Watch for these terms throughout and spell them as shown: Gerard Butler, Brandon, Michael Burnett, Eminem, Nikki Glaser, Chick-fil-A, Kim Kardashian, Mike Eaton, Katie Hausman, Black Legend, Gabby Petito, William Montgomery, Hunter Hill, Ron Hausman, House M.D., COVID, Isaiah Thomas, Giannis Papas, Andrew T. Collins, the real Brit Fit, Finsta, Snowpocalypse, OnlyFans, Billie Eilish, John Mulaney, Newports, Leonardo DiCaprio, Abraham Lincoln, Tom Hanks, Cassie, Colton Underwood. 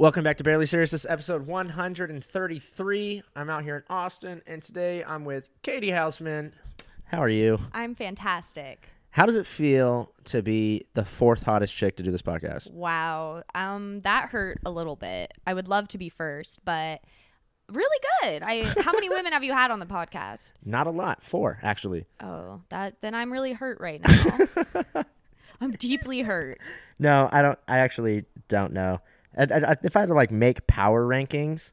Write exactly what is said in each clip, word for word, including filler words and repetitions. Welcome back to Barely Serious. This is episode one thirty-three. I'm out here in Austin, and today I'm with Katie Hausman. How are you? I'm fantastic. How does it feel to be the fourth hottest chick to do this podcast? Wow. Um, that hurt a little bit. I would love to be first, but really good. I How many women have you had on the podcast? Not a lot. Four, actually. Oh, that then I'm really hurt right now. I'm deeply hurt. No, I don't. I actually don't know. I, I, if I had to like make power rankings,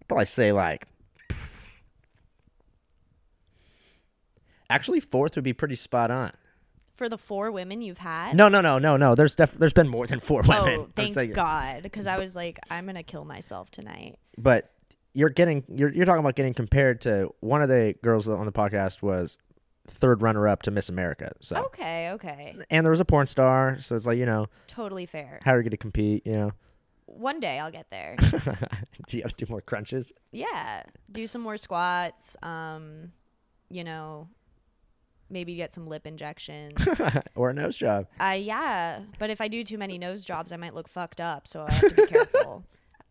I'd probably say like actually fourth would be pretty spot on for the four women you've had. No, no, no, no, no. There's def- there's been more than four women. Oh, thank like, God, because I was like, I'm gonna kill myself tonight. But you're getting you're you're talking about getting compared to one of the girls on the podcast was third runner-up to Miss America. So okay, okay. And there was a porn star, so it's like, you know. Totally fair. How are you going to compete, you know? One day I'll get there. Do you have to do more crunches? Yeah. Do some more squats. Um, you know, maybe get some lip injections. Or a nose job. Uh, yeah. But if I do too many nose jobs, I might look fucked up, so I have to be careful.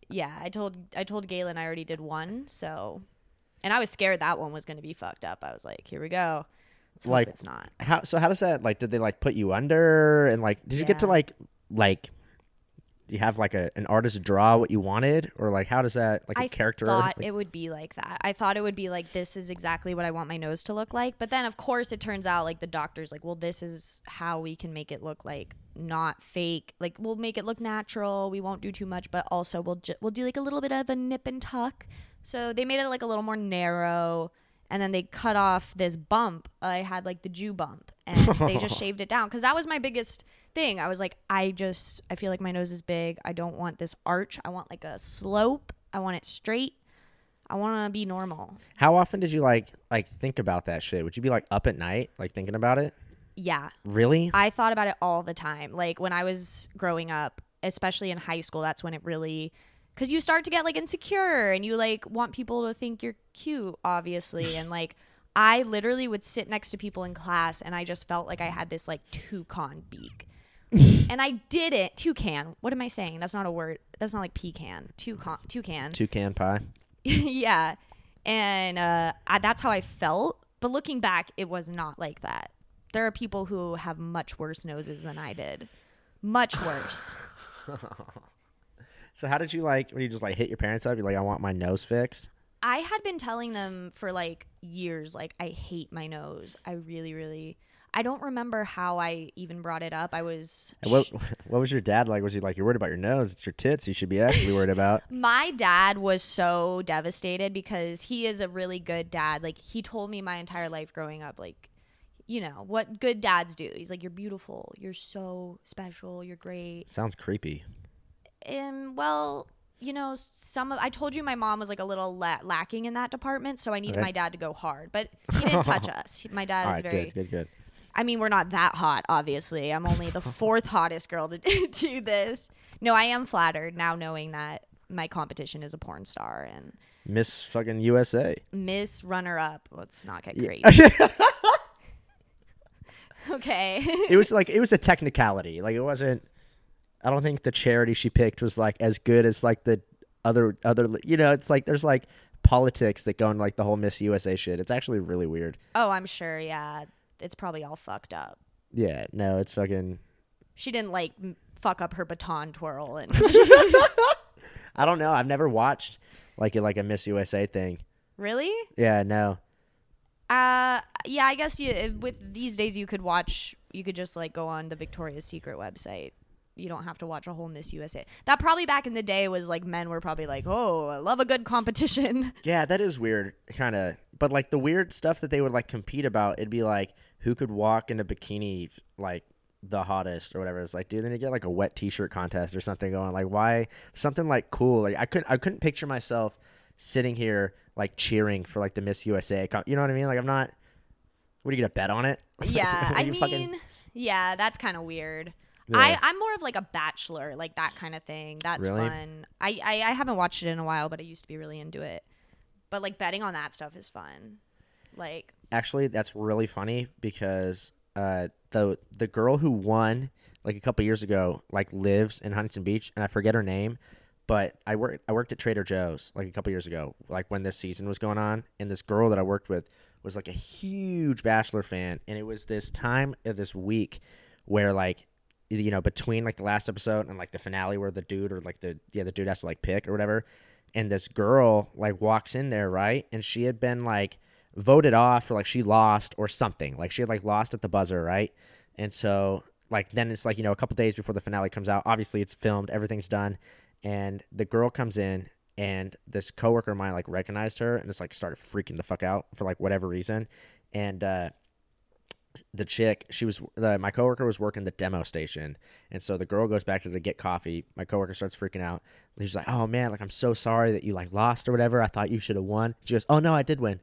Yeah. I told, I told Galen I already did one, so. And I was scared that one was going to be fucked up. I was like, here we go. So like it's not how so how does that like did they like put you under and like did you yeah. get to like like do you have like a an artist draw what you wanted or like how does that like I a character I thought like, it would be like that I thought it would be like this is exactly what I want my nose to look like, but then of course it turns out like the doctor's like, well, this is how we can make it look like not fake, like we'll make it look natural, we won't do too much, but also we'll ju- we'll do like a little bit of a nip and tuck, so they made it like a little more narrow. And then they cut off this bump. I had like the Jew bump, and they just shaved it down because that was my biggest thing. I was like, I just, I feel like my nose is big. I don't want this arch. I want like a slope. I want it straight. I want to be normal. How often did you like, like think about that shit? Would you be like up at night, like thinking about it? Yeah. Really? I thought about it all the time. Like when I was growing up, especially in high school, that's when it really. Because you start to get, like, insecure and you, like, want people to think you're cute, obviously. And, like, I literally would sit next to people in class and I just felt like I had this, like, toucan beak. And I didn't. Toucan. What am I saying? That's not a word. That's not, like, pecan. Toucan. Toucan, toucan pie. Yeah. And uh, I, that's how I felt. But looking back, it was not like that. There are people who have much worse noses than I did. Much worse. So how did you like, when you just like hit your parents up, you're like, I want my nose fixed? I had been telling them for like years, like I hate my nose. I really, really, I don't remember how I even brought it up. I was. What, what was your dad like? Was he like, you're worried about your nose? It's your tits you should be actually worried about. My dad was so devastated because he is a really good dad. Like he told me my entire life growing up, like, you know, what good dads do. He's like, you're beautiful. You're so special. You're great. Sounds creepy. Um, well, you know, some of I told you my mom was like a little la- lacking in that department, so I needed right. my dad to go hard, but he didn't touch us. My dad All is right, very good, good, good. I mean, we're not that hot, obviously. I'm only the fourth hottest girl to do this. No, I am flattered now knowing that my competition is a porn star and Miss fucking U S A, Miss Runner Up. Let's not get crazy. Yeah. Okay. It was like it was a technicality. Like it wasn't. I don't think the charity she picked was like as good as like the other other, you know, it's like there's like politics that go in like the whole Miss U S A shit. It's actually really weird. Oh, I'm sure. Yeah. It's probably all fucked up. Yeah. No, it's fucking. She didn't like fuck up her baton twirl. And I don't know. I've never watched like a, like a Miss U S A thing. Really? Yeah. No. Uh, yeah, I guess you with these days you could watch, you could just like go on the Victoria's Secret website. You don't have to watch a whole Miss U S A. That probably back in the day was like men were probably like, oh, I love a good competition. Yeah, that is weird, kind of. But like the weird stuff that they would like compete about, it'd be like who could walk in a bikini like the hottest or whatever. It's like, dude, then you get like a wet T-shirt contest or something going. Like why something like cool? Like I couldn't, I couldn't picture myself sitting here like cheering for like the Miss U S A. Comp- you know what I mean? Like I'm not. What are you gonna bet on it? Yeah, I mean, fucking... yeah, that's kind of weird. Yeah. I, I'm more of like a bachelor, like that kind of thing. That's really fun. I, I, I haven't watched it in a while, but I used to be really into it. But like betting on that stuff is fun. Like actually, that's really funny because uh, the the girl who won like a couple years ago like lives in Huntington Beach, and I forget her name, But I worked I worked at Trader Joe's like a couple years ago, like when this season was going on, and this girl that I worked with was like a huge Bachelor fan, and it was this time of this week where like, you know, between like the last episode and like the finale where the dude or like the yeah the dude has to like pick or whatever, and this girl like walks in there, right, and she had been like voted off or like she lost or something, like she had like lost at the buzzer, right, and so like then it's like, you know, a couple days before the finale comes out, obviously it's filmed, everything's done. And the girl comes in, and this coworker of mine, like, recognized her and just, like, started freaking the fuck out for, like, whatever reason. And uh, the chick, she was the, my coworker was working the demo station. And so the girl goes back to the get coffee. My coworker starts freaking out. She's like, oh, man, like, I'm so sorry that you, like, lost or whatever. I thought you should have won. She goes, oh, no, I did win.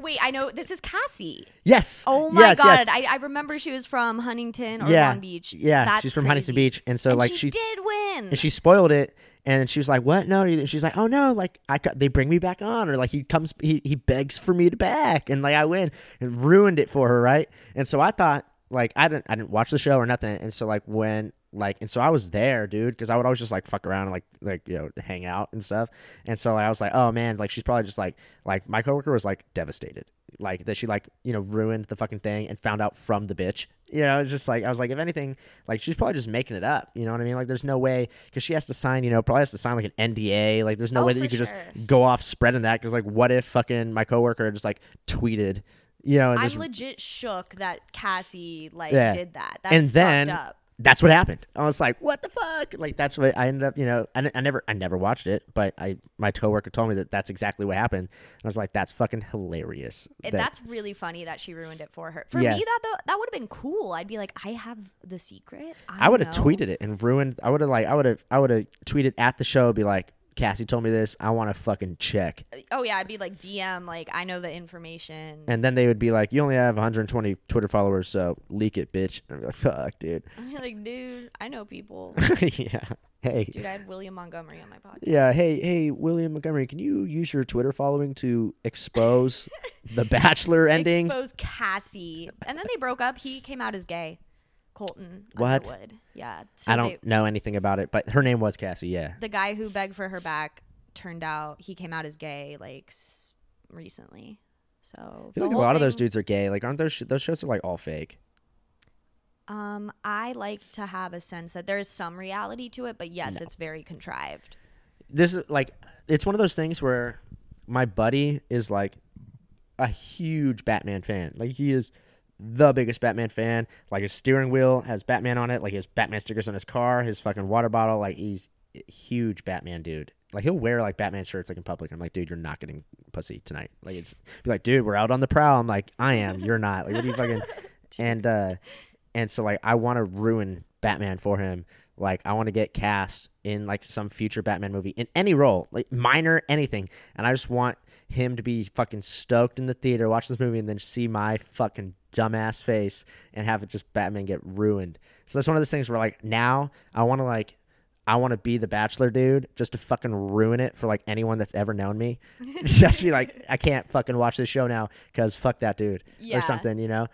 Wait, I know. This is Cassie. Yes. Oh, my yes, God. Yes. I, I remember she was from Huntington or yeah. Long Beach. Yeah, That's she's from crazy. Huntington Beach. And so, and like, she, she did win. And she spoiled it. And she was like, what? No. And she's like, oh, no. Like, I they bring me back on. Or, like, he comes, he, he begs for me to back. And, like, I win. And ruined it for her, right? And so I thought, like, I didn't, I didn't watch the show or nothing. And so, like, when. Like, and so I was there, dude, because I would always just, like, fuck around and, like, like you know, hang out and stuff. And so like, I was like, oh, man, like, she's probably just, like, like, my coworker was, like, devastated. Like, that she, like, you know, ruined the fucking thing and found out from the bitch. You know, just, like, I was like, if anything, like, she's probably just making it up. You know what I mean? Like, there's no way, because she has to sign, you know, probably has to sign, like, an N D A. Like, there's no oh, way that you could sure. just go off spreading that, because, like, what if fucking my coworker just, like, tweeted, you know. And I'm just, legit shook that Cassie, like, yeah. did that. That's and then, fucked up. That's what happened. I was like, what the fuck? Like, that's what I ended up, you know, I, I never I never watched it, but I my coworker told me that that's exactly what happened. And I was like, that's fucking hilarious. That, that's really funny that she ruined it for her. For yeah. me, that though, that would have been cool. I'd be like, I have the secret. I, I would have tweeted it and ruined, I would have like, I would have, I would have tweeted at the show, be like, Cassie told me this. I want to fucking check. Oh, yeah. I'd be like, D M, like, I know the information. And then they would be like, you only have one hundred twenty Twitter followers, so leak it, bitch. And I'd be like, fuck, dude. I'd be like, dude, I know people. yeah. Hey. Dude, I had William Montgomery on my podcast. Yeah. Hey, hey, William Montgomery, can you use your Twitter following to expose the Bachelor ending? Expose Cassie. And then they broke up. He came out as gay. Colton what Underwood. Yeah, so I don't they, know anything about it, but her name was Cassie. Yeah, the guy who begged for her back, turned out he came out as gay like s- recently. So I feel like a lot thing, of those dudes are gay. Like, aren't those sh- those shows are like all fake? Um, I like to have a sense that there is some reality to it, but yes, no. It's very contrived. This is like it's one of those things where my buddy is like a huge Batman fan. Like he is. The biggest Batman fan. Like his steering wheel has Batman on it. Like he has Batman stickers on his car. His fucking water bottle. Like he's a huge Batman dude. Like he'll wear like Batman shirts like in public. I'm like, dude, you're not getting pussy tonight. Like it's be like, dude, we're out on the prowl. I'm like, I am. You're not. Like what do you fucking? and uh, and so like I want to ruin Batman for him. Like I want to get cast in like some future Batman movie in any role, like minor anything, and I just want him to be fucking stoked in the theater, watch this movie, and then see my fucking dumbass face and have it just Batman get ruined. So that's one of those things where like now I want to like I want to be the Bachelor dude just to fucking ruin it for like anyone that's ever known me. Just be like, I can't fucking watch this show now because fuck that dude yeah. or something, you know.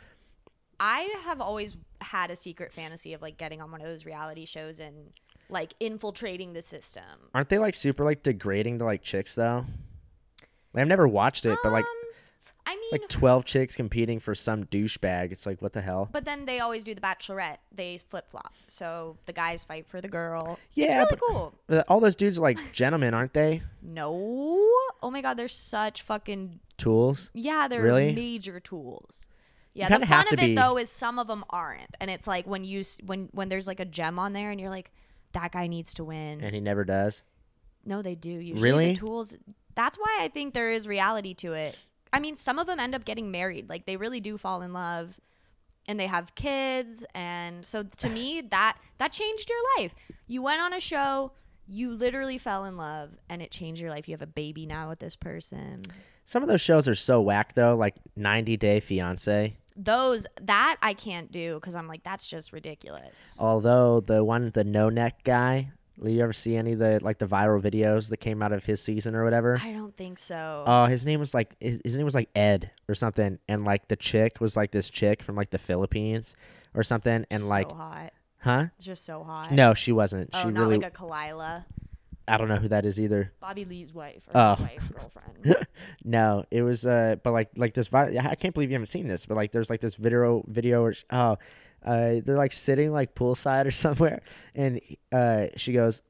I have always had a secret fantasy of like getting on one of those reality shows and like infiltrating the system. Aren't they like super like degrading to like chicks though? Like, I've never watched it, um, but like I mean, it's like twelve chicks competing for some douchebag. It's like, what the hell? But then they always do the Bachelorette. They flip-flop. So the guys fight for the girl. Yeah. It's really cool. All those dudes are like gentlemen, aren't they? No. Oh, my God. They're such fucking... Tools? Yeah, they're really? Major tools. Yeah, the fun of it, be... though, is some of them aren't. And it's like when you when when there's like a gem on there and you're like, that guy needs to win. And he never does? No, they do. Usually really? The tools... That's why I think there is reality to it. I mean, some of them end up getting married. Like, they really do fall in love, and they have kids. And so, to me, that that changed your life. You went on a show, you literally fell in love, and it changed your life. You have a baby now with this person. Some of those shows are so whack, though, like ninety day fiancé. Those, that I can't do, because I'm like, that's just ridiculous. Although, the one, the no-neck guy... Did you ever see any of the like the viral videos that came out of his season or whatever? I don't think so. Oh, uh, his name was like his, his name was like Ed or something, and like the chick was like this chick from like the Philippines or something, and so like hot. Huh? Just so hot. No, she wasn't. Oh, she not really... like a Kalila. I don't know who that is either. Bobby Lee's wife or oh. wife, girlfriend. No, it was, uh, but like, like this, vi- I can't believe you haven't seen this, but like, there's like this video, video, or, oh, uh, they're like sitting like poolside or somewhere. And, uh, she goes,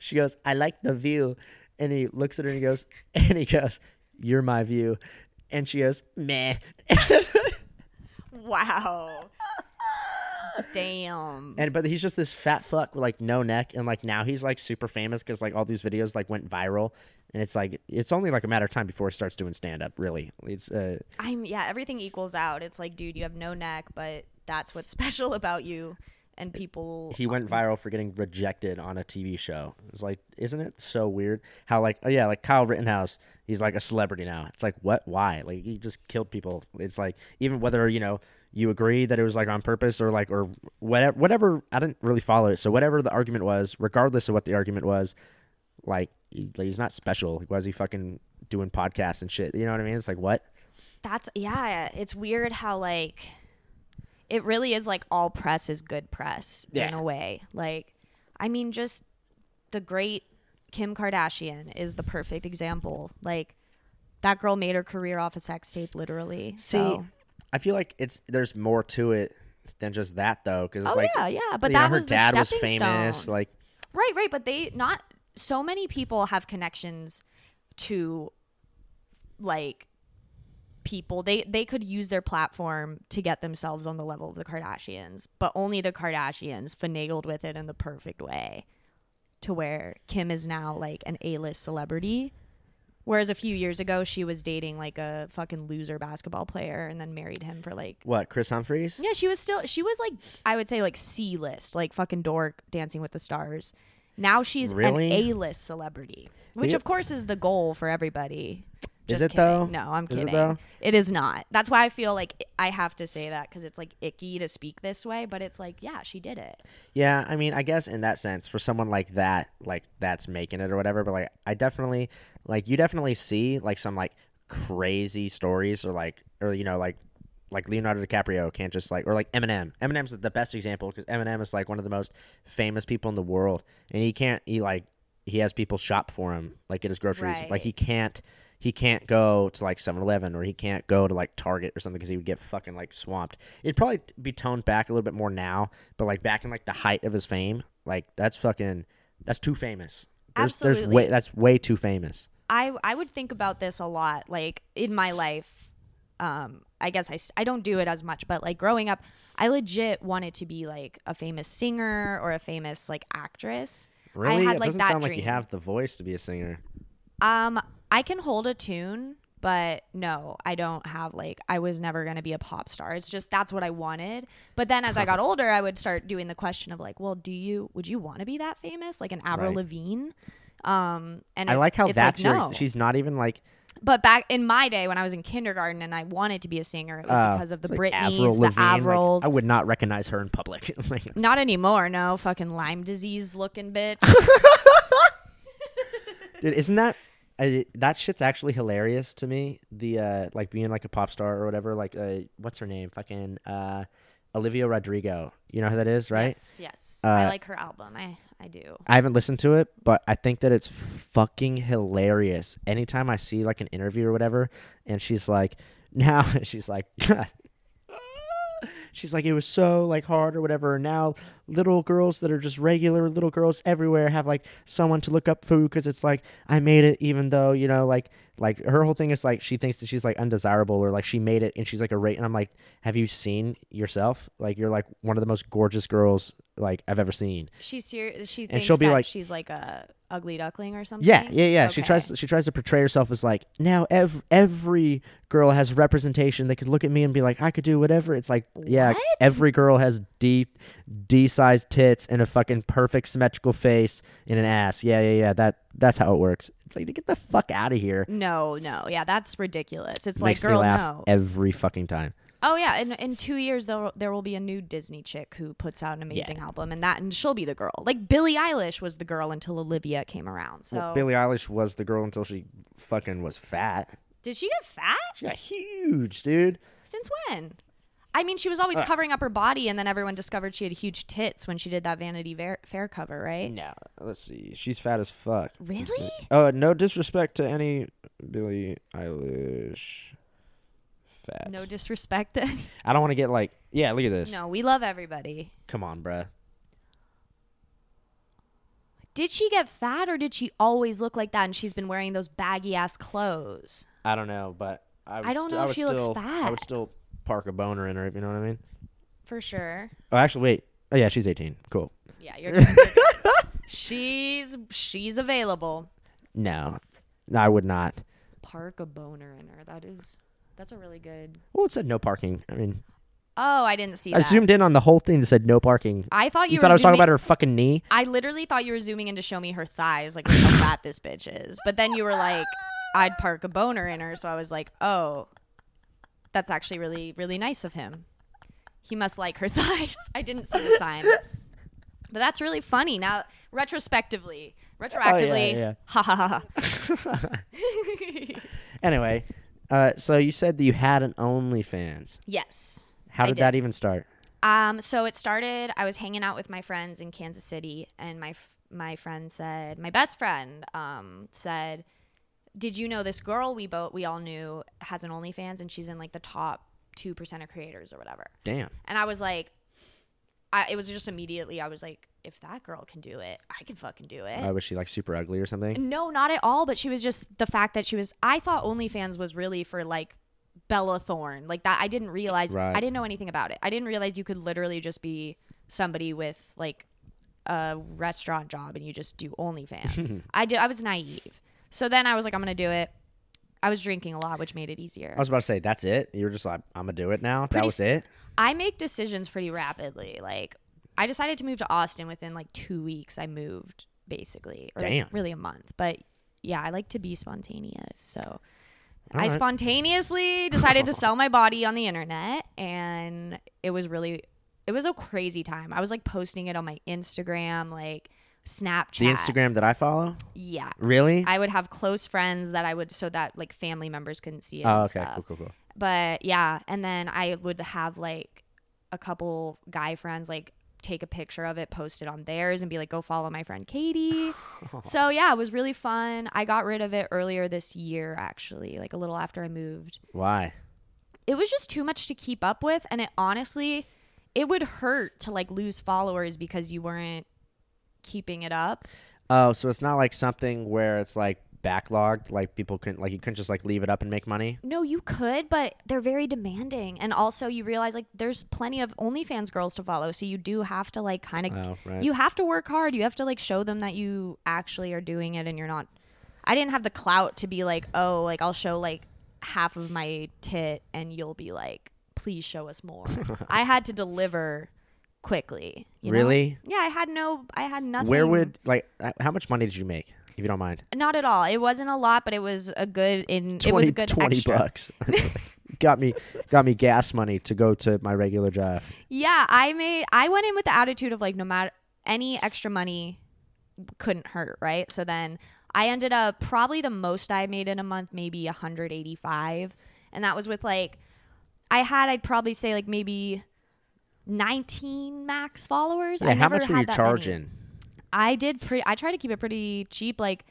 she goes, I like the view. And he looks at her and he goes, and he goes, you're my view. And she goes, meh. Wow. Damn. And but he's just this fat fuck with like no neck, and like now he's like super famous because like all these videos like went viral, and it's like it's only like a matter of time before he starts doing stand up. Really, it's uh, I'm yeah, everything equals out. It's like, dude, you have no neck, but that's what's special about you. And people. He went viral for getting rejected on a T V show. It's like, isn't it so weird how like oh yeah, like Kyle Rittenhouse, he's like a celebrity now. It's like what? Why? Like he just killed people. It's like even whether you know. You agree that it was like on purpose or like or whatever. Whatever, I didn't really follow it. So whatever the argument was, regardless of what the argument was, like, he, like he's not special. Like, why is he fucking doing podcasts and shit? You know what I mean? It's like what? That's yeah. It's weird how like it really is like all press is good press yeah. in a way. Like, I mean, just the great Kim Kardashian is the perfect example. Like that girl made her career off a sex tape, literally. See. So. I feel like it's there's more to it than just that though, because oh like, yeah, yeah, but that know, her was dad the stepping was famous, stone. Like right, right. But they not so many people have connections to like people. They they could use their platform to get themselves on the level of the Kardashians, but only the Kardashians finagled with it in the perfect way to where Kim is now like an A-list celebrity. Whereas a few years ago, she was dating like a fucking loser basketball player and then married him for like... What, Chris Humphreys? Yeah, she was still... She was like, I would say like C-list, like fucking dork, Dancing with the Stars. Now she's really? an A-list celebrity, which of course is the goal for everybody. Just is it kidding. though? No, I'm is kidding. It, though? It is not. That's why I feel like I have to say that because it's like icky to speak this way, but it's like, yeah, she did it. Yeah, I mean, I guess in that sense, for someone like that, like that's making it or whatever, but like I definitely... Like you definitely see like some like crazy stories or like or you know like like Leonardo DiCaprio can't just like or like Eminem. Eminem's the best example because Eminem is like one of the most famous people in the world, and he can't he like he has people shop for him like at his groceries. Right. Like he can't he can't go to like seven eleven or he can't go to like Target or something because he would get fucking like swamped. It'd probably be toned back a little bit more now, but like back in like the height of his fame, like that's fucking that's too famous. There's, Absolutely, there's way, that's way too famous. I, I would think about this a lot, like, in my life. Um, I guess I, I don't do it as much, but, like, growing up, I legit wanted to be, like, a famous singer or a famous, like, actress. Really? I had, it like, doesn't that sound dream. Like you have the voice to be a singer. Um, I can hold a tune, but no, I don't have, like, I was never going to be a pop star. It's just that's what I wanted. But then as I got older, I would start doing the question of, like, well, do you would you want to be that famous? Like an Avril right. Lavigne? Um, and I it, like how that's like, no. your, she's not even like, but back in my day when I was in kindergarten and I wanted to be a singer, it was uh, because of the like Britneys, Avril Lavigne, the Avrils. Like, I would not recognize her in public. Like, not anymore. No fucking Lyme disease looking bitch. Dude, isn't that, I, that shit's actually hilarious to me. The, uh, like being like a pop star or whatever, like, uh, what's her name? Fucking, uh, Olivia Rodrigo. You know who that is, right? Yes, yes. Uh, I like her album. I, I do. I haven't listened to it, but I think that it's fucking hilarious. Anytime I see like an interview or whatever, and she's like, now she's like, she's like, it was so like hard or whatever. Now little girls that are just regular little girls everywhere have like someone to look up food because it's like, I made it even though, you know, like, like her whole thing is like she thinks that she's like undesirable or like she made it and she's like a rate. And I'm like, have you seen yourself? Like you're like one of the most gorgeous girls like I've ever seen. She's serious. She thinks that like, she's like a ugly duckling or something. Yeah, yeah, yeah. Okay. She tries. She tries to portray herself as like now ev- every girl has representation. They could look at me and be like, I could do whatever. It's like yeah, what? Every girl has deep, D-sized tits and a fucking perfect symmetrical face and an ass. Yeah, yeah, yeah. That. That's how it works. It's like, to get the fuck out of here. No, no. Yeah, that's ridiculous. It's Makes like, girl, me laugh no. every fucking time. Oh, yeah. In, in two years, there will, there will be a new Disney chick who puts out an amazing yeah. album, and that, and she'll be the girl. Like, Billie Eilish was the girl until Olivia came around. So well, Billie Eilish was the girl until she fucking was fat. Did she get fat? She got huge, dude. Since when? I mean, she was always uh, covering up her body, and then everyone discovered she had huge tits when she did that Vanity Fair cover, right? No. Let's see. She's fat as fuck. Really? Oh, uh, no disrespect to any Billie Eilish fat. No disrespect to I don't want to get like, yeah, look at this. No, we love everybody. Come on, bruh. Did she get fat, or did she always look like that, and she's been wearing those baggy-ass clothes? I don't know, but I, would I don't st- know I if she still, looks fat. I would still... park a boner in her, if you know what I mean. For sure. Oh, actually, wait. Oh, yeah, she's eighteen. Cool. Yeah, you're good. she's she's available. No, no, I would not. Park a boner in her. That is, that's a really good. Well, it said no parking. I mean. Oh, I didn't see that. I zoomed in on the whole thing that said no parking. I thought you, you were thought I was zooming... talking about her fucking knee. I literally thought you were zooming in to show me her thighs, like how fat this bitch is. But then you were like, I'd park a boner in her. So I was like, oh. That's actually really, really nice of him. He must like her thighs. I didn't see the sign. But that's really funny. Now, retrospectively, retroactively, oh, yeah, yeah. ha ha ha. Anyway, uh, so you said that you had an OnlyFans. Yes. How did, did that even start? Um, so it started, I was hanging out with my friends in Kansas City, and my my friend said, my best friend um, said, did you know this girl we both we all knew has an OnlyFans, and she's in like the top two percent of creators or whatever? Damn. And I was like, I it was just immediately I was like, if that girl can do it, I can fucking do it. Uh, was she like super ugly or something? No, not at all. But she was just the fact that she was. I thought OnlyFans was really for like Bella Thorne, like that. I didn't realize. Right. I didn't know anything about it. I didn't realize you could literally just be somebody with like a restaurant job and you just do OnlyFans. I did. I was naive. So then I was like, I'm going to do it. I was drinking a lot, which made it easier. I was about to say, that's it? You were just like, I'm going to do it now? Pretty that was it? I make decisions pretty rapidly. Like, I decided to move to Austin within like two weeks. I moved, basically. Or Damn. Like really a month. But yeah, I like to be spontaneous. So All I right. spontaneously decided to sell my body on the internet. And it was really, it was a crazy time. I was like posting it on my Instagram, like, Snapchat. The Instagram that I follow? Yeah. Really? I would have close friends that I would, so that like family members couldn't see it. Oh, okay. Stuff. Cool, cool, cool. But yeah. And then I would have like a couple guy friends like take a picture of it, post it on theirs, and be like, go follow my friend Katie. So yeah, it was really fun. I got rid of it earlier this year, actually, like a little after I moved. Why? It was just too much to keep up with. And it honestly, it would hurt to like lose followers because you weren't keeping it up. Oh, so it's not like something where it's like backlogged, like people couldn't, like you couldn't just like leave it up and make money? No, you could, but they're very demanding. And also you realize like there's plenty of OnlyFans girls to follow, so you do have to like kind of oh, right. you have to work hard. You have to like show them that you actually are doing it, and you're not. I didn't have the clout to be like, oh, like I'll show like half of my tit and you'll be like, please show us more. I had to deliver quickly, you really know? Yeah, I had no I had nothing. Where would like how much money did you make, if you don't mind? Not at all. It wasn't a lot, but it was a good in twenty, it was a good twenty extra. bucks. got me got me gas money to go to my regular job. Yeah, I made I went in with the attitude of like, no matter, any extra money couldn't hurt, right? So then I ended up probably the most I made in a month, maybe one hundred eighty-five, and that was with like I had I'd probably say like maybe nineteen max followers. Yeah, I how never much were you charging? Many. I did pretty. I tried to keep it pretty cheap. Like,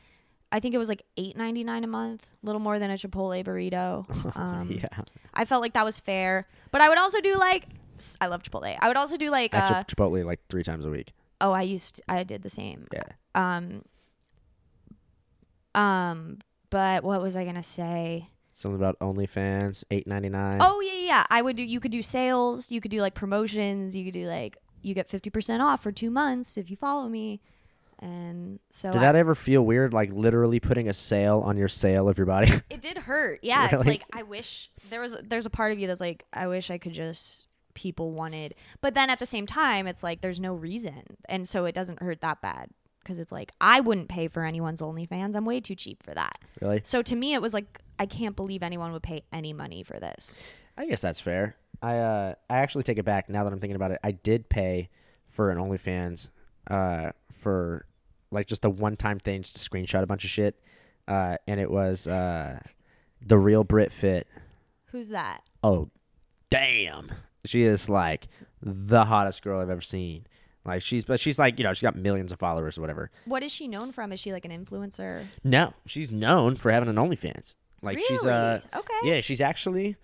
I think it was like eight ninety nine a month, a little more than a Chipotle burrito. Um, yeah, I felt like that was fair. But I would also do like, I love Chipotle. I would also do like At uh, Chipotle like three times a week. Oh, I used to, I did the same. Yeah. Um. Um. But what was I gonna say? Something about OnlyFans, eight ninety-nine. Oh yeah, yeah. I would do. You could do sales. You could do like promotions. You could do like you get fifty percent off for two months if you follow me. And so did I, that ever feel weird? Like literally putting a sale on your sale of your body. It did hurt. Yeah, really? It's like I wish there was. There's a part of you that's like, I wish I could just. People wanted, but then at the same time, it's like there's no reason, and so it doesn't hurt that bad. Because it's like, I wouldn't pay for anyone's OnlyFans. I'm way too cheap for that. Really? So to me, it was like, I can't believe anyone would pay any money for this. I guess that's fair. I uh, I actually take it back now that I'm thinking about it. I did pay for an OnlyFans uh, for like just a one-time thing, just to screenshot a bunch of shit. Uh, and it was uh, the real Brit Fit. Who's that? Oh, damn. She is like the hottest girl I've ever seen. Like she's, but she's like, you know, she's got millions of followers or whatever. What is she known from? Is she like an influencer? No, she's known for having an OnlyFans. Like really? she's uh okay. Yeah, she's actually,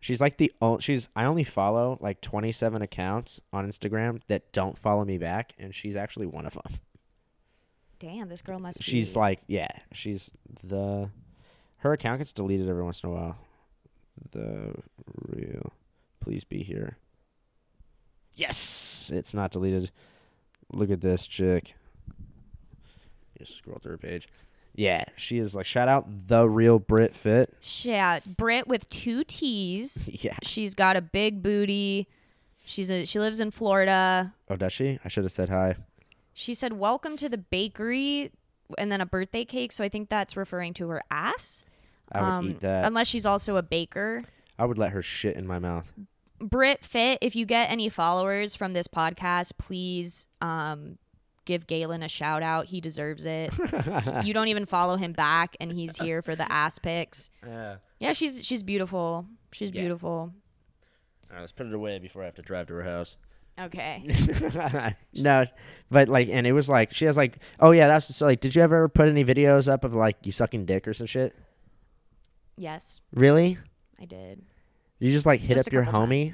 she's like the she's I only follow like twenty-seven accounts on Instagram that don't follow me back, and she's actually one of them. Damn, this girl must. She's be. like, yeah, she's the. Her account gets deleted every once in a while. The real, please be here. Yes, it's not deleted. Look at this chick. Just scroll through her page. Yeah, she is like, shout out the real Brit Fit. Yeah, Brit with two T's. Yeah, she's got a big booty. She's a she lives in Florida. Oh, does she? I should have said hi. She said, "Welcome to the bakery," and then a birthday cake. So I think that's referring to her ass. I would um, eat that. Unless she's also a baker. I would let her shit in my mouth. Brit Fit, if you get any followers from this podcast, please um, give Galen a shout out. He deserves it. You don't even follow him back, and he's here for the ass pics. Yeah. Yeah, she's she's beautiful. She's yeah. beautiful. All right, let's put it away before I have to drive to her house. Okay. No, but like, and it was like she has like, oh yeah, that's just like. Did you ever put any videos up of like you sucking dick or some shit? Yes. Really? I did. You just like hit just up your homie? Times.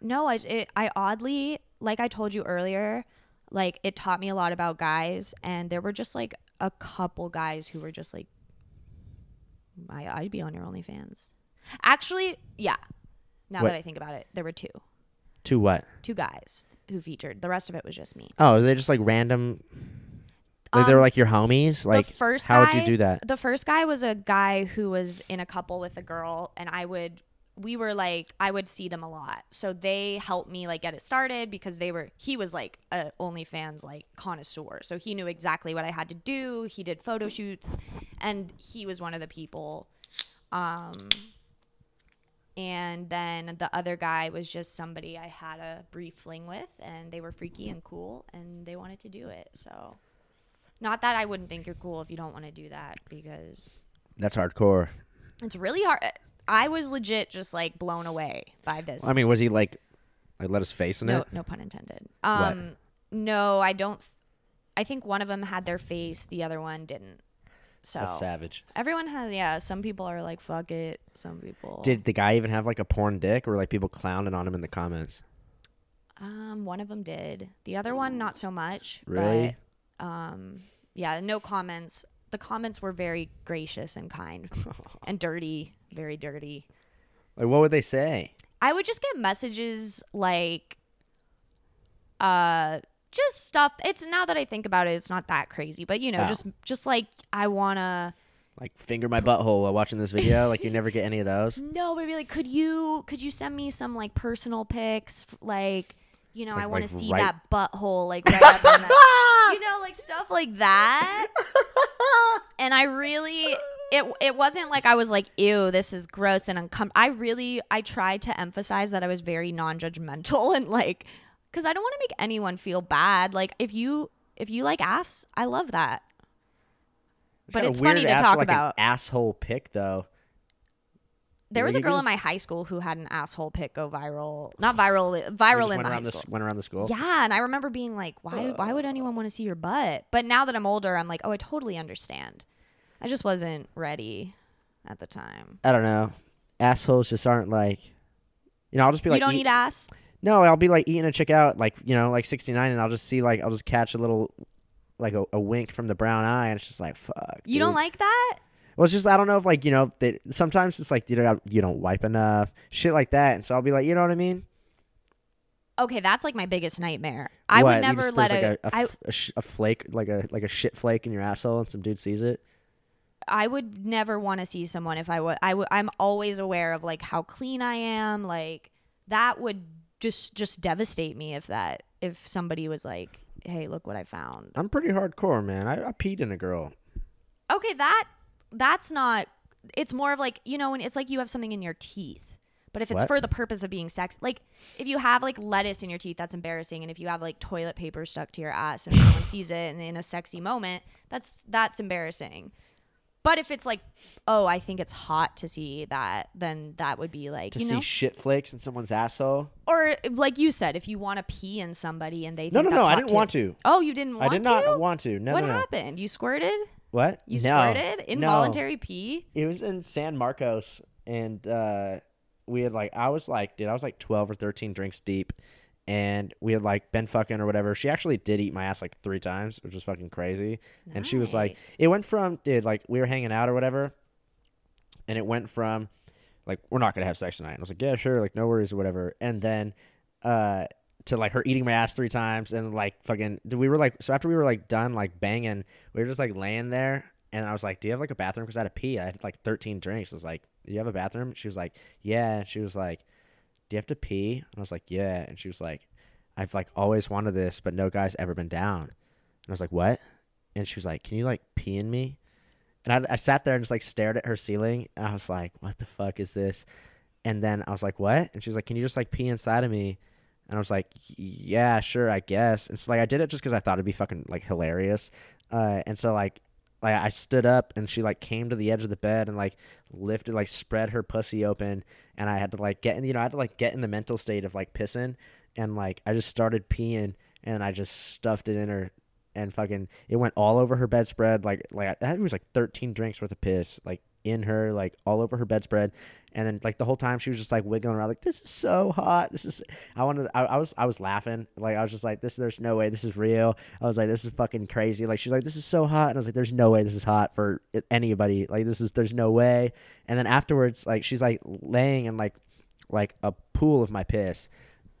No, I, it, I oddly, like I told you earlier, like it taught me a lot about guys, and there were just like a couple guys who were just like, I, I'd be on your OnlyFans. Actually, yeah. Now what? That I think about it, there were two. Two what? Two guys who featured. The rest of it was just me. Oh, they're just like random. Like um, they were like your homies? Like the first how guy, would you do that? The first guy was a guy who was in a couple with a girl, and I would. We were like, I would see them a lot. So they helped me like get it started because they were, he was like a OnlyFans like connoisseur. So he knew exactly what I had to do. He did photo shoots, and he was one of the people. Um, and then the other guy was just somebody I had a brief fling with, and they were freaky and cool, and they wanted to do it. So not that I wouldn't think you're cool if you don't want to do that, because. That's hardcore. It's really hard. I was legit just, like, blown away by this. I mean, was he, like, like let his face in no, it? No pun intended. Um, what? No, I don't. Th- I think one of them had their face. The other one didn't. So that's savage. Everyone has, yeah. Some people are like, fuck it. Some people. Did the guy even have, like, a porn dick, or, like, people clowning on him in the comments? Um, one of them did. The other one, not so much. Really? But, um, yeah, no comments. The comments were very gracious and kind and dirty. Very dirty. Like, what would they say? I would just get messages like, uh, just stuff. It's now that I think about it, it's not that crazy, but you know, oh. just just like I wanna like finger my butthole while watching this video. Like, you never get any of those. No, but I'd be like, could you could you send me some like personal pics? Like, you know, like, I want to like see right... that butthole like right up in that. You know, like stuff like that. And I really. It it wasn't like I was like, ew, this is gross and uncomfortable. I really, I tried to emphasize that I was very non-judgmental, and like, because I don't want to make anyone feel bad. Like, if you, if you like ass, I love that. It's but it's funny to talk like about. An asshole pic, though. There was a girl in my high school who had an asshole pic go viral. Not viral, viral in the high school. Went around the school. Yeah, and I remember being like, why, uh, why would anyone want to see your butt? But now that I'm older, I'm like, oh, I totally understand. I just wasn't ready at the time. I don't know. Assholes just aren't like, you know, I'll just be like. You don't eat, eat ass? No, I'll be like eating a chick out, like, you know, like sixty-nine, and I'll just see like, I'll just catch a little, like a, a wink from the brown eye, and it's just like, fuck. You dude. Don't like that? Well, it's just, I don't know if like, you know, they, sometimes it's like, you don't, you don't wipe enough, shit like that. And so I'll be like, you know what I mean? Okay, that's like my biggest nightmare. I what? would never just, let like a, a, I, a, sh- a flake, like a, like a shit flake in your asshole, and some dude sees it. I would never want to see someone if I was. I w- I'm always aware of like how clean I am. Like that would just just devastate me if that if somebody was like, "Hey, look what I found." I'm pretty hardcore, man. I, I peed in a girl. Okay, that that's not. It's more of like, you know, when it's like you have something in your teeth. But if it's what? for the purpose of being sexy, like if you have like lettuce in your teeth, that's embarrassing. And if you have like toilet paper stuck to your ass and someone sees it and in a sexy moment, that's that's embarrassing. But if it's like, oh, I think it's hot to see that, then that would be like, to you know, see shit flakes in someone's asshole. Or like you said, if you want to pee in somebody and they think no, no, that's no, hot I didn't too. want to. Oh, you didn't want to? I did not to? want to. No, what no, no. happened? You squirted? What? You no, squirted? Involuntary no. pee? It was in San Marcos, and uh, we had like I was like, dude, I was like twelve or thirteen drinks deep, and we had like been fucking or whatever. She actually did eat my ass like three times, which was fucking crazy. Nice. And she was like, it went from, dude, like we were hanging out or whatever, and it went from like, we're not gonna have sex tonight. And I was like, yeah, sure, like no worries or whatever. And then uh, to like her eating my ass three times, and like fucking, we were like, so after we were like done like banging, we were just like laying there. And I was like, do you have like a bathroom? Because I had to pee. I had like thirteen drinks. I was like, do you have a bathroom? She was like, yeah. And she was like, do you have to pee? And I was like, yeah. And she was like, I've like always wanted this, but no guy's ever been down. And I was like, what? And she was like, can you like pee in me? And I, I sat there and just like stared at her ceiling. And I was like, what the fuck is this? And then I was like, what? And she was like, can you just like pee inside of me? And I was like, yeah, sure, I guess. And so like I did it just because I thought it'd be fucking like hilarious. Uh, and so like, Like I stood up, and she like came to the edge of the bed and like lifted, like spread her pussy open, and I had to like get in, you know, I had to like get in the mental state of like pissing, and like I just started peeing, and I just stuffed it in her, and fucking it went all over her bedspread, like like I, it was like thirteen drinks worth of piss, like in her, like all over her bedspread, and then like the whole time she was just like wiggling around, like this is so hot, this is. I wanted, I, I was, I was laughing, like I was just like this. There's no way this is real. I was like, this is fucking crazy. Like she's like, this is so hot, and I was like, there's no way this is hot for anybody. Like this is, there's no way. And then afterwards, like she's like laying in like, like a pool of my piss,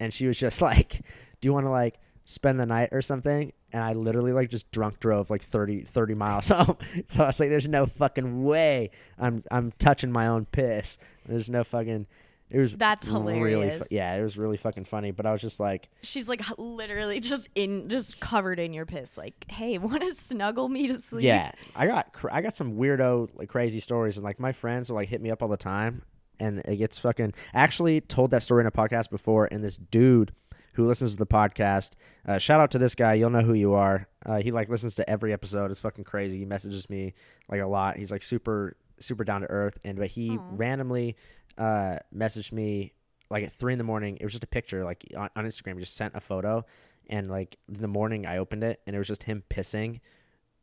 and she was just like, do you want to like spend the night or something? And I literally like just drunk drove like thirty miles home. So I was like, there's no fucking way I'm I'm touching my own piss. There's no fucking, it was that's really hilarious. Fu- yeah, it was really fucking funny. But I was just like, she's like literally just in just covered in your piss. Like, hey, want to snuggle me to sleep? Yeah, I got cr- I got some weirdo like crazy stories, and like my friends will like hit me up all the time, and it gets fucking. I actually told that story in a podcast before, and this dude who listens to the podcast, uh, shout out to this guy, you'll know who you are. Uh, he like listens to every episode. It's fucking crazy. He messages me like a lot. He's like super super down to earth, and but he Aww. randomly uh, messaged me like at three in the morning. It was just a picture like on, on Instagram. He just sent a photo, and like in the morning I opened it, and it was just him pissing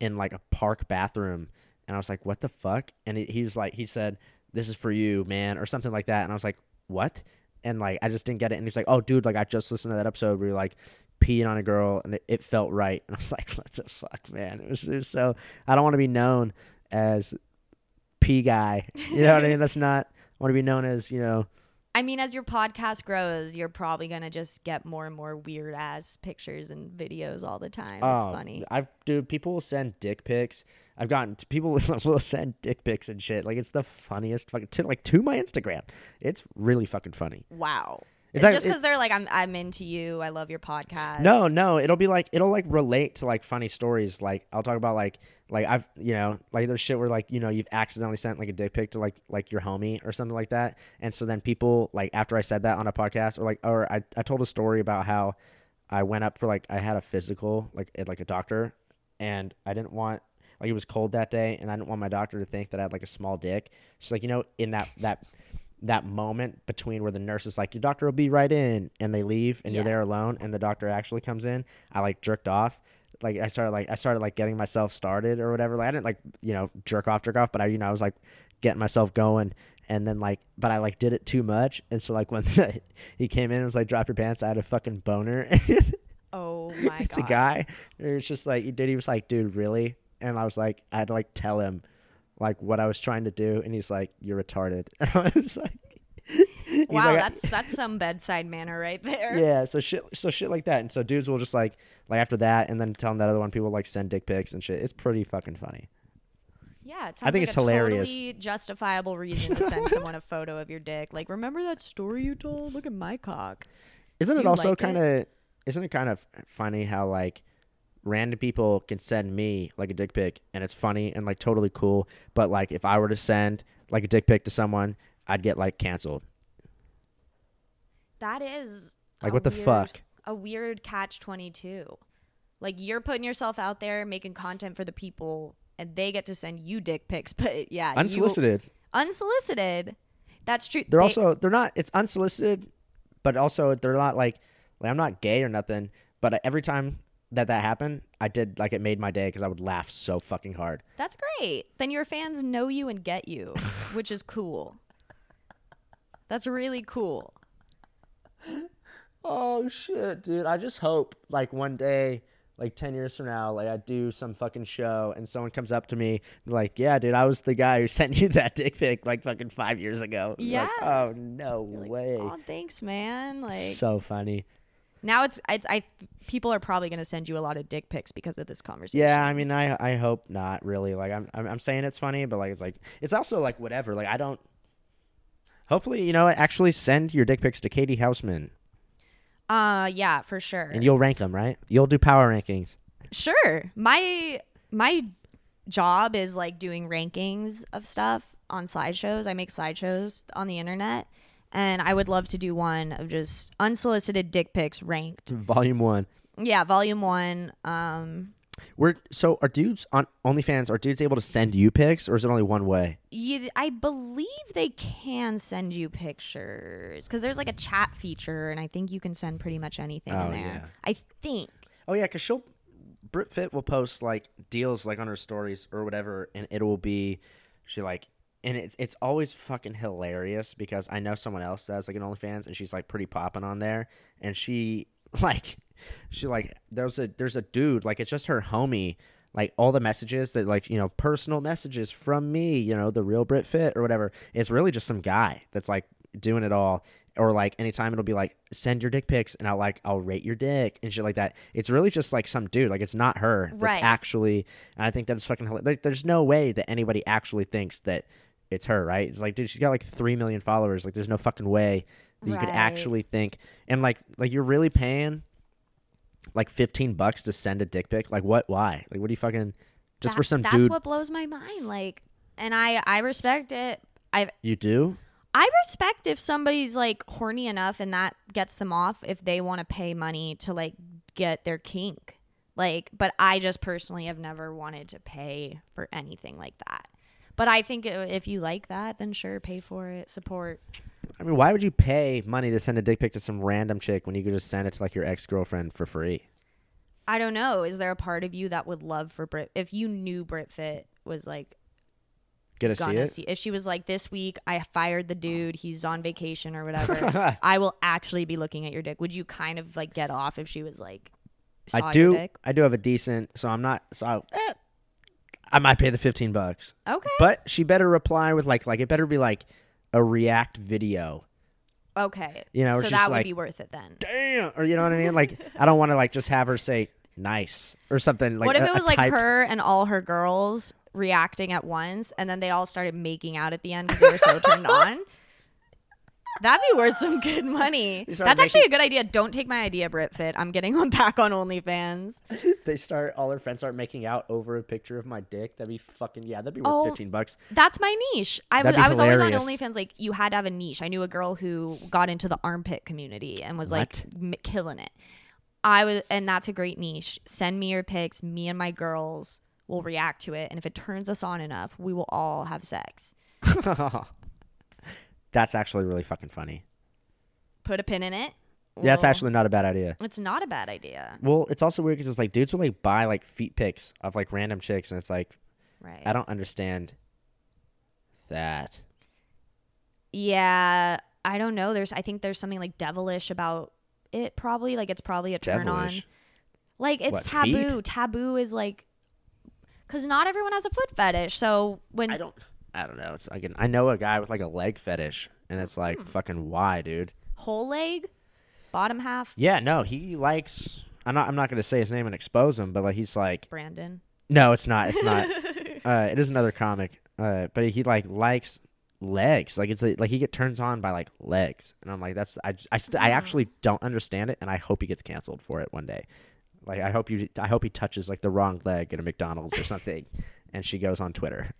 in like a park bathroom, and I was like, what the fuck? And he, he was like, he said, this is for you, man, or something like that. And I was like, what? And, like, I just didn't get it. And he's like, oh, dude, like, I just listened to that episode where you're, like, peeing on a girl, and it, it felt right. And I was like, what the fuck, man? It was, it was so – I don't want to be known as pee guy. You know what I mean? That's not – I want to be known as, you know – I mean, as your podcast grows, you're probably going to just get more and more weird-ass pictures and videos all the time. It's oh, funny. I've Dude, people will send dick pics. I've gotten – people will send dick pics and shit. Like, it's the funniest fucking – like, to my Instagram. It's really fucking funny. Wow. It's, it's like, just because they're like, I'm I'm into you. I love your podcast. No, no. It'll be like – it'll, like, relate to, like, funny stories. Like, I'll talk about, like – like I've, you know, like there's shit where like, you know, you've accidentally sent like a dick pic to like, like your homie or something like that. And so then people like, after I said that on a podcast or like, or I, I told a story about how I went up for like, I had a physical like at like a doctor, and I didn't want, like it was cold that day, and I didn't want my doctor to think that I had like a small dick. So like, you know, in that, that, that moment between where the nurse is like, your doctor will be right in, and they leave, and yeah. you're there alone, and the doctor actually comes in, I like jerked off. Like I started like I started like getting myself started or whatever. Like I didn't like, you know, jerk off, jerk off, but I, you know, I was like getting myself going, and then like, but I like did it too much. And so like when the, he came in and was like, drop your pants, I had a fucking boner. Oh my God. It's a guy. It's just like, he did, he was like, dude, really? And I was like, I had to like tell him like what I was trying to do. And he's like, you're retarded. And I was like, wow, like, that's that's some bedside manner right there. Yeah, so shit, so shit like that, and so dudes will just like, like after that, and then tell them that other one, people like send dick pics and shit. It's pretty fucking funny. Yeah, it sounds I think like it's a hilarious. Totally justifiable reason to send someone a photo of your dick. Like, remember that story you told? Look at my cock. Isn't Do it also like kind of? Isn't it kind of funny how like random people can send me like a dick pic, and it's funny and like totally cool, but like if I were to send like a dick pic to someone, I'd get like canceled. That is like what the weird, fuck a weird catch twenty-two. Like you're putting yourself out there making content for the people, and they get to send you dick pics. But yeah, unsolicited. You, unsolicited. That's true. They're they, also they're not. It's unsolicited, but also they're not like, like I'm not gay or nothing. But every time that that happened, I did like it made my day because I would laugh so fucking hard. That's great. Then your fans know you and get you, which is cool. That's really cool. Oh shit, dude! I just hope like one day, like ten years from now, like I do some fucking show and someone comes up to me like, "Yeah, dude, I was the guy who sent you that dick pic like fucking five years ago." Yeah. Like, oh no like, way. Oh, thanks, man. Like so funny. Now it's it's I people are probably gonna send you a lot of dick pics because of this conversation. Yeah, I mean, I I hope not really. Like I'm I'm, I'm saying it's funny, but like it's like it's also like whatever. Like I don't. Hopefully, you know, actually send your dick pics to Katie Hausman. Uh, yeah, for sure. And you'll rank them, right? You'll do power rankings. Sure. My my job is like doing rankings of stuff on slideshows. I make slideshows on the internet, and I would love to do one of just unsolicited dick pics ranked. Volume one. Yeah, volume one. Um, we're so are dudes on OnlyFans? Are dudes able to send you pics, or is it only one way? You, I believe they can send you pictures because there's like a chat feature, and I think you can send pretty much anything oh, in there. Yeah. I think. Oh yeah, because she'll Brit Fit will post like deals like on her stories or whatever, and it will be she like, and it's it's always fucking hilarious because I know someone else that's like an OnlyFans, and she's like pretty popping on there, and she like. She like there's a there's a dude like it's just her homie like all the messages that like you know personal messages from me you know the real Brit Fit or whatever it's really just some guy that's like doing it all or like anytime it'll be like send your dick pics and I'll like I'll rate your dick and shit like that it's really just like some dude like it's not her that's right. Actually and I think that's fucking hilarious. Like, there's no way that anybody actually thinks that it's her right it's like dude she's got like three million followers like there's no fucking way that right. You could actually think and like like you're really paying. Like fifteen bucks to send a dick pic. Like what? Why? Like what do you fucking? Just that, for some that's dude. That's what blows my mind. Like, and I I respect it. I you do. I respect if somebody's like horny enough and that gets them off if they want to pay money to like get their kink. Like, but I just personally have never wanted to pay for anything like that. But I think if you like that, then sure, pay for it. Support. I mean, why would you pay money to send a dick pic to some random chick when you could just send it to like your ex-girlfriend for free? I don't know. Is there a part of you that would love for Brit if you knew Brit Fit was like gonna see it? See, if she was like, this week I fired the dude, he's on vacation or whatever. I will actually be looking at your dick. Would you kind of like get off if she was like, saw I do, your dick? I do have a decent, so I'm not so. I, eh, I might pay the fifteen bucks. Okay, but she better reply with like like it better be like. A react video. Okay. You know, so that would like, be worth it then. Damn. Or you know what I mean? Like, I don't want to like just have her say nice or something. Like, what if a, it was like type... her and all her girls reacting at once and then they all started making out at the end because they were so turned on? That'd be worth some good money. That's making... actually a good idea. Don't take my idea, Brit Fit. I'm getting on back on OnlyFans. They start, all their friends start making out over a picture of my dick. That'd be fucking, yeah, that'd be worth oh, fifteen bucks. That's my niche. I, w- I was always on OnlyFans. Like, you had to have a niche. I knew a girl who got into the armpit community and was what? like m- killing it. I was, and that's a great niche. Send me your pics. Me and my girls will react to it. And if it turns us on enough, we will all have sex. That's actually really fucking funny. Put a pin in it. Well, yeah, that's actually not a bad idea. It's not a bad idea. Well, it's also weird because it's like dudes will like buy like feet pics of like random chicks, and it's like, right. I don't understand that. Yeah, I don't know. There's, I think there's something like devilish about it. Probably like it's probably a turn devilish. on. Like it's what, taboo. Feet? Taboo is like, because not everyone has a foot fetish. So when I don't. I don't know. It's like an, I know a guy with like a leg fetish, and it's like hmm. fucking why, dude? Whole leg, bottom half. Yeah, no, he likes. I'm not. I'm not gonna say his name and expose him, but like he's like Brandon. No, it's not. It's not. uh, it is another comic, uh, but he like likes legs. Like it's like he get turns on by like legs, and I'm like that's. I I, st- I actually don't understand it, and I hope he gets canceled for it one day. Like I hope you. I hope he touches like the wrong leg at a McDonald's or something, and she goes on Twitter.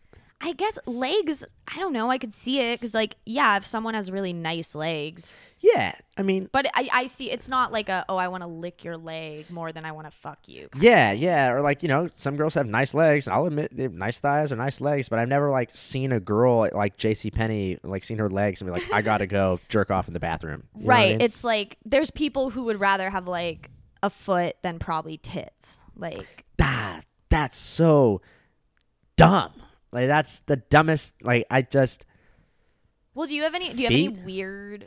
I guess legs, I don't know. I could see it because, like, yeah, if someone has really nice legs. Yeah, I mean. But I, I see it's not like a, oh, I want to lick your leg more than I want to fuck you. Yeah, yeah. Or, like, you know, some girls have nice legs. I'll admit they have nice thighs or nice legs, but I've never, like, seen a girl at, like, JCPenney, like, seen her legs and be like, I got to go jerk off in the bathroom. You right. Know what I mean? It's like there's people who would rather have, like, a foot than probably tits. Like. That, that's so dumb. Like, that's the dumbest, like, I just... Well, do you have any, do you have any weird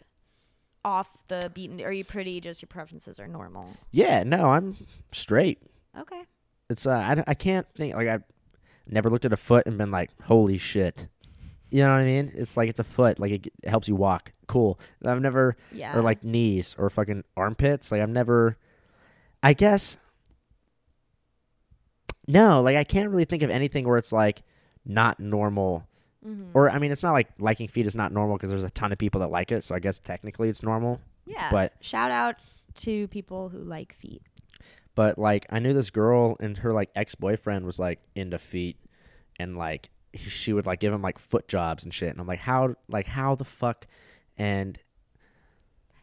off the beaten, are you pretty, just your preferences are normal? Yeah, no, I'm straight. Okay. It's, uh, I, I can't think, like, I've never looked at a foot and been like, holy shit. You know what I mean? It's like, it's a foot, like, it, it helps you walk. Cool. I've never, yeah. Or, like, knees or fucking armpits. Like, I've never, I guess, no, like, I can't really think of anything where it's like, not normal. Mm-hmm. Or, I mean, it's not like liking feet is not normal because there's a ton of people that like it. So I guess technically it's normal. Yeah. But shout out to people who like feet. But, like, I knew this girl and her, like, ex-boyfriend was, like, into feet. And, like, she would, like, give him, like, foot jobs and shit. And I'm like, how, like, how the fuck? And.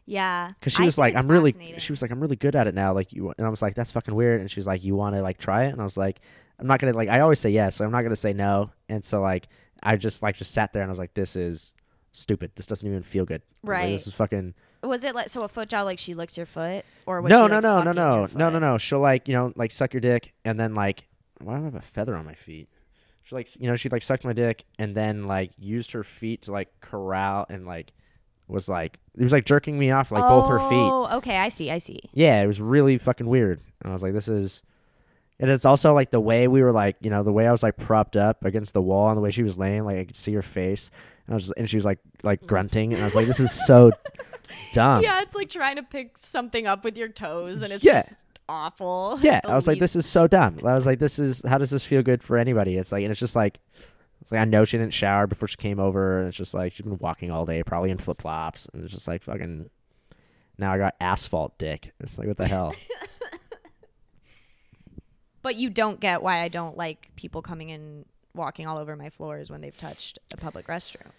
Yeah. Because she was like, I'm really, she was like, I'm really good at it now. Like, you, and I was like, that's fucking weird. And she was like, you want to, like, try it? And I was like, I'm not going to, like, I always say yes, so I'm not going to say no. And so, like, I just, like, just sat there and I was like, this is stupid. This doesn't even feel good. Right. Like, this is fucking. Was it, like, so a foot job, like, she licks your foot? Or was no, she, no, like, no, no, no, no, no, no. She'll, like, you know, like, suck your dick and then, like, why do I have a feather on my feet? She, like, you know, she, like, sucked my dick and then, like, used her feet to, like, corral and, like, was, like, it was, like, jerking me off, like, oh, both her feet. Oh, okay. I see. I see. Yeah. It was really fucking weird. And I was like, this is. And it's also, like, the way we were, like, you know, the way I was, like, propped up against the wall and the way she was laying, like, I could see her face. And I was, and she was, like, like grunting. And I was like, this is so dumb. Yeah, it's like trying to pick something up with your toes, and it's yeah. just awful. Yeah, I was least. like, this is so dumb. I was like, this is, how does this feel good for anybody? It's like, and it's just, like, it's like I know she didn't shower before she came over. And it's just, like, she's been walking all day, probably in flip-flops. And it's just, like, fucking, now I got asphalt dick. It's like, what the hell? But you don't get why I don't like people coming in, walking all over my floors when they've touched a public restroom.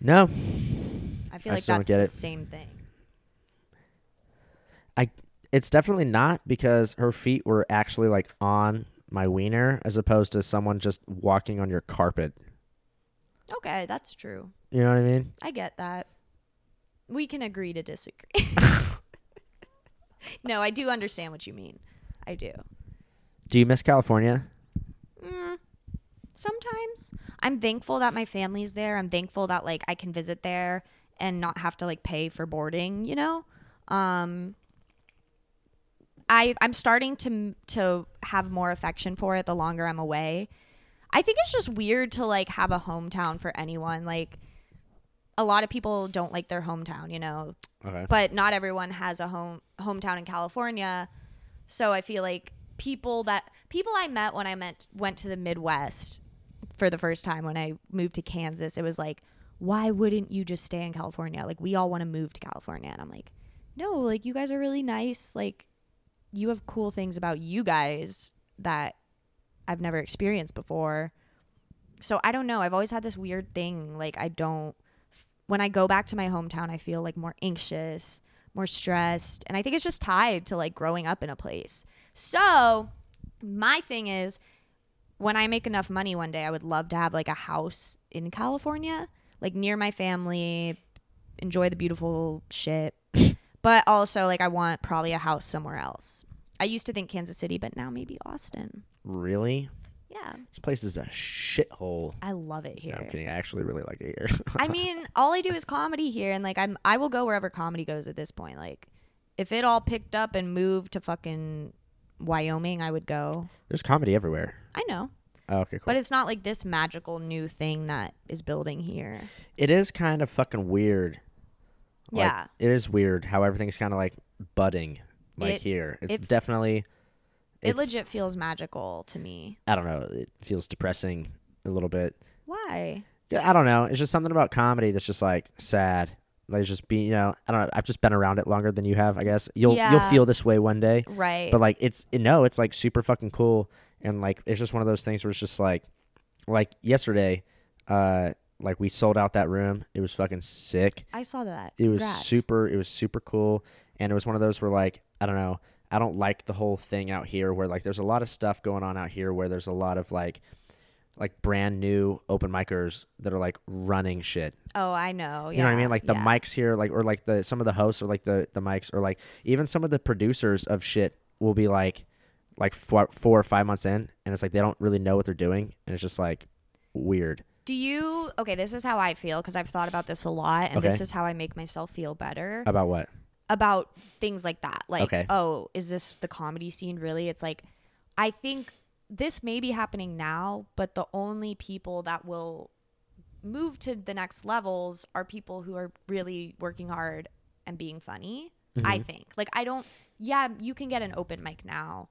No. I feel I like that's the it. same thing. I, it's definitely not, because her feet were actually, like, on my wiener as opposed to someone just walking on your carpet. Okay, that's true. You know what I mean? I get that. We can agree to disagree. No, I do understand what you mean. I do. Do you miss California? Mm, sometimes. I'm thankful that my family's there. I'm thankful that, like, I can visit there and not have to, like, pay for boarding, you know? Um, I, I'm starting to to have more affection for it the longer I'm away. I think it's just weird to, like, have a hometown for anyone. Like, a lot of people don't like their hometown, you know? Okay. But not everyone has a home hometown in California. So I feel like People that people I met when I met, went to the Midwest for the first time when I moved to Kansas, it was like, why wouldn't you just stay in California? Like, we all want to move to California. And I'm like, no, like, you guys are really nice. Like, you have cool things about you guys that I've never experienced before. So I don't know. I've always had this weird thing. Like, I don't, when I go back to my hometown, I feel, like, more anxious, more stressed. And I think it's just tied to, like, growing up in a place. So my thing is, when I make enough money one day, I would love to have, like, a house in California, like, near my family, enjoy the beautiful shit. But also, like, I want probably a house somewhere else. I used to think Kansas City, but now maybe Austin. Really? Yeah. This place is a shithole. I love it here. No, I'm kidding. I actually really like it here. I mean, all I do is comedy here. And, like, I'm, I will go wherever comedy goes at this point. Like, if it all picked up and moved to fucking Wyoming, I would go. There's comedy everywhere. I know. Oh, okay, cool. But it's not like this magical new thing that is building here. It is kind of fucking weird. Like, yeah. It is weird how everything's kind of, like, budding, like, it, here. It's it, definitely. It's, it legit feels magical to me. I don't know. It feels depressing a little bit. Why? Yeah, I don't know. It's just something about comedy that's just, like, sad. Like, just being, you know, I don't know. I've just been around it longer than you have, I guess. You'll yeah. you'll feel this way one day. Right. But, like, it's, no, it's, like, super fucking cool. And, like, it's just one of those things where it's just, like, like, yesterday, Uh, like we sold out that room. It was fucking sick. I saw that. It Congrats. was super. It was super cool. And it was one of those where like, I don't know. I don't like the whole thing out here where like there's a lot of stuff going on out here where there's a lot of like like brand new open micers that are like running shit. Oh, I know. Yeah. You know what I mean? Like the yeah. mics here, like, or like the, some of the hosts or like the, the mics or like even some of the producers of shit will be like, like four, four or five months in. And it's like, they don't really know what they're doing. And it's just like weird. Do you, okay, this is how I feel. 'Cause I've thought about this a lot and okay. this is how I make myself feel better. About what? About things like that. Like, okay. oh, is this the comedy scene really? It's like, I think this may be happening now, but the only people that will move to the next levels are people who are really working hard and being funny, mm-hmm. I think. Like, I don't, yeah, you can get an open mic now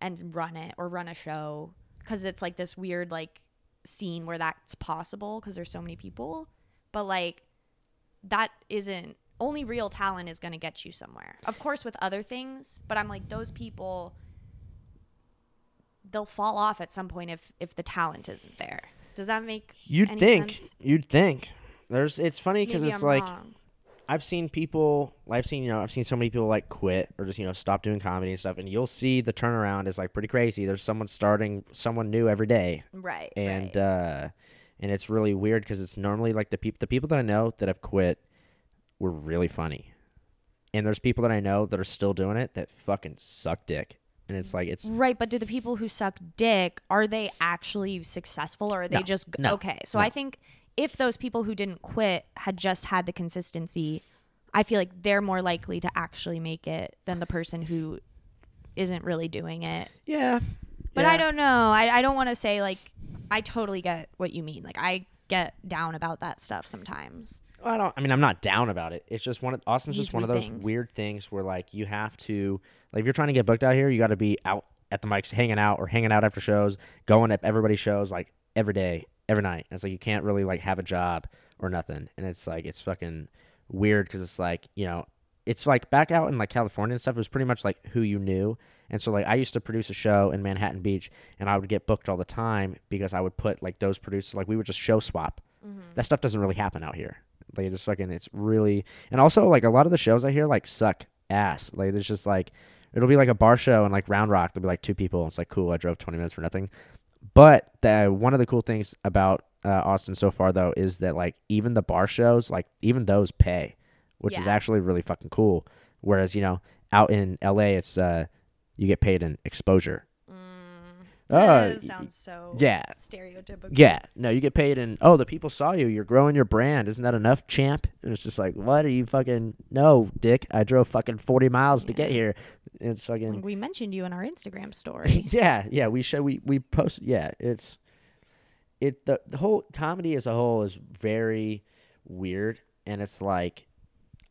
and run it or run a show because it's like this weird like scene where that's possible because there's so many people. But like, that isn't, only real talent is going to get you somewhere. Of course, with other things, but I'm like, those people, they'll fall off at some point if if the talent isn't there. Does that make you'd any think sense? You'd think there's it's funny because it's I'm like wrong. I've seen people I've seen you know I've seen so many people like quit or just you know stop doing comedy and stuff, and you'll see the turnaround is like pretty crazy. There's someone starting someone new every day, right? And right. uh and it's really weird because it's normally like the people the people that I know that have quit were really funny, and there's people that I know that are still doing it that fucking suck dick. And it's like, it's right. But do the people who suck dick, are they actually successful or are they no, just no, okay? So no. I think if those people who didn't quit had just had the consistency, I feel like they're more likely to actually make it than the person who isn't really doing it. Yeah. But yeah. I don't know. I, I don't want to say like, I totally get what you mean. Like I get down about that stuff sometimes. Well, I don't, I mean, I'm not down about it. It's just one of, Austin's He's just one weeping. of those weird things where like you have to, like if you're trying to get booked out here, you got to be out at the mics, hanging out or hanging out after shows, going up everybody's shows like every day, every night. And it's like you can't really like have a job or nothing. And it's like it's fucking weird because it's like, you know, it's like back out in like California and stuff, it was pretty much like who you knew. And so like I used to produce a show in Manhattan Beach and I would get booked all the time because I would put like those producers, like we would just show swap. Mm-hmm. That stuff doesn't really happen out here. Like it's fucking, it's really, and also like a lot of the shows out here like suck ass. Like there's just like, it'll be like a bar show and like Round Rock, there'll be like two people. And it's like, cool, I drove twenty minutes for nothing. But the, one of the cool things about uh, Austin so far though is that like even the bar shows, like even those pay, which yeah. is actually really fucking cool. Whereas, you know, out in L A, it's uh, you get paid in exposure. That oh, sounds so yeah. stereotypical. Yeah. No, you get paid in, oh, the people saw you. You're growing your brand. Isn't that enough, champ? And it's just like, what are you fucking, no, dick. I drove fucking forty miles yeah. to get here. And it's fucking. Like we mentioned you in our Instagram story. yeah. Yeah. We show, we, we post. Yeah. It's, it, the, the whole comedy as a whole is very weird. And it's like,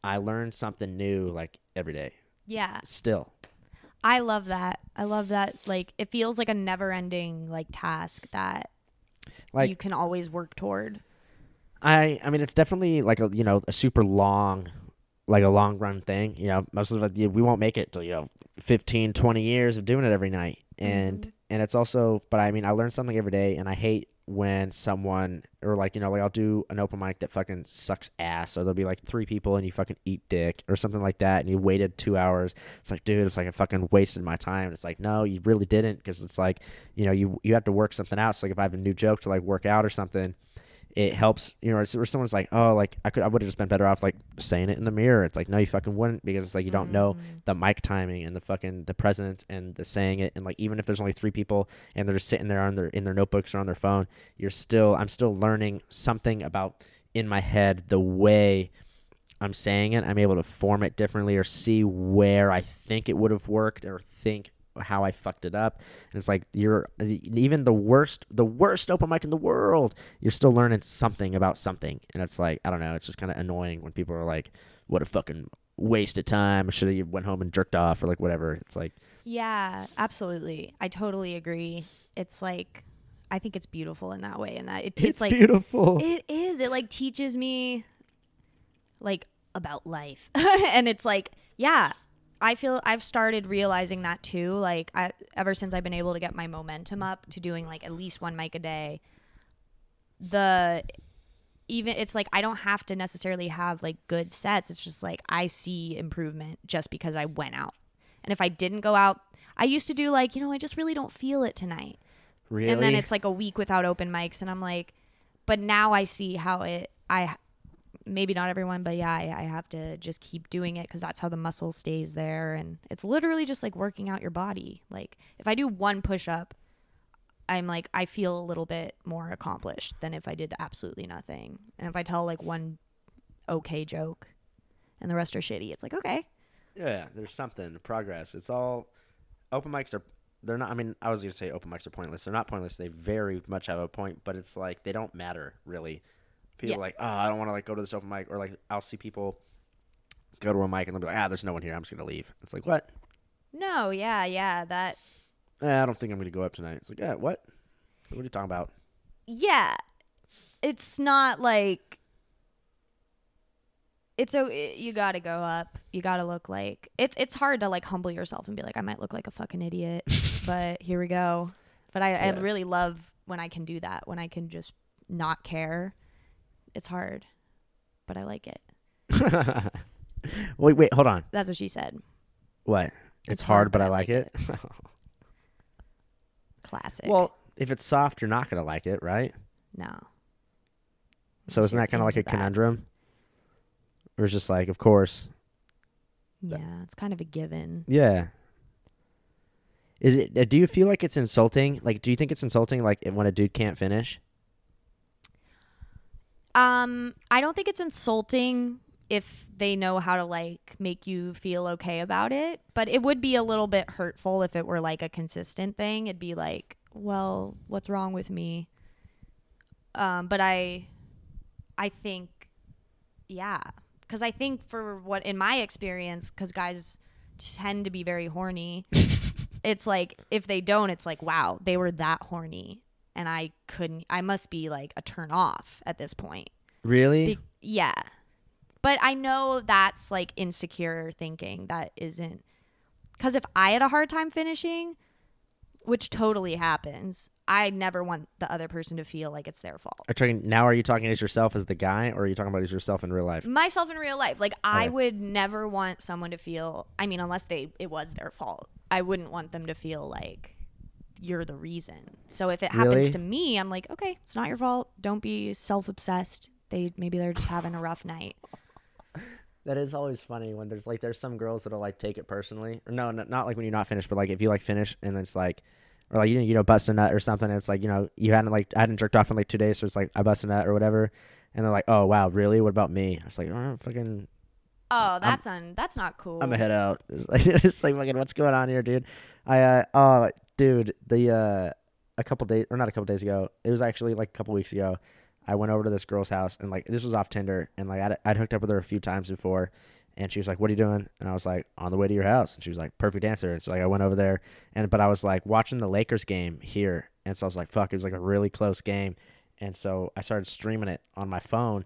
I learn something new like every day. Yeah. Still. I love that. I love that. Like, it feels like a never-ending, like, task that like, you can always work toward. I I mean, it's definitely, like, a you know, a super long, like, a long-run thing. You know, most of it, we won't make it till, you know, fifteen, twenty years of doing it every night. And, mm-hmm. and it's also, but, I mean, I learn something every day, and I hate when someone, or, like, you know, like, I'll do an open mic that fucking sucks ass, or there'll be, like, three people, and you fucking eat dick, or something like that, and you waited two hours. It's like, dude, it's like I fucking wasted my time. It's like, no, you really didn't, because it's like, you know, you you have to work something out. So, like, if I have a new joke to, like, work out or something, it helps, you know, or someone's like, oh, like, I could, I would have just been better off, like, saying it in the mirror. It's like, no, you fucking wouldn't, because it's like, you don't mm-hmm. know the mic timing, and the fucking, the presence, and the saying it, and, like, even if there's only three people, and they're just sitting there on their, in their notebooks or on their phone, you're still, I'm still learning something about, in my head, the way I'm saying it, I'm able to form it differently, or see where I think it would have worked, or think how I fucked it up. And it's like, you're even the worst the worst open mic in the world, you're still learning something about something. And it's like, I don't know, it's just kind of annoying when people are like, what a fucking waste of time, should have went home and jerked off, or like whatever. It's like, yeah, absolutely, I totally agree. It's like, I think it's beautiful in that way, and that it t- it's, it's like beautiful, it is, it like teaches me like about life. And it's like, yeah, I feel I've started realizing that too. Like I, ever since I've been able to get my momentum up to doing like at least one mic a day, the even it's like I don't have to necessarily have like good sets. It's just like I see improvement just because I went out. And if I didn't go out, I used to do like, you know, I just really don't feel it tonight. Really? And then it's like a week without open mics and I'm like, but now I see how it, I, maybe not everyone, but yeah, I, I have to just keep doing it because that's how the muscle stays there. And it's literally just like working out your body. Like if I do one push up, I'm like, I feel a little bit more accomplished than if I did absolutely nothing. And if I tell like one okay joke and the rest are shitty, it's like, okay. Yeah, there's something, progress. It's all, open mics are, they're not, I mean, I was going to say open mics are pointless. They're not pointless. They very much have a point, but it's like, they don't matter really. People yeah. are like, oh, I don't want to like go to this open mic, or like I'll see people go to a mic and they'll be like, ah, there's no one here. I'm just going to leave. It's like, what? No. Yeah. Yeah. That. Eh, I don't think I'm going to go up tonight. It's like, yeah, what? What are you talking about? Yeah. It's not like. It's so you got to go up. You got to look like it's it's hard to like humble yourself and be like, I might look like a fucking idiot, but here we go. But I, yeah. I really love when I can do that, when I can just not care. It's hard, but I like it. wait, wait, hold on. That's what she said. What? It's, it's hard, hard, but I, I like, like it. it. Classic. Well, if it's soft, you're not going to like it, right? No. So isn't that kind of like a that. conundrum? Or it's just like, of course. Yeah, it's kind of a given. Yeah. Is it? Do you feel like it's insulting? Like, do you think it's insulting, like, when a dude can't finish? Um, I don't think it's insulting if they know how to, like, make you feel okay about it. But it would be a little bit hurtful if it were, like, a consistent thing. It'd be like, well, what's wrong with me? Um, but I, I think, yeah. Because I think for what, in my experience, because guys tend to be very horny, it's like, if they don't, it's like, wow, they were that horny. And I couldn't, I must be like a turn off at this point. Really? Be- yeah. But I know that's like insecure thinking that isn't, because if I had a hard time finishing, which totally happens, I never want the other person to feel like it's their fault. Are talking, now are you talking as yourself as the guy, or are you talking about as yourself in real life? Myself in real life. Like, okay. I would never want someone to feel, I mean, unless they it was their fault. I wouldn't want them to feel like you're the reason. So if it really? happens to me, I'm like, okay, it's not your fault. Don't be self-obsessed. They Maybe they're just having a rough night. That is always funny when there's like, there's some girls that'll like take it personally. Or no, not, not like when you're not finished, but like if you like finish and it's like, or like, you know, you know, bust a nut or something. And it's like, you know, you hadn't like, I hadn't jerked off in like two days. So it's like, I bust a nut or whatever. And they're like, oh, wow, really? What about me? I was like, oh, fucking. Oh, that's I'm, un, that's not cool. I'm a head out. It's like, it's like, fucking, what's going on here, dude? I, uh, oh, dude, the, uh, a couple days, or not a couple days ago. It was actually like a couple weeks ago. I went over to this girl's house and like, this was off Tinder. And like, I'd, I'd hooked up with her a few times before. And she was like, what are you doing? And I was like, on the way to your house. And she was like, perfect answer. And so like I went over there. And but I was like watching the Lakers game here. And so I was like, fuck, it was like a really close game. And so I started streaming it on my phone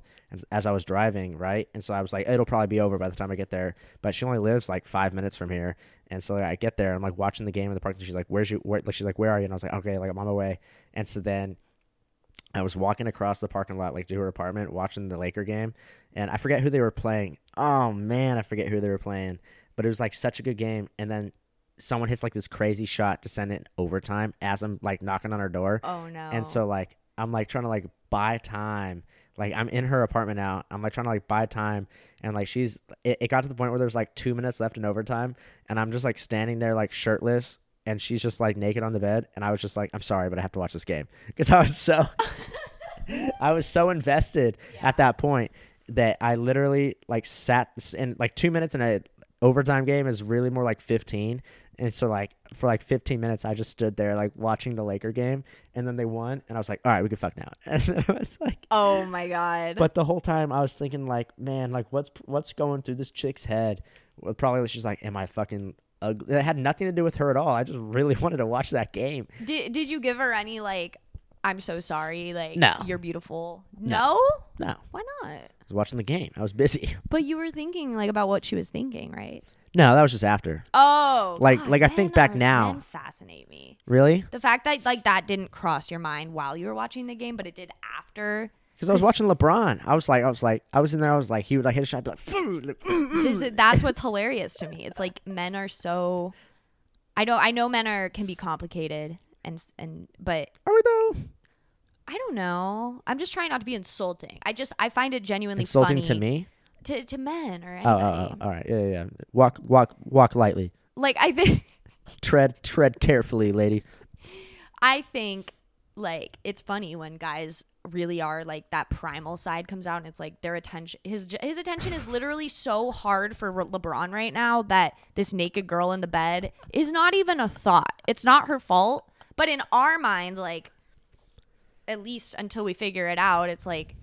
as I was driving, right? And so I was like, it'll probably be over by the time I get there. But she only lives like five minutes from here. And so like, I get there. I'm like watching the game in the park. And she's like, where's you? Where? Like, she's like, where are you? And I was like, okay, like I'm on my way. And so then I was walking across the parking lot, like to her apartment, watching the Laker game. And I forget who they were playing. Oh, man, I forget who they were playing. But it was like such a good game. And then someone hits like this crazy shot to send it in overtime as I'm like knocking on her door. Oh, no. And so like I'm like trying to like buy time. Like I'm in her apartment now. I'm like trying to like buy time. And like she's it, it got to the point where there was like two minutes left in overtime. And I'm just like standing there like shirtless. And she's just like naked on the bed. And I was just like, I'm sorry, but I have to watch this game. Because I was so I was so invested yeah. at that point that I literally like sat in like two minutes in a overtime game is really more like fifteen. And so like for like fifteen minutes, I just stood there like watching the Laker game. And then they won. And I was like, all right, we can fuck now. And then I was like, oh, my God. But the whole time I was thinking like, man, like what's what's going through this chick's head? Well, probably she's like, am I fucking ugly? It had nothing to do with her at all. I just really wanted to watch that game. Did, did you give her any like, I'm so sorry, like no. you're beautiful? No. No? No. Why not? I was watching the game. I was busy. But you were thinking like about what she was thinking, right? No, that was just after. Oh. Like God, like I think back now. Men fascinate me. Really? The fact that like that didn't cross your mind while you were watching the game, but it did after. after. Because I was watching LeBron. I was like, I was like, I was in there. I was like, he would like hit a shot, I'd be like, food. Like, mm-hmm. This is, that's what's hilarious to me. It's like men are so. I know, I know, men are can be complicated, and and but are we though? I don't know. I'm just trying not to be insulting. I just I find it genuinely insulting funny to me, to to men or anybody. Oh, oh, oh. All right, yeah, yeah, yeah. Walk, walk, walk lightly. Like I think. tread, tread carefully, lady. I think like it's funny when guys really are like that primal side comes out, and it's like their attention his his attention is literally so hard for LeBron right now that this naked girl in the bed is not even a thought. It's not her fault, but in our mind, like, at least until we figure it out, it's like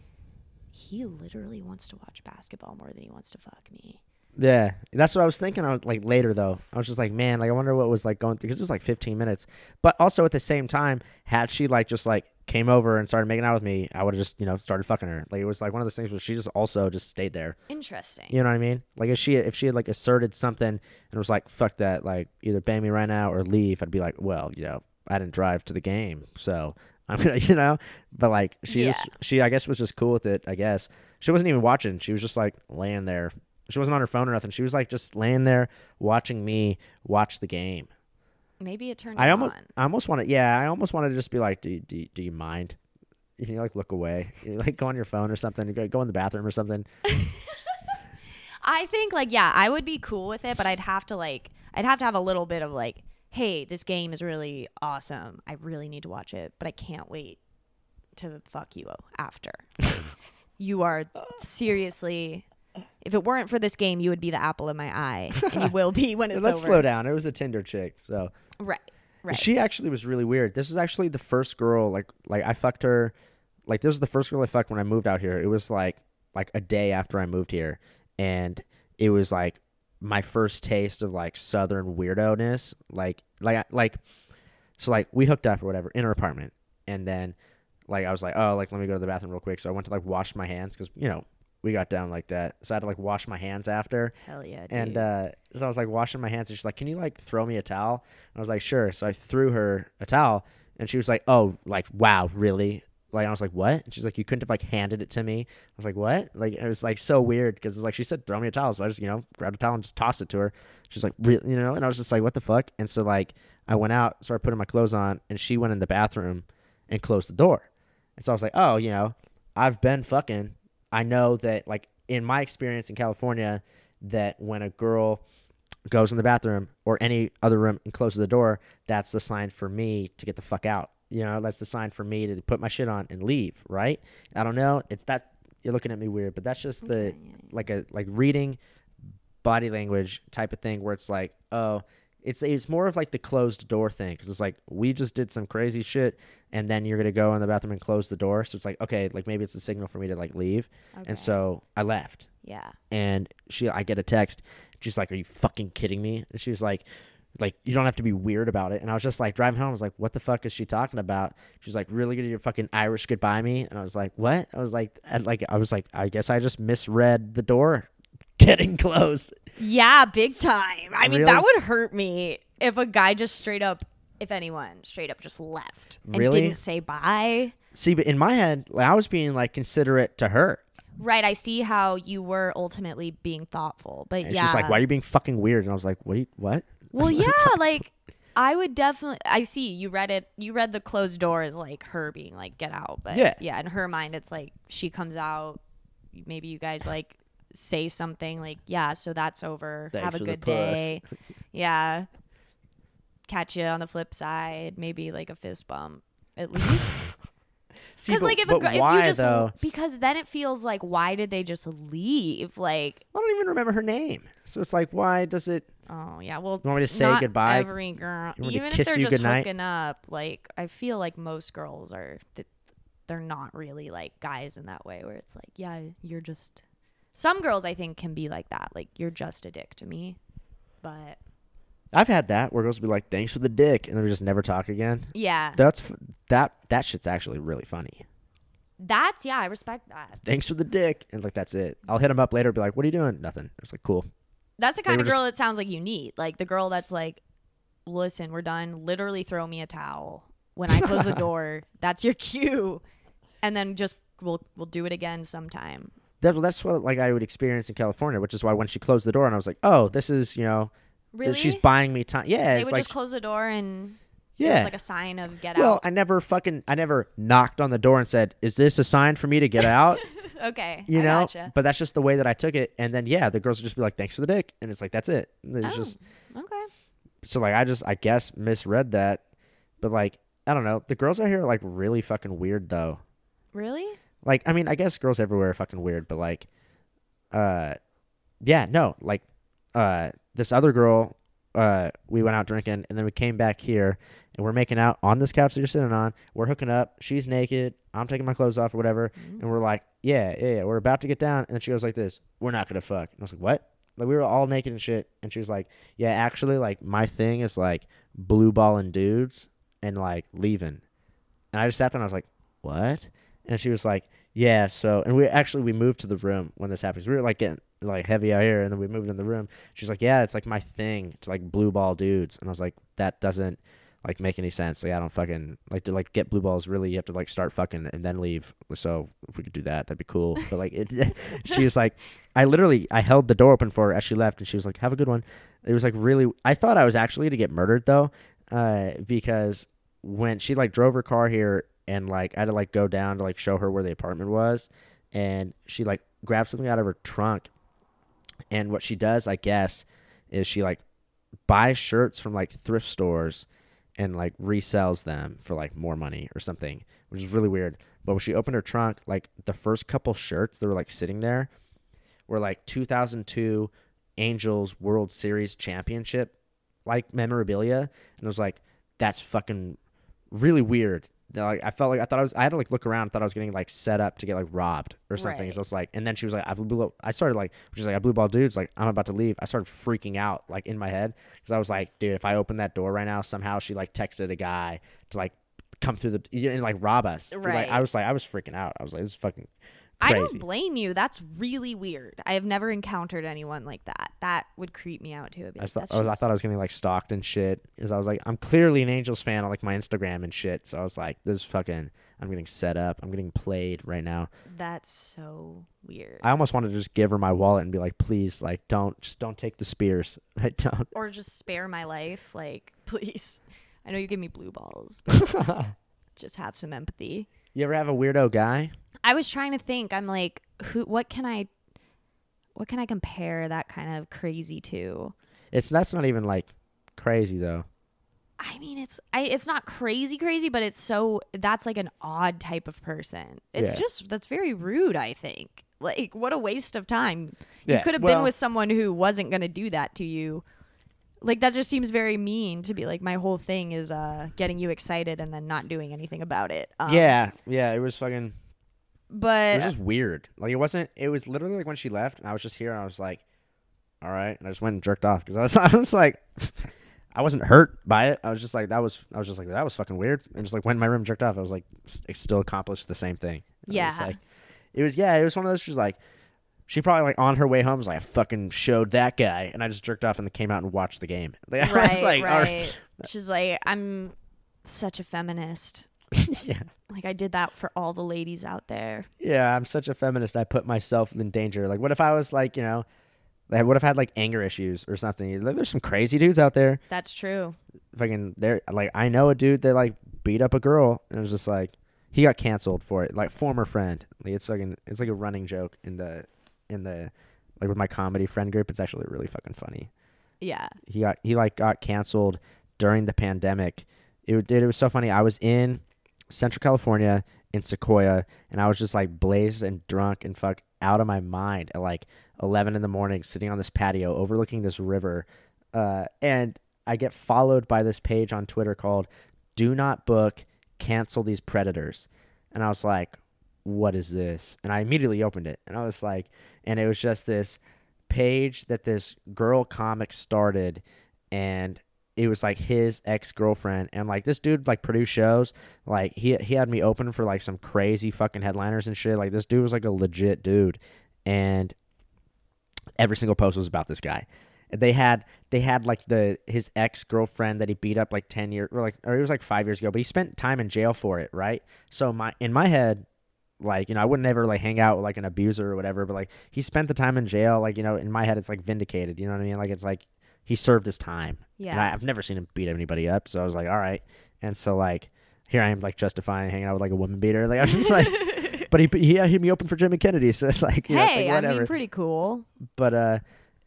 he literally wants to watch basketball more than he wants to fuck me. Yeah, that's what I was thinking. I was like, later though, I was just like, man, like I wonder what was like going through, because it was like fifteen minutes, but also at the same time, had she like just like came over and started making out with me, I would have just, you know, started fucking her. Like it was like one of those things where she just also just stayed there. Interesting. You know what I mean? Like if she if she had like asserted something and was like, fuck that, like either bang me right now or leave, I'd be like, well, you know, I didn't drive to the game, so I'm gonna, you know, but like she yeah. just, she I guess was just cool with it. I guess she wasn't even watching. She was just like laying there. She wasn't on her phone or nothing. She was like just laying there watching me watch the game. Maybe it turned I almost, on. I almost wanted, yeah, I almost wanted to just be like, do, do, do you mind? You know, like look away. You know, like go on your phone or something. Go, go in the bathroom or something. I think like, yeah, I would be cool with it, but I'd have to like, I'd have to have a little bit of like, hey, this game is really awesome. I really need to watch it, but I can't wait to fuck you after. You are seriously... If it weren't for this game, you would be the apple in my eye, and you will be when it's Let's over. Let's slow down. It was a Tinder chick, so right, right. She actually was really weird. This was actually the first girl, like, like I fucked her. Like this was the first girl I fucked when I moved out here. It was like, like a day after I moved here, and it was like my first taste of like Southern weirdo-ness. Like, like, like, so like we hooked up or whatever in her apartment, and then like I was like, oh, like let me go to the bathroom real quick. So I went to like wash my hands because you know. We got down like that. So I had to like wash my hands after. Hell yeah, dude. And uh, so I was like washing my hands. And she's like, can you like throw me a towel? And I was like, sure. So I threw her a towel. And she was like, oh, like, wow, really? Like, I was like, what? And she's like, you couldn't have like handed it to me. I was like, what? Like, it was like so weird because it's like, she said, throw me a towel. So I just, you know, grabbed a towel and just tossed it to her. She's like, really? You know? And I was just like, what the fuck? And so like, I went out, started putting my clothes on, and she went in the bathroom and closed the door. And so I was like, oh, you know, I've been fucking. I know that, like, in my experience in California, that when a girl goes in the bathroom or any other room and closes the door, that's the sign for me to get the fuck out. You know, that's the sign for me to put my shit on and leave, right? I don't know. It's that you're looking at me weird, but that's just the, okay, like, a like reading body language type of thing where it's like, oh, it's it's more of like the closed door thing because it's like we just did some crazy shit and then you're going to go in the bathroom and close the door. So it's like, okay, like maybe it's a signal for me to like leave. Okay. And so I left. Yeah. And she, I get a text. She's like, are you fucking kidding me? And she was like, like, you don't have to be weird about it. And I was just like driving home. I was like, what the fuck is she talking about? She's like, really gonna do your fucking Irish goodbye me? And I was like, what? I was like, and like, I was like, I guess I just misread the door getting closed. Yeah, big time. I really? mean, that would hurt me if a guy just straight up, if anyone straight up just left and really? didn't say bye. See, but in my head, like, I was being like considerate to her. Right. I see how you were ultimately being thoughtful, but and yeah. She's like, why are you being fucking weird? And I was like, what? You, what? Well, yeah, like I would definitely, I see you read it. You read the closed door as like her being like, get out. But yeah, yeah in her mind, it's like she comes out. Maybe you guys like say something like, yeah, so that's over. Thanks, have a good day. Yeah. Catch you on the flip side. Maybe like a fist bump at least. Because like if, but a, if why, you just though? Because then it feels like, why did they just leave? Like I don't even remember her name, so it's like, why does it? Oh yeah, well you want me to say goodbye? Every girl, even if they're just hooking up, like I feel like most girls are, th- they're not really like guys in that way where it's like, yeah, you're just. Some girls I think can be like that, like you're just a dick to me, but. I've had that where girls will be like, thanks for the dick, and then we just never talk again. Yeah. That's that that shit's actually really funny. That's, yeah, I respect that. Thanks for the dick. And like, that's it. I'll hit them up later and be like, what are you doing? Nothing. It's like, cool. That's the kind of girl just... that sounds like you need. Like the girl that's like, listen, we're done. Literally throw me a towel when I close the door. That's your cue. And then just we'll we'll do it again sometime. That, that's what like I would experience in California, which is why when she closed the door and I was like, oh, this is, you know, really? She's buying me time. Yeah, they it's would like, just close the door and yeah, it was like a sign of get well, out. Well, I never fucking I never knocked on the door and said, "Is this a sign for me to get out?" Okay, you I know. Gotcha. But that's just the way that I took it. And then yeah, the girls would just be like, "Thanks for the dick," and it's like that's it. It's oh, just okay. So like I just I guess misread that, but like I don't know. The girls out here are like really fucking weird though. Really? Like, I mean, I guess girls everywhere are fucking weird, but, like, uh, yeah, no, like, uh, this other girl, uh, we went out drinking, and then we came back here, and we're making out on this couch that you're sitting on, we're hooking up, she's naked, I'm taking my clothes off or whatever, mm-hmm. and we're like, yeah, yeah, yeah, we're about to get down, and then she goes like this, we're not gonna fuck, and I was like, what? Like, we were all naked and shit, and she was like, yeah, actually, like, my thing is, like, blue balling dudes and, like, leaving, and I just sat there, and I was like, what? And she was like, yeah, so, and we actually, we moved to the room when this happens. We were like getting like heavy out here and then we moved in the room. She's like, yeah, it's like my thing to like blue ball dudes. And I was like, that doesn't like make any sense. Like I don't fucking like to like get blue balls. Really, you have to like start fucking and then leave. So if we could do that, that'd be cool. But like, it, she was like, I literally, I held the door open for her as she left and she was like, have a good one. It was like really, I thought I was actually to get murdered though, uh, because when she like drove her car here and, like, I had to, like, go down to, like, show her where the apartment was. And she, like, grabbed something out of her trunk. And what she does, I guess, is she, like, buys shirts from, like, thrift stores and, like, resells them for, like, more money or something, which is really weird. But when she opened her trunk, like, the first couple shirts that were, like, sitting there were, like, two thousand two Angels World Series Championship, like, memorabilia. And I was like, that's fucking really weird. Like I felt like I thought I was I had to like look around thought I was getting like set up to get like robbed or something right. So it's like and then she was like I blew I started like she's like I blue ball dudes like I'm about to leave I started freaking out like in my head because I was like dude if I open that door right now somehow she like texted a guy to like come through the and like rob us right like, I was like I was freaking out I was like this is fucking crazy. I don't blame you. That's really weird. I have never encountered anyone like that. That would creep me out too. I, th- just... I thought I was getting like stalked and shit. Because I was like, I'm clearly an Angels fan on like my Instagram and shit. So I was like, this is fucking, I'm getting set up. I'm getting played right now. That's so weird. I almost wanted to just give her my wallet and be like, please, like, don't, just don't take the spears. I don't. Or just spare my life. Like, please. I know you give me blue balls, but just have some empathy. You ever have a weirdo guy? I was trying to think. I'm like, who? What can I? What can I compare that kind of crazy to? It's that's not even like crazy though. I mean, it's I, it's not crazy, crazy, but it's so that's like an odd type of person. It's yeah. just that's very rude. I think like what a waste of time. You yeah. could have well, been with someone who wasn't going to do that to you. Like that just seems very mean to be like my whole thing is uh, getting you excited and then not doing anything about it. Um, yeah, yeah, it was fucking. But it was just weird. Like it wasn't. It was literally like when she left, and I was just here, and I was like, "All right," and I just went and jerked off because I was, I was like, I wasn't hurt by it. I was just like, that was, I was just like, that was fucking weird, and just like went in my room, and jerked off. I was like, it still accomplished the same thing. And yeah. Was like, it was yeah. It was one of those. She was like, she probably like on her way home was like, I fucking showed that guy, and I just jerked off and then came out and watched the game. Like, right, I was like, right. All right. She's like, I'm such a feminist. Yeah. Like I did that for all the ladies out there. Yeah, I'm such a feminist. I put myself in danger. Like what if I was like, you know, what if I had like anger issues or something? Like, there's some crazy dudes out there. That's true. Fucking there like I know a dude that like beat up a girl and it was just like he got canceled for it. Like former friend. Like it's fucking it's like a running joke in the in the like with my comedy friend group. It's actually really fucking funny. Yeah. He got he like got canceled during the pandemic. It it, it was so funny. I was in Central California in Sequoia, and I was just like blazed and drunk and fuck out of my mind at like eleven in the morning, sitting on this patio overlooking this river. Uh, and I get followed by this page on Twitter called "Do Not Book, Cancel These Predators." And I was like, "What is this?" And I immediately opened it, and I was like, and it was just this page that this girl comic started, and it was like his ex-girlfriend, and like this dude like produced shows. Like he he had me open for like some crazy fucking headliners and shit. Like this dude was like a legit dude, and every single post was about this guy. They had they had like the his ex-girlfriend that he beat up like ten years or like or it was like five years ago, but he spent time in jail for it, right? So my in my head, like, you know, I wouldn't ever like hang out with like an abuser or whatever, but like he spent the time in jail. Like, you know, in my head, it's like vindicated. You know what I mean? Like, it's like he served his time. Yeah. And I, I've never seen him beat anybody up. So I was like, all right. And so like here I am like justifying hanging out with like a woman beater. Like I was just like, but he, he hit me open for Jimmy Kennedy. So it's like, you hey, know, it's like, I mean, pretty cool. But uh,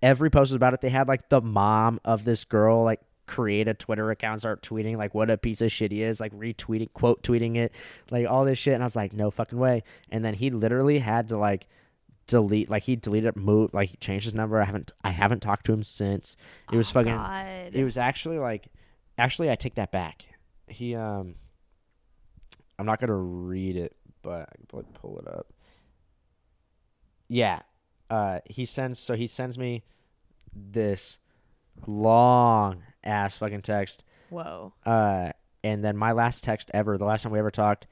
every post was about it. They had like the mom of this girl, like, create a Twitter account, start tweeting like what a piece of shit he is, like retweeting, quote tweeting it, like all this shit. And I was like, no fucking way. And then he literally had to like delete, like he deleted, moved, like he changed his number. I haven't, I haven't talked to him since. It was oh, fucking. God. It was actually like, actually I take that back. He, um, I'm not gonna read it, but I can probably pull it up. Yeah, uh, he sends. So he sends me this long ass fucking text. Whoa. Uh, and then my last text ever, the last time we ever talked,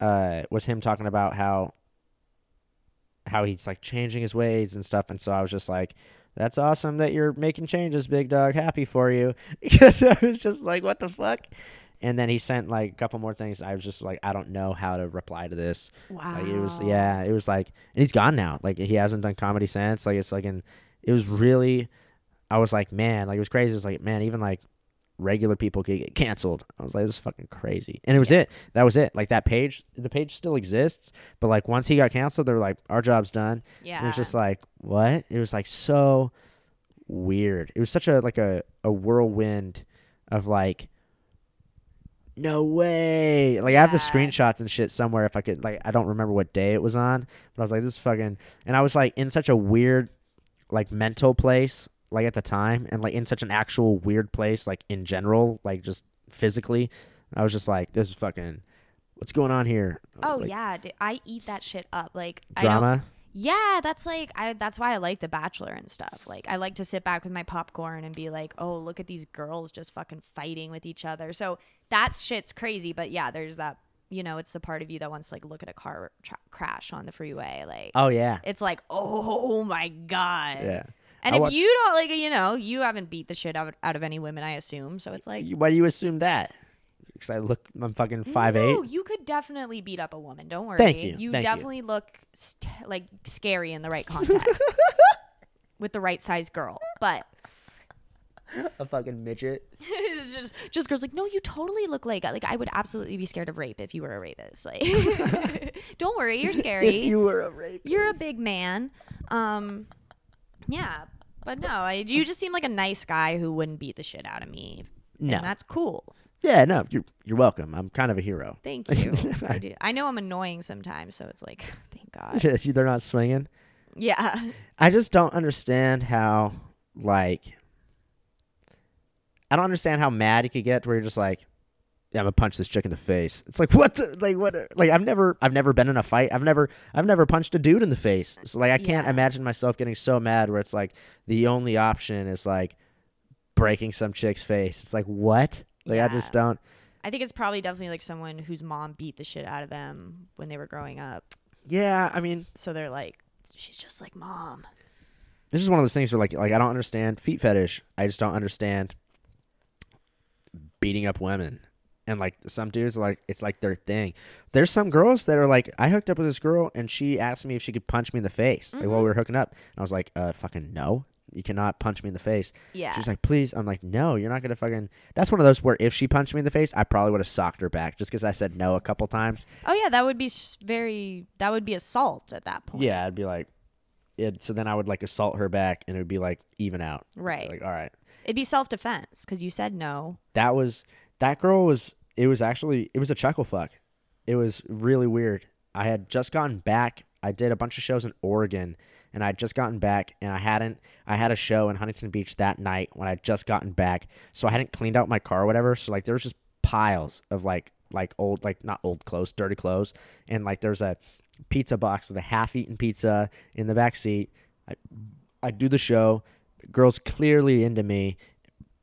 uh, was him talking about how how he's like changing his ways and stuff. And so I was just like, that's awesome that you're making changes, big dog. Happy for you. Because I was just like, what the fuck? And then he sent like a couple more things. I was just like, I don't know how to reply to this. Wow. Like, it was, yeah, it was like, and he's gone now. Like he hasn't done comedy since. Like it's like, and it was really, I was like, man, like it was crazy. It was like, man, even like regular people could get canceled. I was like, this is fucking crazy. And it was yeah. it. That was it. Like that page, the page still exists. But like once he got canceled, they were like, our job's done. Yeah. And it was just like, what? It was like so weird. It was such a, like a, a whirlwind of like, no way. Like yeah. I have the screenshots and shit somewhere if I could, like, I don't remember what day it was on. But I was like, this is fucking, and I was like in such a weird, like mental place. Like at the time and like in such an actual weird place, like in general, like just physically, I was just like, this is fucking, what's going on here? Oh like, yeah. Dude, I eat that shit up. Like drama. I don't, yeah. That's like, I, that's why I like The Bachelor and stuff. Like I like to sit back with my popcorn and be like, oh, look at these girls just fucking fighting with each other. So that shit's crazy. But yeah, there's that, you know, it's the part of you that wants to like look at a car tra- crash on the freeway. Like, oh yeah. It's like, oh my God. Yeah. And I if watch, you don't, like, you know, you haven't beat the shit out, out of any women, I assume. So it's like. Why do you assume that? Because I look, I'm fucking five eight. No, eight. You could definitely beat up a woman. Don't worry. Thank you. You Thank definitely you. look, st- like, scary in the right context. With the right size girl. But. A fucking midget. It's just, just girls like, no, you totally look like, like, I would absolutely be scared of rape if you were a rapist. Like, don't worry. You're scary. If you were a rapist. You're a big man. Um. Yeah, but no, I, you just seem like a nice guy who wouldn't beat the shit out of me. No. And that's cool. Yeah, no, you're, you're welcome. I'm kind of a hero. Thank you. I do. I know I'm annoying sometimes, so it's like, thank God. They're not swinging? Yeah. I just don't understand how, like, I don't understand how mad you could get to where you're just like, yeah, I'm gonna punch this chick in the face. It's like what, the, like what, like I've never, I've never been in a fight. I've never, I've never punched a dude in the face. So like I can't yeah. imagine myself getting so mad where it's like the only option is like breaking some chick's face. It's like what? Like yeah. I just don't. I think it's probably definitely like someone whose mom beat the shit out of them when they were growing up. Yeah, I mean. So they're like, she's just like mom. This is one of those things where like, like I don't understand feet fetish. I just don't understand beating up women. And, like, some dudes, like, it's, like, their thing. There's some girls that are, like, I hooked up with this girl, and she asked me if she could punch me in the face mm-hmm. like, while we were hooking up. And I was like, uh, fucking no. You cannot punch me in the face. Yeah. She's like, please. I'm like, no, you're not going to fucking. That's one of those where if she punched me in the face, I probably would have socked her back just because I said no a couple times. Oh, yeah. That would be very, that would be assault at that point. Yeah. I'd be like, it, so then I would, like, assault her back, and it would be, like, even out. Right. Like, all right. It'd be self-defense because you said no. That was. That girl was, it was actually, it was a chuckle fuck. It was really weird. I had just gotten back. I did a bunch of shows in Oregon and I had just gotten back and I hadn't, I had a show in Huntington Beach that night when I'd just gotten back. So I hadn't cleaned out my car or whatever. So like there was just piles of like, like old, like not old clothes, dirty clothes. And like there's a pizza box with a half eaten pizza in the back seat. I, I do the show. The girl's clearly into me.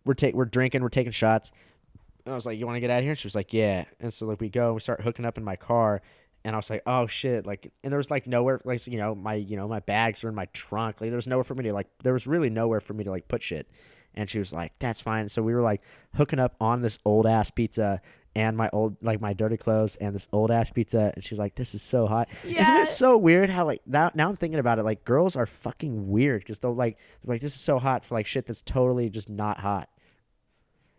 We're ta- we're drinking, we're taking shots. And I was like, you want to get out of here? And she was like, yeah. And so, like, we go and we start hooking up in my car. And I was like, oh, shit. Like, and there was, like, nowhere, like, you know, my, you know, my bags are in my trunk. Like, there was nowhere for me to, like, there was really nowhere for me to, like, put shit. And she was like, that's fine. So we were, like, hooking up on this old-ass pizza and my old, like my dirty clothes and this old ass pizza. And she's like, this is so hot. Yeah. Isn't it so weird how like now, now I'm thinking about it, like girls are fucking weird because they'll like, they're like, this is so hot for like shit that's totally just not hot.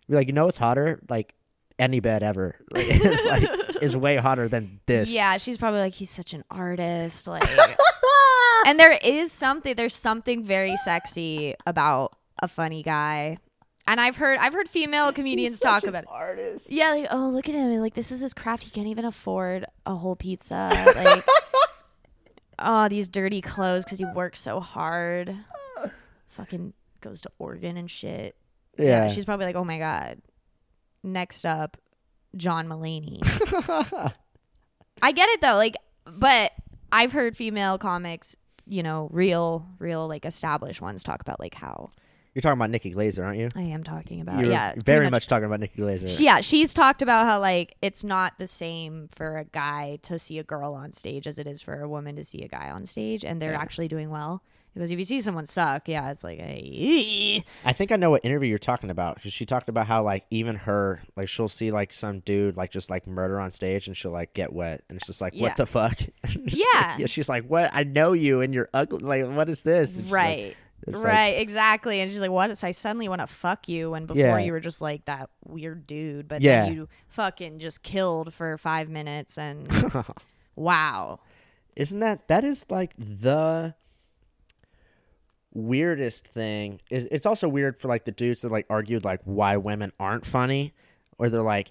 You're like, you know what's hotter? Like any bed ever. Like, it's like, is way hotter than this. Yeah. She's probably like, he's such an artist. Like, and there is something, there's something very sexy about a funny guy. And I've heard I've heard female comedians talk about it. Artist. Yeah, like, oh, look at him. Like, this is his craft. He can't even afford a whole pizza. Like, oh, these dirty clothes because he works so hard. Fucking goes to Oregon and shit. Yeah. yeah. She's probably like, oh, my God. Next up, John Mulaney. I get it, though. Like, but I've heard female comics, you know, real, real, like, established ones talk about, like, how... You're talking about Nikki Glaser, aren't you? I am talking about, You're yeah. very much, much talking about Nikki Glaser. She, yeah, she's talked about how, like, it's not the same for a guy to see a girl on stage as it is for a woman to see a guy on stage, and they're yeah. actually doing well. Because if you see someone suck, yeah, it's like, hey. I think I know what interview you're talking about, because she talked about how, like, even her, like, she'll see, like, some dude, like, just, like, murder on stage, and she'll, like, get wet. And it's just like, yeah. what the fuck? yeah. Like, yeah. She's like, what? I know you, and you're ugly. Like, what is this? Right. Like, It's right, like, exactly. And she's like, what? So I suddenly want to fuck you. When before yeah. you were just like that weird dude, but yeah. then you fucking just killed for five minutes and wow. Isn't that, that is like the weirdest thing. It's also weird for like the dudes that like argued like why women aren't funny, or they're like,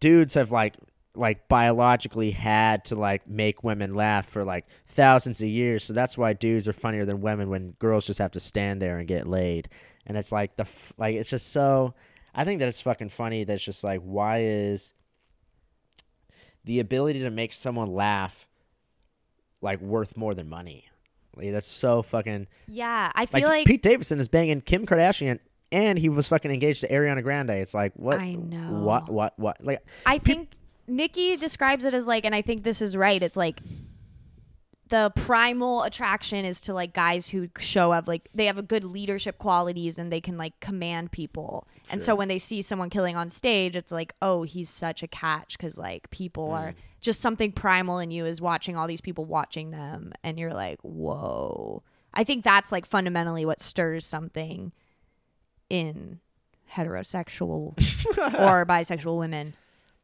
dudes have like, like biologically had to like make women laugh for like thousands of years, so that's why dudes are funnier than women when girls just have to stand there and get laid. And it's like the f- like it's just so I think that it's fucking funny that it's just like, why is the ability to make someone laugh like worth more than money? Like, that's so fucking yeah I feel like, like Pete Davidson is banging Kim Kardashian and he was fucking engaged to Ariana Grande. It's like, what? I know what what what like I pe- think Nikki describes it as like, and I think this is right, it's like the primal attraction is to like guys who show up like they have a good leadership qualities and they can like command people. Sure. And so when they see someone killing on stage, it's like, oh, he's such a catch, because like people mm. are just something primal in you is watching all these people watching them and you're like, whoa. I think that's like fundamentally what stirs something in heterosexual or bisexual women.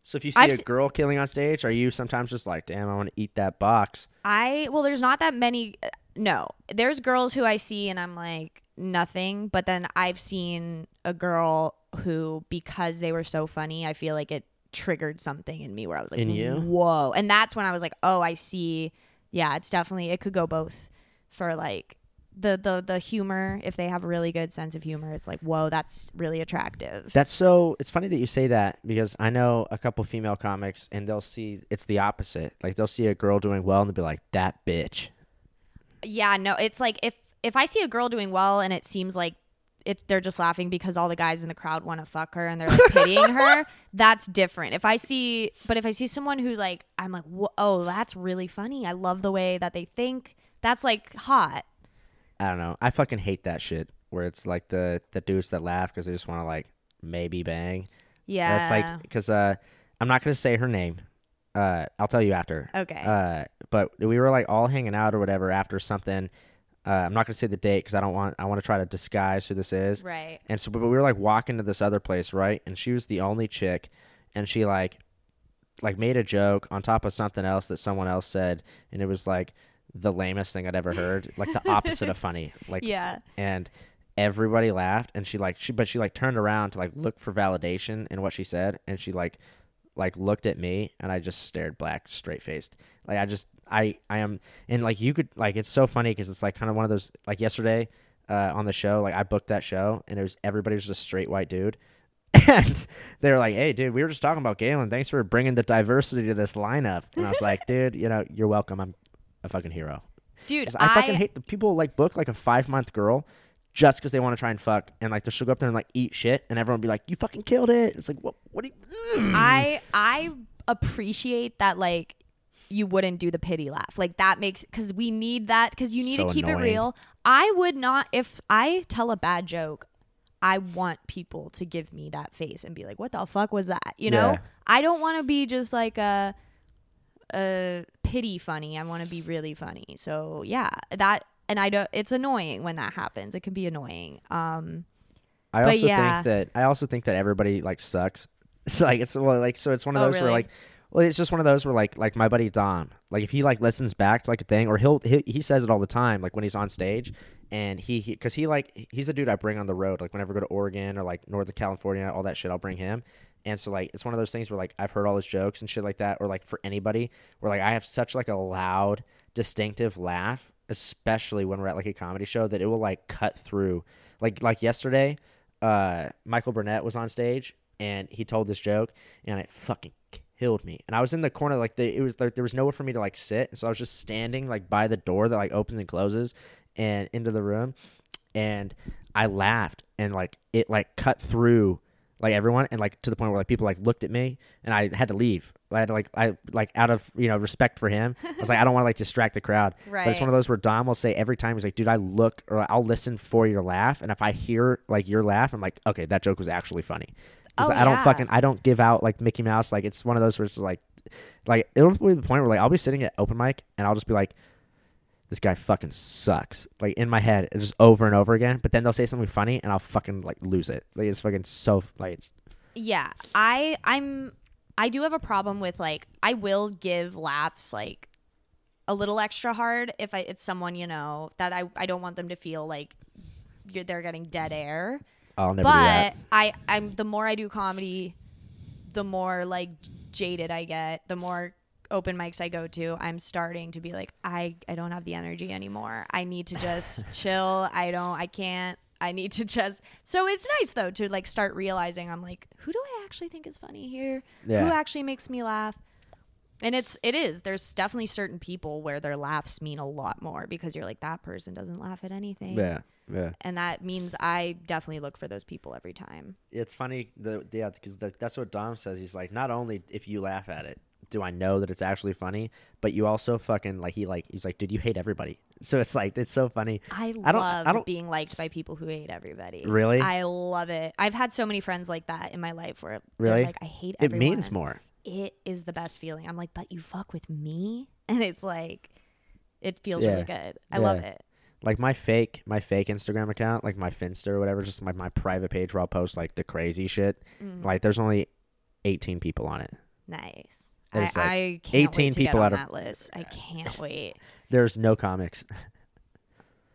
So if you see I've a girl killing on stage, are you sometimes just like, damn, I want to eat that box? I, well, there's not that many. Uh, no, there's girls who I see and I'm like, nothing. But then I've seen a girl who, because they were so funny, I feel like it triggered something in me where I was like, in you? Whoa. And that's when I was like, oh, I see. Yeah, it's definitely, it could go both for like the, the, the humor. If they have a really good sense of humor, it's like, whoa, that's really attractive. That's so, it's funny that you say that, because I know a couple female comics and they'll see, it's the opposite. Like they'll see a girl doing well and they'll be like, that bitch. Yeah, no, it's like if, if I see a girl doing well and it seems like it, they're just laughing because all the guys in the crowd want to fuck her and they're like pitying her, that's different. If I see, but if I see someone who like, I'm like, oh, that's really funny. I love the way that they think. That's like hot. I don't know. I fucking hate that shit where it's like the, the dudes that laugh because they just want to like maybe bang. Yeah. It's like, because uh, I'm not going to say her name. Uh, I'll tell you after. Okay. Uh, but we were like all hanging out or whatever after something. Uh, I'm not going to say the date because I don't want, I want to try to disguise who this is. Right. And so, but we were like walking to this other place, right? And she was the only chick, and she like, like made a joke on top of something else that someone else said. And it was like the lamest thing I'd ever heard, like the opposite of funny, like yeah. And everybody laughed, and she like she but she like turned around to like look for validation in what she said, and she like like looked at me, and I just stared black, straight faced. Like I just I I am, and like you could like, it's so funny because it's like kind of one of those, like yesterday uh on the show, like I booked that show, and it was everybody was just a straight white dude. And they were like, hey, dude, we were just talking about Galen. Thanks for bringing the diversity to this lineup. And I was like, dude, you know, you're welcome. I'm a fucking hero, dude. I, I fucking hate the people like book like a five month girl just because they want to try and fuck, and like they'll go up there and like eat shit, and everyone will be like, you fucking killed it. It's like, what? What? Do you, mm. I I appreciate that, like you wouldn't do the pity laugh, like that makes, because we need that, because you need so to keep annoying. It real. I would not, if I tell a bad joke, I want people to give me that face and be like, what the fuck was that? You know, yeah. I don't want to be just like a, a pity funny. I want to be really funny. So yeah, that, and I don't, it's annoying when that happens. It can be annoying. Um, I also yeah. think that, I also think that everybody like sucks. It's like, it's like, so it's one of oh, those really? where like, well, it's just one of those where like, like my buddy Dom, like if he like listens back to like a thing, or he'll, he, he says it all the time, like when he's on stage. And he, he, cause he like, he's a dude I bring on the road. Like whenever I go to Oregon or like Northern California, all that shit, I'll bring him. And so like, it's one of those things where like, I've heard all his jokes and shit like that. Or like for anybody where like, I have such like a loud, distinctive laugh, especially when we're at like a comedy show, that it will like cut through. Like, like yesterday, uh, Michael Burnett was on stage and he told this joke and it fucking killed me. And I was in the corner, like the, it was like, there was nowhere for me to like sit. And so I was just standing like by the door that like opens and closes and into the room, and I laughed, and like it like cut through like everyone, and like to the point where like people like looked at me, and I had to leave. I had to, like I like out of you know respect for him, I was like I don't want to like distract the crowd. Right. But it's one of those where Dom will say every time, he's like, dude, I look or I'll listen for your laugh, and if I hear like your laugh, I'm like, okay, that joke was actually funny. Oh, like, yeah. I don't fucking I don't give out like Mickey Mouse. Like it's one of those where it's like like it'll be the point where like I'll be sitting at open mic and I'll just be like, this guy fucking sucks. Like in my head, just over and over again. But then they'll say something funny, and I'll fucking like lose it. Like it's fucking so like. It's... Yeah, I I'm I do have a problem with like I will give laughs like a little extra hard if I it's someone you know that I I don't want them to feel like you're, they're getting dead air. I'll never but do that. I I'm the more I do comedy, the more like jaded I get. The more open mics I go to, I'm starting to be like, I, I don't have the energy anymore. I need to just chill. I don't, I can't, I need to just, so it's nice though to like start realizing I'm like, who do I actually think is funny here? Yeah. Who actually makes me laugh? And it's, it is, there's definitely certain people where their laughs mean a lot more because you're like, that person doesn't laugh at anything. Yeah. Yeah. And that means I definitely look for those people every time. It's funny. The, yeah, because the, that's what Dom says. He's like, not only if you laugh at it, do I know that it's actually funny? But you also fucking like he like he's like, dude, you hate everybody. So it's like it's so funny. I, I don't, love I don't, being liked by people who hate everybody. Really, I love it. I've had so many friends like that in my life where really like I hate everyone. It means more. It is the best feeling. I'm like, but you fuck with me, and it's like it feels yeah. really good. I yeah. love it. Like my fake, my fake Instagram account, like my Finster or whatever, just my my private page where I'll post like the crazy shit. Mm. Like there's only eighteen people on it. Nice. I, like I can't eighteen wait to people get on out of, that list. I can't wait. There's no comics.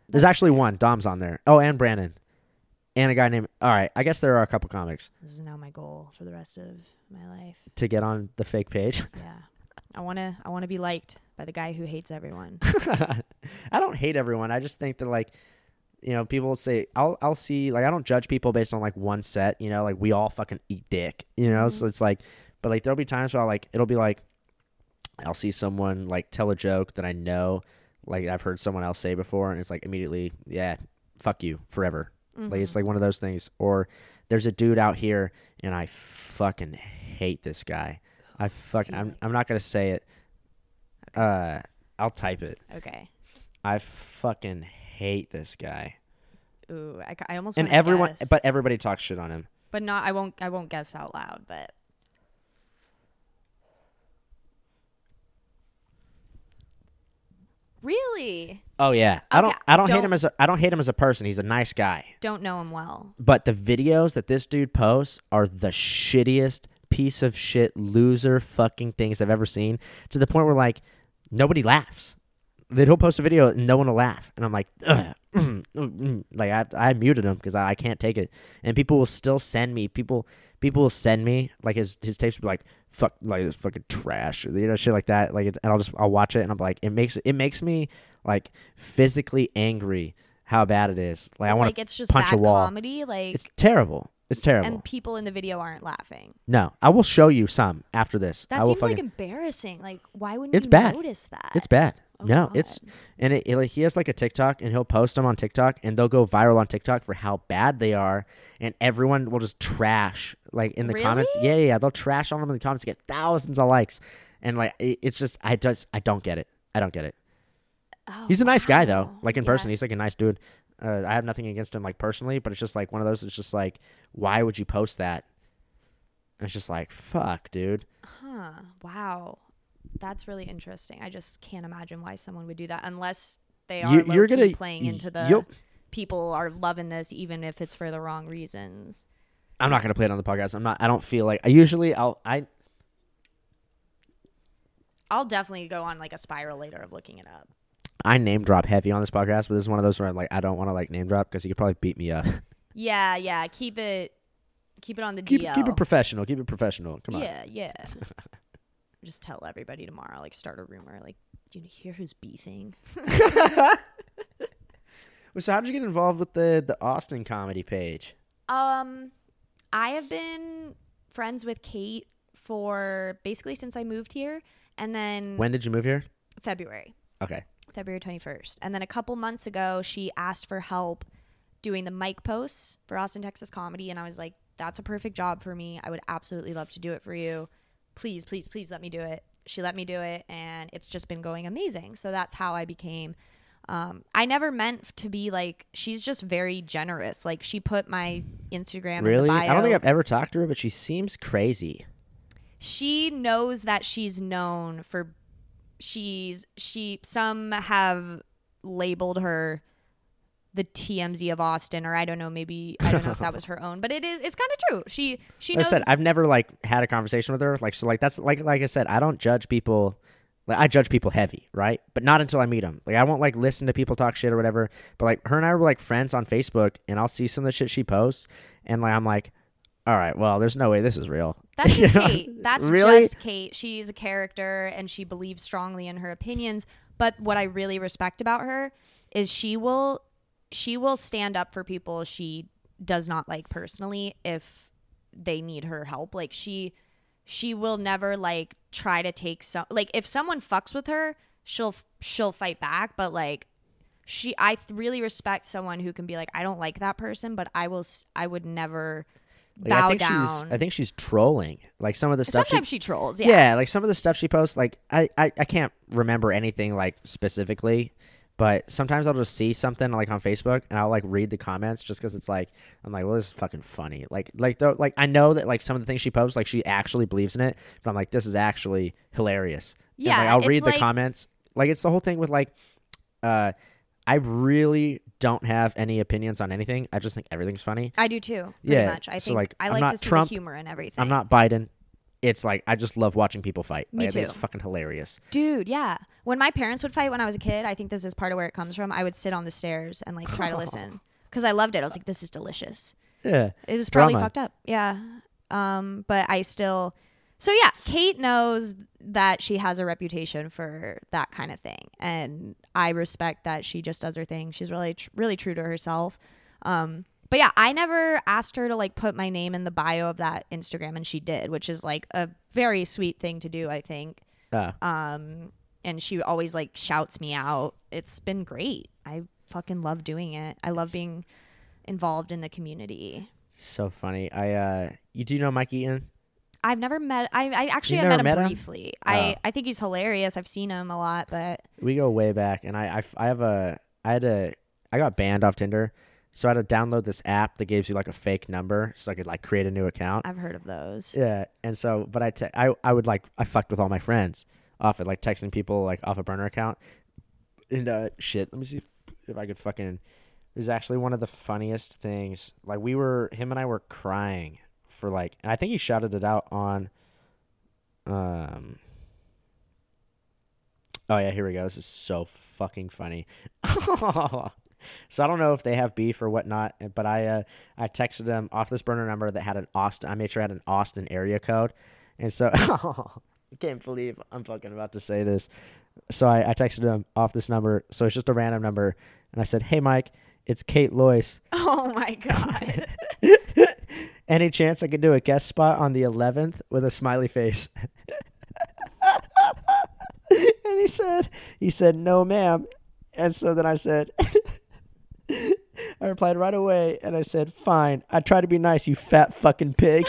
There's That's actually fair. one. Dom's on there. Oh, and Brandon. And a guy named... All right. I guess there are a couple comics. This is now my goal for the rest of my life. To get on the fake page? Yeah. I want to I want to be liked by the guy who hates everyone. I don't hate everyone. I just think that, like... You know, people say I'll I'll see... Like, I don't judge people based on, like, one set. You know, like, we all fucking eat dick. You know? Mm-hmm. So it's like... But, like, there'll be times where I'll, like, it'll be, like, I'll see someone, like, tell a joke that I know, like, I've heard someone else say before, and it's, like, immediately, yeah, fuck you forever. Mm-hmm. Like, it's, like, one of those things. Or there's a dude out here, and I fucking hate this guy. I fucking, I'm, I'm not going to say it. Okay. Uh, I'll type it. Okay. I fucking hate this guy. Ooh, I, I almost want to guess. And everyone, but everybody talks shit on him. But not, I won't, I won't guess out loud, but... Really? Oh yeah. I don't. Okay. I don't, don't hate him as. A, I don't hate him as a person. He's a nice guy. Don't know him well. But the videos that this dude posts are the shittiest piece of shit loser fucking things I've ever seen. To the point where like nobody laughs. Then he'll post a video and no one will laugh, and I'm like, ugh, mm, mm, mm. like I I muted him because I, I can't take it. And people will still send me people. People will send me like his his tapes will be like fuck like this fucking trash, you know, shit like that, like, and I'll just I'll watch it and I'm like it makes it makes me like physically angry how bad it is. Like I want like, to it's just punch bad a wall. Comedy, like it's terrible. It's terrible. And people in the video aren't laughing. No, I will show you some after this. That I seems will fucking, like embarrassing. Like why wouldn't it's you bad. notice that? It's bad. Oh, no, God. it's and it, it like he has like a TikTok and he'll post them on TikTok and they'll go viral on TikTok for how bad they are and everyone will just trash like in the really? comments. Yeah, yeah, yeah, they'll trash on them in the comments to get thousands of likes and like it, it's just I just I don't get it. I don't get it. Oh, he's a nice wow. guy though. Like in yeah. person, he's like a nice dude. Uh, I have nothing against him, like, personally, but it's just, like, one of those, it's just, like, why would you post that? And it's just, like, fuck, dude. Huh. Wow. That's really interesting. I just can't imagine why someone would do that unless they are you, low-key you're gonna, playing into the people are loving this, even if it's for the wrong reasons. I'm not going to play it on the podcast. I'm not, I don't feel like, I usually, I'll, I, I'll definitely go on, like, a spiral later of looking it up. I name drop heavy on this podcast, but this is one of those where I'm like, I don't want to, like, name drop because he could probably beat me up. Yeah, yeah. Keep it, keep it on the keep, D L. Keep it professional. Keep it professional. Come on. Yeah, yeah. Just tell everybody tomorrow. Like, start a rumor. Like, do you hear who's beefing? Well, so how did you get involved with the the Austin comedy page? Um, I have been friends with Kate for basically since I moved here, and then when did you move here? February. Okay. February twenty-first. And then a couple months ago, she asked for help doing the mic posts for Austin, Texas comedy. And I was like, that's a perfect job for me. I would absolutely love to do it for you. Please, please, please let me do it. She let me do it. And it's just been going amazing. So that's how I became. Um, I never meant to be like, she's just very generous. Like, she put my Instagram really? in the bio. I don't think I've ever talked to her, but she seems crazy. She knows that she's known for She's she some have labeled her the T M Z of Austin, or I don't know, maybe I don't know if that was her own, but it is it's kind of true. She she knows. Like I said, I've never like had a conversation with her, like so like that's like like I said, I don't judge people. Like, I judge people heavy, right? But not until I meet them. Like, I won't like listen to people talk shit or whatever. But like her and I were like friends on Facebook, and I'll see some of the shit she posts, and like I'm like, all right, well, there's no way this is real. That's just Kate. That's really? just Kate. She's a character, and she believes strongly in her opinions. But what I really respect about her is she will she will stand up for people she does not like personally if they need her help. Like, she she will never, like, try to take some... Like, if someone fucks with her, she'll she'll fight back. But, like, she I really respect someone who can be like, I don't like that person, but I will. I would never... Like, Bow I think down. She's, I think she's trolling. Like, some of the stuff. Sometimes she, she trolls. Yeah. Yeah. Like, some of the stuff she posts. Like, I, I, I can't remember anything like specifically, but sometimes I'll just see something like on Facebook, and I'll like read the comments just because it's like I'm like, well, this is fucking funny. Like, like though, like I know that like some of the things she posts, like she actually believes in it, but I'm like, this is actually hilarious. Yeah. And, like, I'll it's read like... the comments. Like, it's the whole thing with like, uh, I really. don't have any opinions on anything. I just think everything's funny. I do too. Yeah. Much. I so think like, I like to see Trump, the humor in everything. I'm not Biden. It's like I just love watching people fight. Me like, too. I think it's fucking hilarious. Dude, yeah. When my parents would fight when I was a kid, I think this is part of where it comes from. I would sit on the stairs and like try to listen because I loved it. I was like, this is delicious. Yeah. It was probably Drama. fucked up. Yeah. Um, but I still. So yeah, Kate knows that she has a reputation for that kind of thing. And I respect that she just does her thing. She's really, tr- really true to herself. Um, but yeah, I never asked her to like put my name in the bio of that Instagram, and she did, which is like a very sweet thing to do, I think. Uh. Um, and she always like shouts me out. It's been great. I fucking love doing it. I love being involved in the community. So funny. I, uh, you do know Mike Eaton? I've never met I I actually have met him, met him briefly. Oh. I, I think he's hilarious. I've seen him a lot, but we go way back, and I, I, I have a I had a I got banned off Tinder. So I had to download this app that gives you like a fake number so I could like create a new account. I've heard of those. Yeah. And so but I te- I, I would like I fucked with all my friends off of like texting people like off a burner account. And uh shit, let me see if, if I could fucking it was actually one of the funniest things. Like we were him and I were crying. For like, and I think he shouted it out on, um, oh yeah, here we go. This is so fucking funny. So I don't know if they have beef or whatnot, but I, uh, I texted him off this burner number that had an Austin, I made sure I had an Austin area code. And so, I can't believe I'm fucking about to say this. So I, I texted him off this number. So it's just a random number. And I said, hey Mike, it's Kate Lois. Oh my God. Any chance I could do a guest spot on the eleventh with a smiley face? And he said, he said, no, ma'am. And so then I said, I replied right away. And I said, fine. I try to be nice, you fat fucking pig.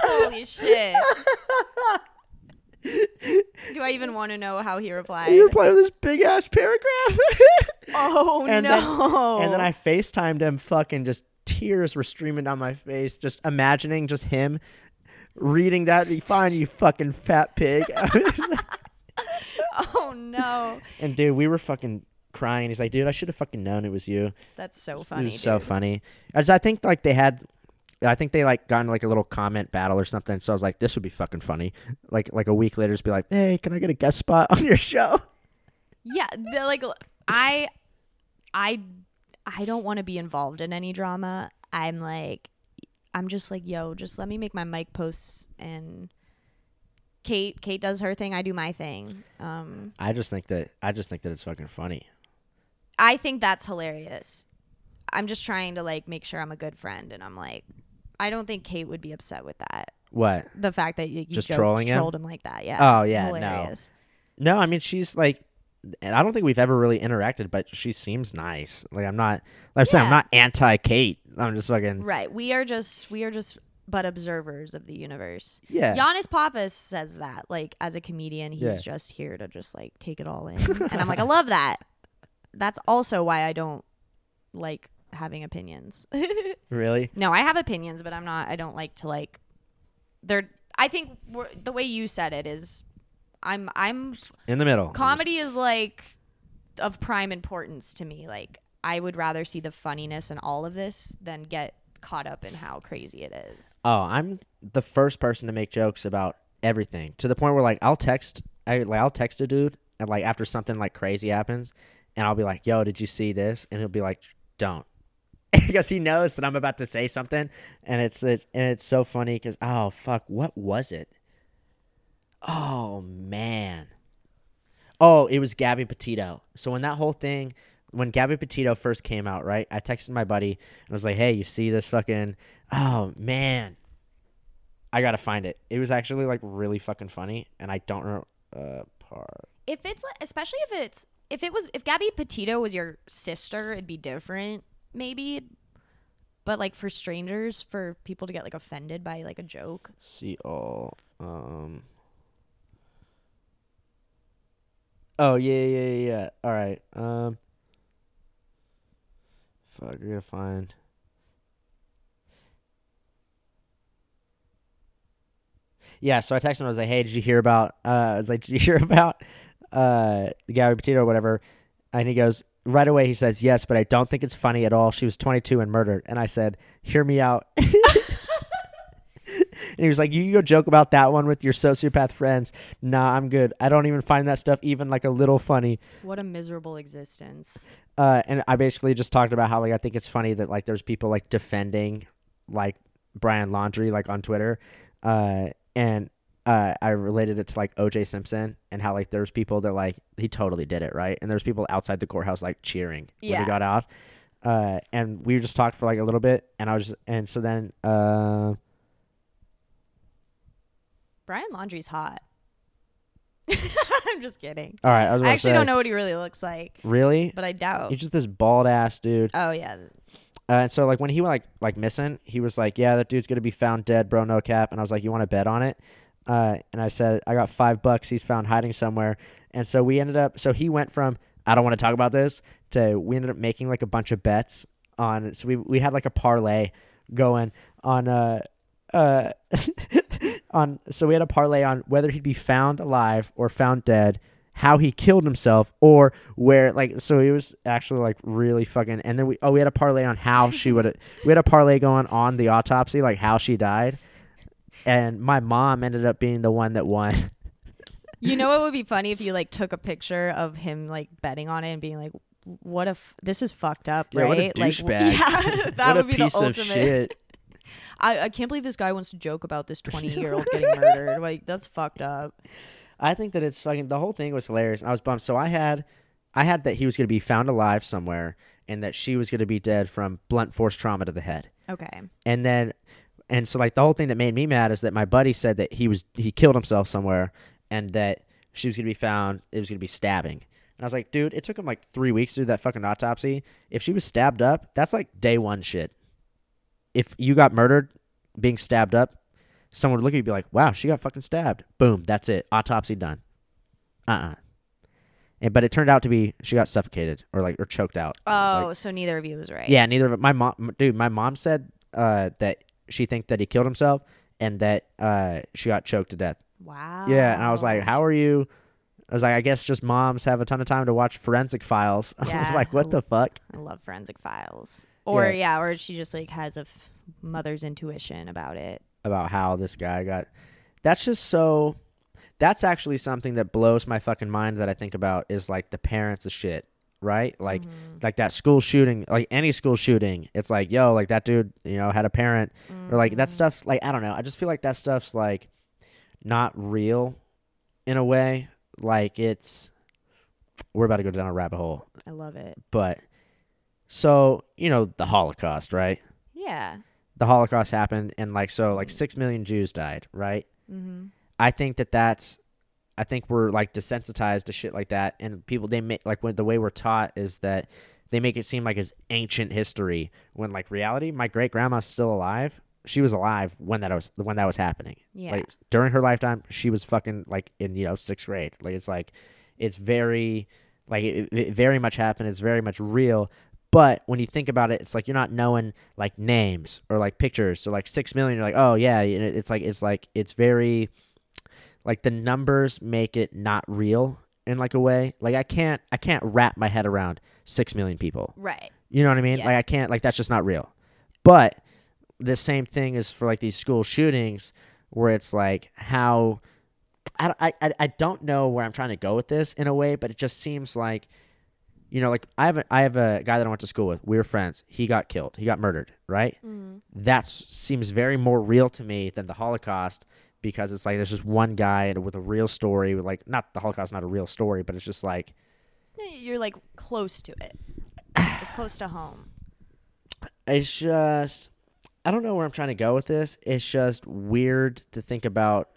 Holy shit. Do I I even want to know how he replied. He replied with this big ass paragraph. Oh and no! Then, and then I FaceTimed him. Fucking just tears were streaming down my face. Just imagining just him reading that. Fine, you fucking fat pig. Oh no! And dude, we were fucking crying. He's like, dude, I should have fucking known it was you. That's so funny. It was dude. so funny. As I think like they had. I think they like got in like a little comment battle or something. So I was like, this would be fucking funny. Like like a week later, just be like, hey, can I get a guest spot on your show? Yeah, like I, I, I don't want to be involved in any drama. I'm like, I'm just like, yo, just let me make my mic posts and Kate Kate does her thing, I do my thing. Um, I just think that I just think that it's fucking funny. I think that's hilarious. I'm just trying to like make sure I'm a good friend, and I'm like. I don't think Kate would be upset with that. What? The fact that you, you just joked, trolling trolled him? him like that. Yeah. Oh, yeah. It's hilarious. No. no, I mean, she's like, and I don't think we've ever really interacted, but she seems nice. Like, I'm not, like I'm yeah. saying, I'm not anti-Kate. I'm just fucking. Right. We are just, we are just, but observers of the universe. Yeah. Giannis Papas says that, like, as a comedian, he's yeah. just here to just, like, take it all in. And I'm like, I love that. That's also why I don't like having opinions. Really? No, I have opinions, but I'm not, I don't like to like, they're, I think we're, the way you said it is, I'm, I'm in the middle. Comedy is like of prime importance to me. Like I would rather see the funniness in all of this than get caught up in how crazy it is. Oh, I'm the first person to make jokes about everything to the point where like, I'll text, I like, I'll text a dude and like after something like crazy happens and I'll be like, yo, did you see this? And he'll be like, don't. Because he knows that I'm about to say something, and it's, it's and it's so funny because, oh, fuck, what was it? Oh, man. Oh, it was Gabby Petito. So when that whole thing, when Gabby Petito first came out, right, I texted my buddy, and I was like, hey, you see this fucking, oh, man. I got to find it. It was actually, like, really fucking funny, and I don't remember uh, part. If it's, especially if it's, if it was, if Gabby Petito was your sister, it'd be different. Maybe, but like for strangers, for people to get like offended by like a joke. See all. Um. Oh yeah, yeah, yeah. All right. Um. Fuck, we're gonna find. Yeah, so I texted him. I was like, "Hey, did you hear about?" Uh, I was like, "Did you hear about uh the Gabby Petito or whatever?" And he goes. Right away, he says, yes, but I don't think it's funny at all. She was twenty-two and murdered. And I said, hear me out. And he was like, you can go joke about that one with your sociopath friends. Nah, I'm good. I don't even find that stuff even like a little funny. What a miserable existence. Uh, and I basically just talked about how like I think it's funny that like there's people like defending like Brian Laundrie like on Twitter. Uh, and Uh, I related it to like O J Simpson and how like there's people that like he totally did it right, and there's people outside the courthouse like cheering yeah. when he got out, uh, and we just talked for like a little bit, and I was just, and so then uh... Brian Laundrie's hot. I'm just kidding. All right, I, was I actually say, don't know what he really looks like. Really? But I doubt he's just this bald ass dude. Oh yeah. Uh, and so like when he went like like missing, he was like, yeah, that dude's gonna be found dead, bro, no cap. And I was like, you want to bet on it? Uh, and I said, I got five bucks. He's found hiding somewhere. And so we ended up, so he went from, I don't want to talk about this to, we ended up making like a bunch of bets on, so we, we had like a parlay going on, uh, uh, on, so we had a parlay on whether he'd be found alive or found dead, how he killed himself or where, like, so it was actually like really fucking, and then we, oh, we had a parlay on how she would, we had a parlay going on the autopsy, like how she died. And my mom ended up being the one that won. You know what would be funny if you like took a picture of him like betting on it and being like, "What if this is fucked up?" Yeah, right? What a douchebag. Like, yeah, that would be the ultimate. Piece of shit. I, I can't believe this guy wants to joke about this twenty-year-old getting murdered. Like that's fucked up. I think that it's fucking. The whole thing was hilarious. I was bummed. So I had, I had that he was going to be found alive somewhere and that she was going to be dead from blunt force trauma to the head. Okay. And then. And so, like, the whole thing that made me mad is that my buddy said that he was he killed himself somewhere and that she was going to be found, it was going to be stabbing. And I was like, dude, it took him, like, three weeks to do that fucking autopsy. If she was stabbed up, that's, like, day one shit. If you got murdered being stabbed up, someone would look at you and be like, wow, she got fucking stabbed. Boom, that's it. Autopsy done. uh-uh. And, but it turned out to be she got suffocated or like or choked out. Oh, like, so neither of you was right. Yeah, neither of my mom, dude. My mom said uh, that she think that he killed himself and that uh, she got choked to death. Wow. Yeah, and I was like, how are you? I was like, I guess just moms have a ton of time to watch Forensic Files. Yeah. I was like, what the fuck? I love Forensic Files. Or yeah, yeah or she just like has a f- mother's intuition about it. About how this guy got. That's just so. That's actually something that blows my fucking mind that I think about is like the parents of shit, right? Like mm-hmm. like that school shooting, like any school shooting. It's like, yo, like that dude, you know, had a parent mm-hmm. or like that stuff. Like, I don't know. I just feel like that stuff's like not real in a way. Like it's, we're about to go down a rabbit hole. I love it. But so, you know, the Holocaust, right? Yeah. The Holocaust happened. And like, so like six million Jews died, right? Mm-hmm. I think that that's, I think we're like desensitized to shit like that. And people, they make like when the way we're taught is that they make it seem like it's ancient history when like reality, my great grandma's still alive. She was alive when that was, when that was happening. Yeah. Like during her lifetime, she was fucking like in, you know, sixth grade. Like it's like, it's very, like it, it very much happened. It's very much real. But when you think about it, it's like you're not knowing like names or like pictures. So like six million, you're like, oh yeah. It's like, it's like, it's very, like the numbers make it not real in like a way. Like I can't, I can't wrap my head around six million people. Right. You know what I mean? Yeah. Like I can't, like that's just not real. But the same thing is for like these school shootings where it's like how, I, I, I don't know where I'm trying to go with this in a way, but it just seems like, you know, like I have a, I have a guy that I went to school with. We were friends. He got killed. He got murdered. Right. Mm-hmm. That seems very more real to me than the Holocaust. Because it's like there's just one guy with a real story. With like, not the Holocaust, not a real story, but it's just like you're like close to it. It's close to home. It's just I don't know where I'm trying to go with this. It's just weird to think about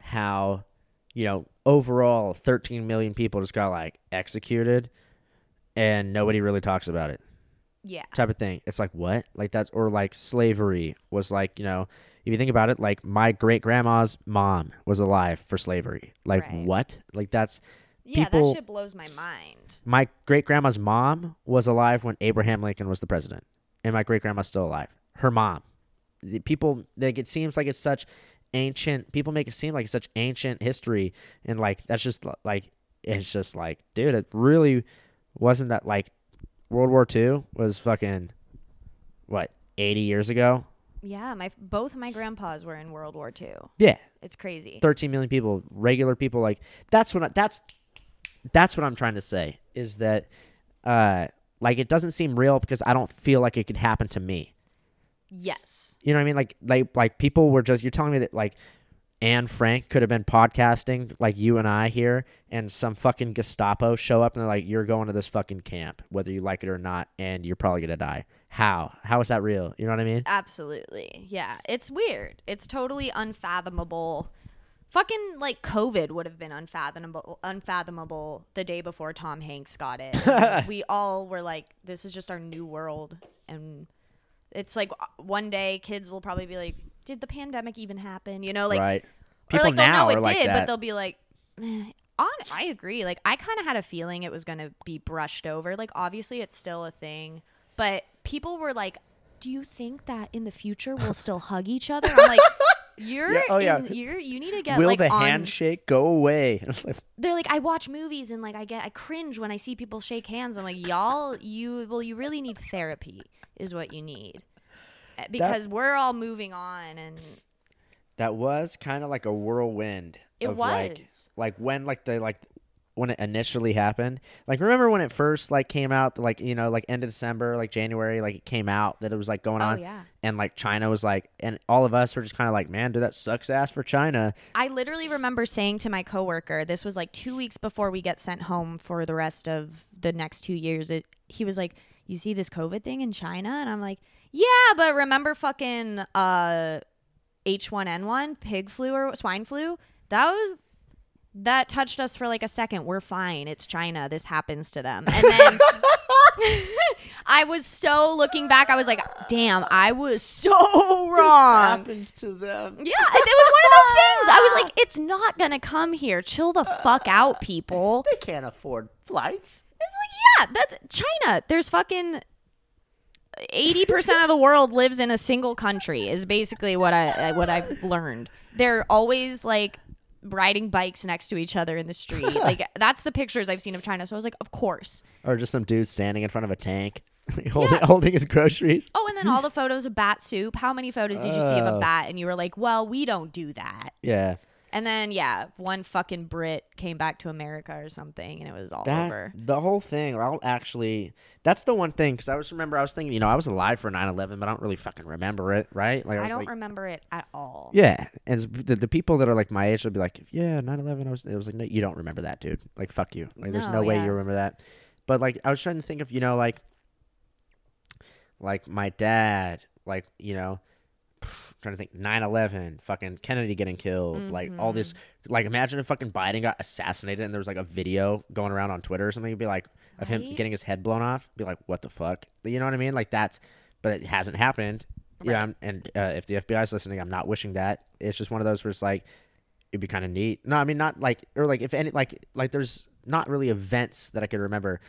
how, you know, overall thirteen million people just got like executed, and nobody really talks about it. Yeah, type of thing. It's like what, like that's or like slavery was like you know. If you think about it, like my great grandma's mom was alive for slavery. Like right. What? Like that's yeah, people, that shit blows my mind. My great grandma's mom was alive when Abraham Lincoln was the president, and my great grandma's still alive. Her mom, the people like it seems like it's such ancient. People make it seem like it's such ancient history, and like that's just like it's just like, dude, it really wasn't that like World War Two was fucking what eighty years ago. Yeah, my both my grandpas were in World War Two. Yeah, it's crazy. Thirteen million people, regular people. Like that's what I, that's that's what I'm trying to say is that uh, like it doesn't seem real because I don't feel like it could happen to me. Yes, you know what I mean. Like like like people were just you're telling me that like Anne Frank could have been podcasting like you and I here, and some fucking Gestapo show up and they're like, "You're going to this fucking camp, whether you like it or not, and you're probably gonna die." How? How is that real? You know what I mean? Absolutely. Yeah. It's weird. It's totally unfathomable. Fucking like COVID would have been unfathomable unfathomable the day before Tom Hanks got it. We all were like, this is just our new world. And it's like one day kids will probably be like, did the pandemic even happen? You know, like right. People or like they'll know it did, like but they'll be like, eh. On, I agree. Like I kind of had a feeling it was going to be brushed over. Like obviously it's still a thing, but people were like, do you think that in the future we'll still hug each other? I'm like, you're, yeah, oh, yeah. in, you're you need to get Will like the on... handshake go away? They're like, I watch movies and like I get I cringe when I see people shake hands. I'm like, y'all, you well, you really need therapy is what you need because that, we're all moving on. And that was kind of like a whirlwind. It of was like, like when like the like. when it initially happened, like remember when it first like came out, like, you know, like end of December, like January, like it came out that it was like going oh, on yeah. and like China was like, and all of us were just kind of like, man, dude, that sucks ass for China. I literally remember saying to my coworker, this was like two weeks before we get sent home for the rest of the next two years. It, he was like, you see this COVID thing in China? And I'm like, yeah, but remember fucking uh, H one N one, pig flu or swine flu? That was... That touched us for like a second. We're fine. It's China. This happens to them. And then I was so looking back. I was like, damn, I was so wrong. This happens to them. Yeah, it was one of those things. I was like, it's not gonna come here. Chill the fuck out, people. They can't afford flights. It's like, yeah, that's China. There's fucking eighty percent of the world lives in a single country. Is basically what I what I've learned. They're always like riding bikes next to each other in the street. Like, that's the pictures I've seen of China. So I was like, of course. Or just some dude standing in front of a tank hold, yeah. holding his groceries. Oh, and then all the photos of bat soup. How many photos did you oh. see of a bat? And you were like, well, we don't do that. Yeah. And then, yeah, one fucking Brit came back to America or something, and it was all that, over. The whole thing, I'll actually – that's the one thing, because I was remember I was thinking, you know, I was alive for nine eleven, but I don't really fucking remember it, right? Like I, I don't like, remember it at all. Yeah, and the, the people that are like my age will be like, yeah, nine eleven, I was, it was like, no, you don't remember that, dude. Like, fuck you. Like, there's no, no way yeah. you remember that. But, like, I was trying to think of, you know, like, like my dad, like, you know – trying to think nine eleven, fucking Kennedy getting killed, mm-hmm. like all this, like imagine if fucking Biden got assassinated and there was like a video going around on Twitter or something, it'd be like right? of him getting his head blown off, be like, what the fuck, you know what I mean? Like that's, but it hasn't happened. Right. Yeah, I'm, and uh, if the F B I is listening, I'm not wishing that. It's just one of those where it's like it'd be kind of neat. No, I mean not like, or like if any, like like there's not really events that I could remember,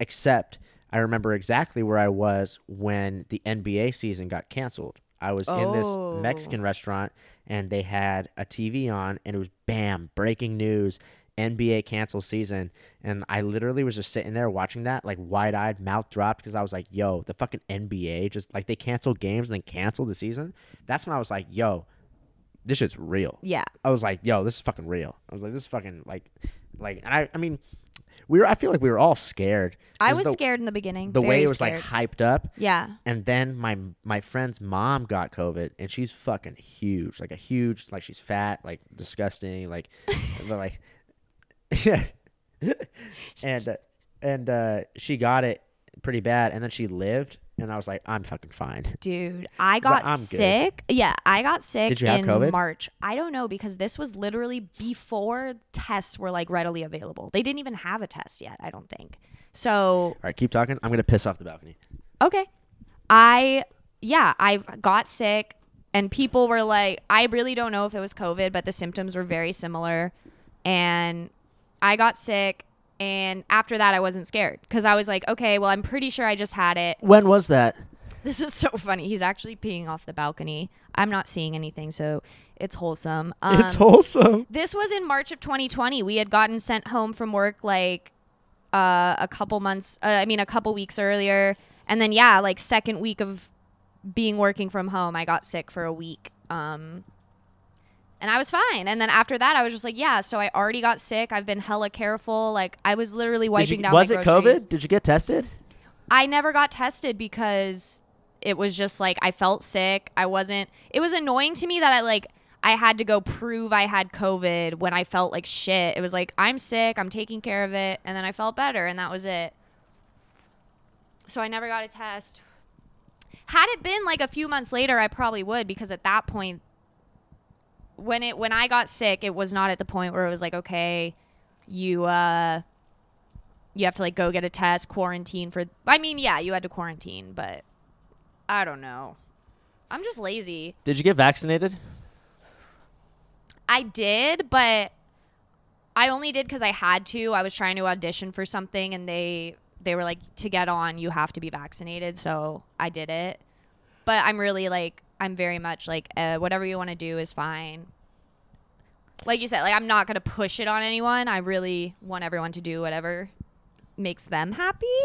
except I remember exactly where I was when the N B A season got canceled. I was oh. in this Mexican restaurant, and they had a T V on, and it was, bam, breaking news, N B A cancel season. And I literally was just sitting there watching that, like, wide-eyed, mouth dropped, because I was like, yo, the fucking N B A, just, like, they cancel games and then cancel the season? That's when I was like, yo, this shit's real. Yeah. I was like, yo, this is fucking real. I was like, this is fucking, like, like, and I, I mean... We were. I feel like we were all scared. I was the, scared in the beginning. The Very way it was scared. Like hyped up. Yeah. And then my my friend's mom got COVID, and she's fucking huge, like a huge, like she's fat, like disgusting, like, but like, yeah. and uh, and uh, she got it pretty bad, and then she lived, and I was like, I'm fucking fine, dude. I got like, sick. Good. Yeah, I got sick. Did you have in COVID? March. I don't know, because this was literally before tests were like readily available. They didn't even have a test yet, I don't think. So all right, keep talking. I'm gonna piss off the balcony. Okay. I yeah, I got sick, and people were like, I really don't know if it was COVID, but the symptoms were very similar, and I got sick. And after that, I wasn't scared because I was like, okay, well, I'm pretty sure I just had it. When was that? This is so funny. He's actually peeing off the balcony. I'm not seeing anything, so it's wholesome. Um, it's wholesome. This was in March of twenty twenty. We had gotten sent home from work like uh, a couple months. Uh, I mean, a couple weeks earlier. And then, yeah, like second week of being working from home, I got sick for a week. Um And I was fine. And then after that, I was just like, yeah, so I already got sick. I've been hella careful. Like, I was literally wiping you, down my groceries. Was it COVID? Did you get tested? I never got tested because it was just like I felt sick. I wasn't – it was annoying to me that I, like, I had to go prove I had COVID when I felt like shit. It was like, I'm sick. I'm taking care of it. And then I felt better, and that was it. So I never got a test. Had it been, like, a few months later, I probably would, because at that point – When it when I got sick, it was not at the point where it was like, okay, you uh, you have to like go get a test, quarantine for. I mean, yeah, you had to quarantine, but I don't know. I'm just lazy. Did you get vaccinated? I did, but I only did because I had to. I was trying to audition for something, and they they were like, to get on, you have to be vaccinated. So I did it, but I'm really like. I'm very much like, uh, whatever you want to do is fine. Like you said, like I'm not going to push it on anyone. I really want everyone to do whatever makes them happy.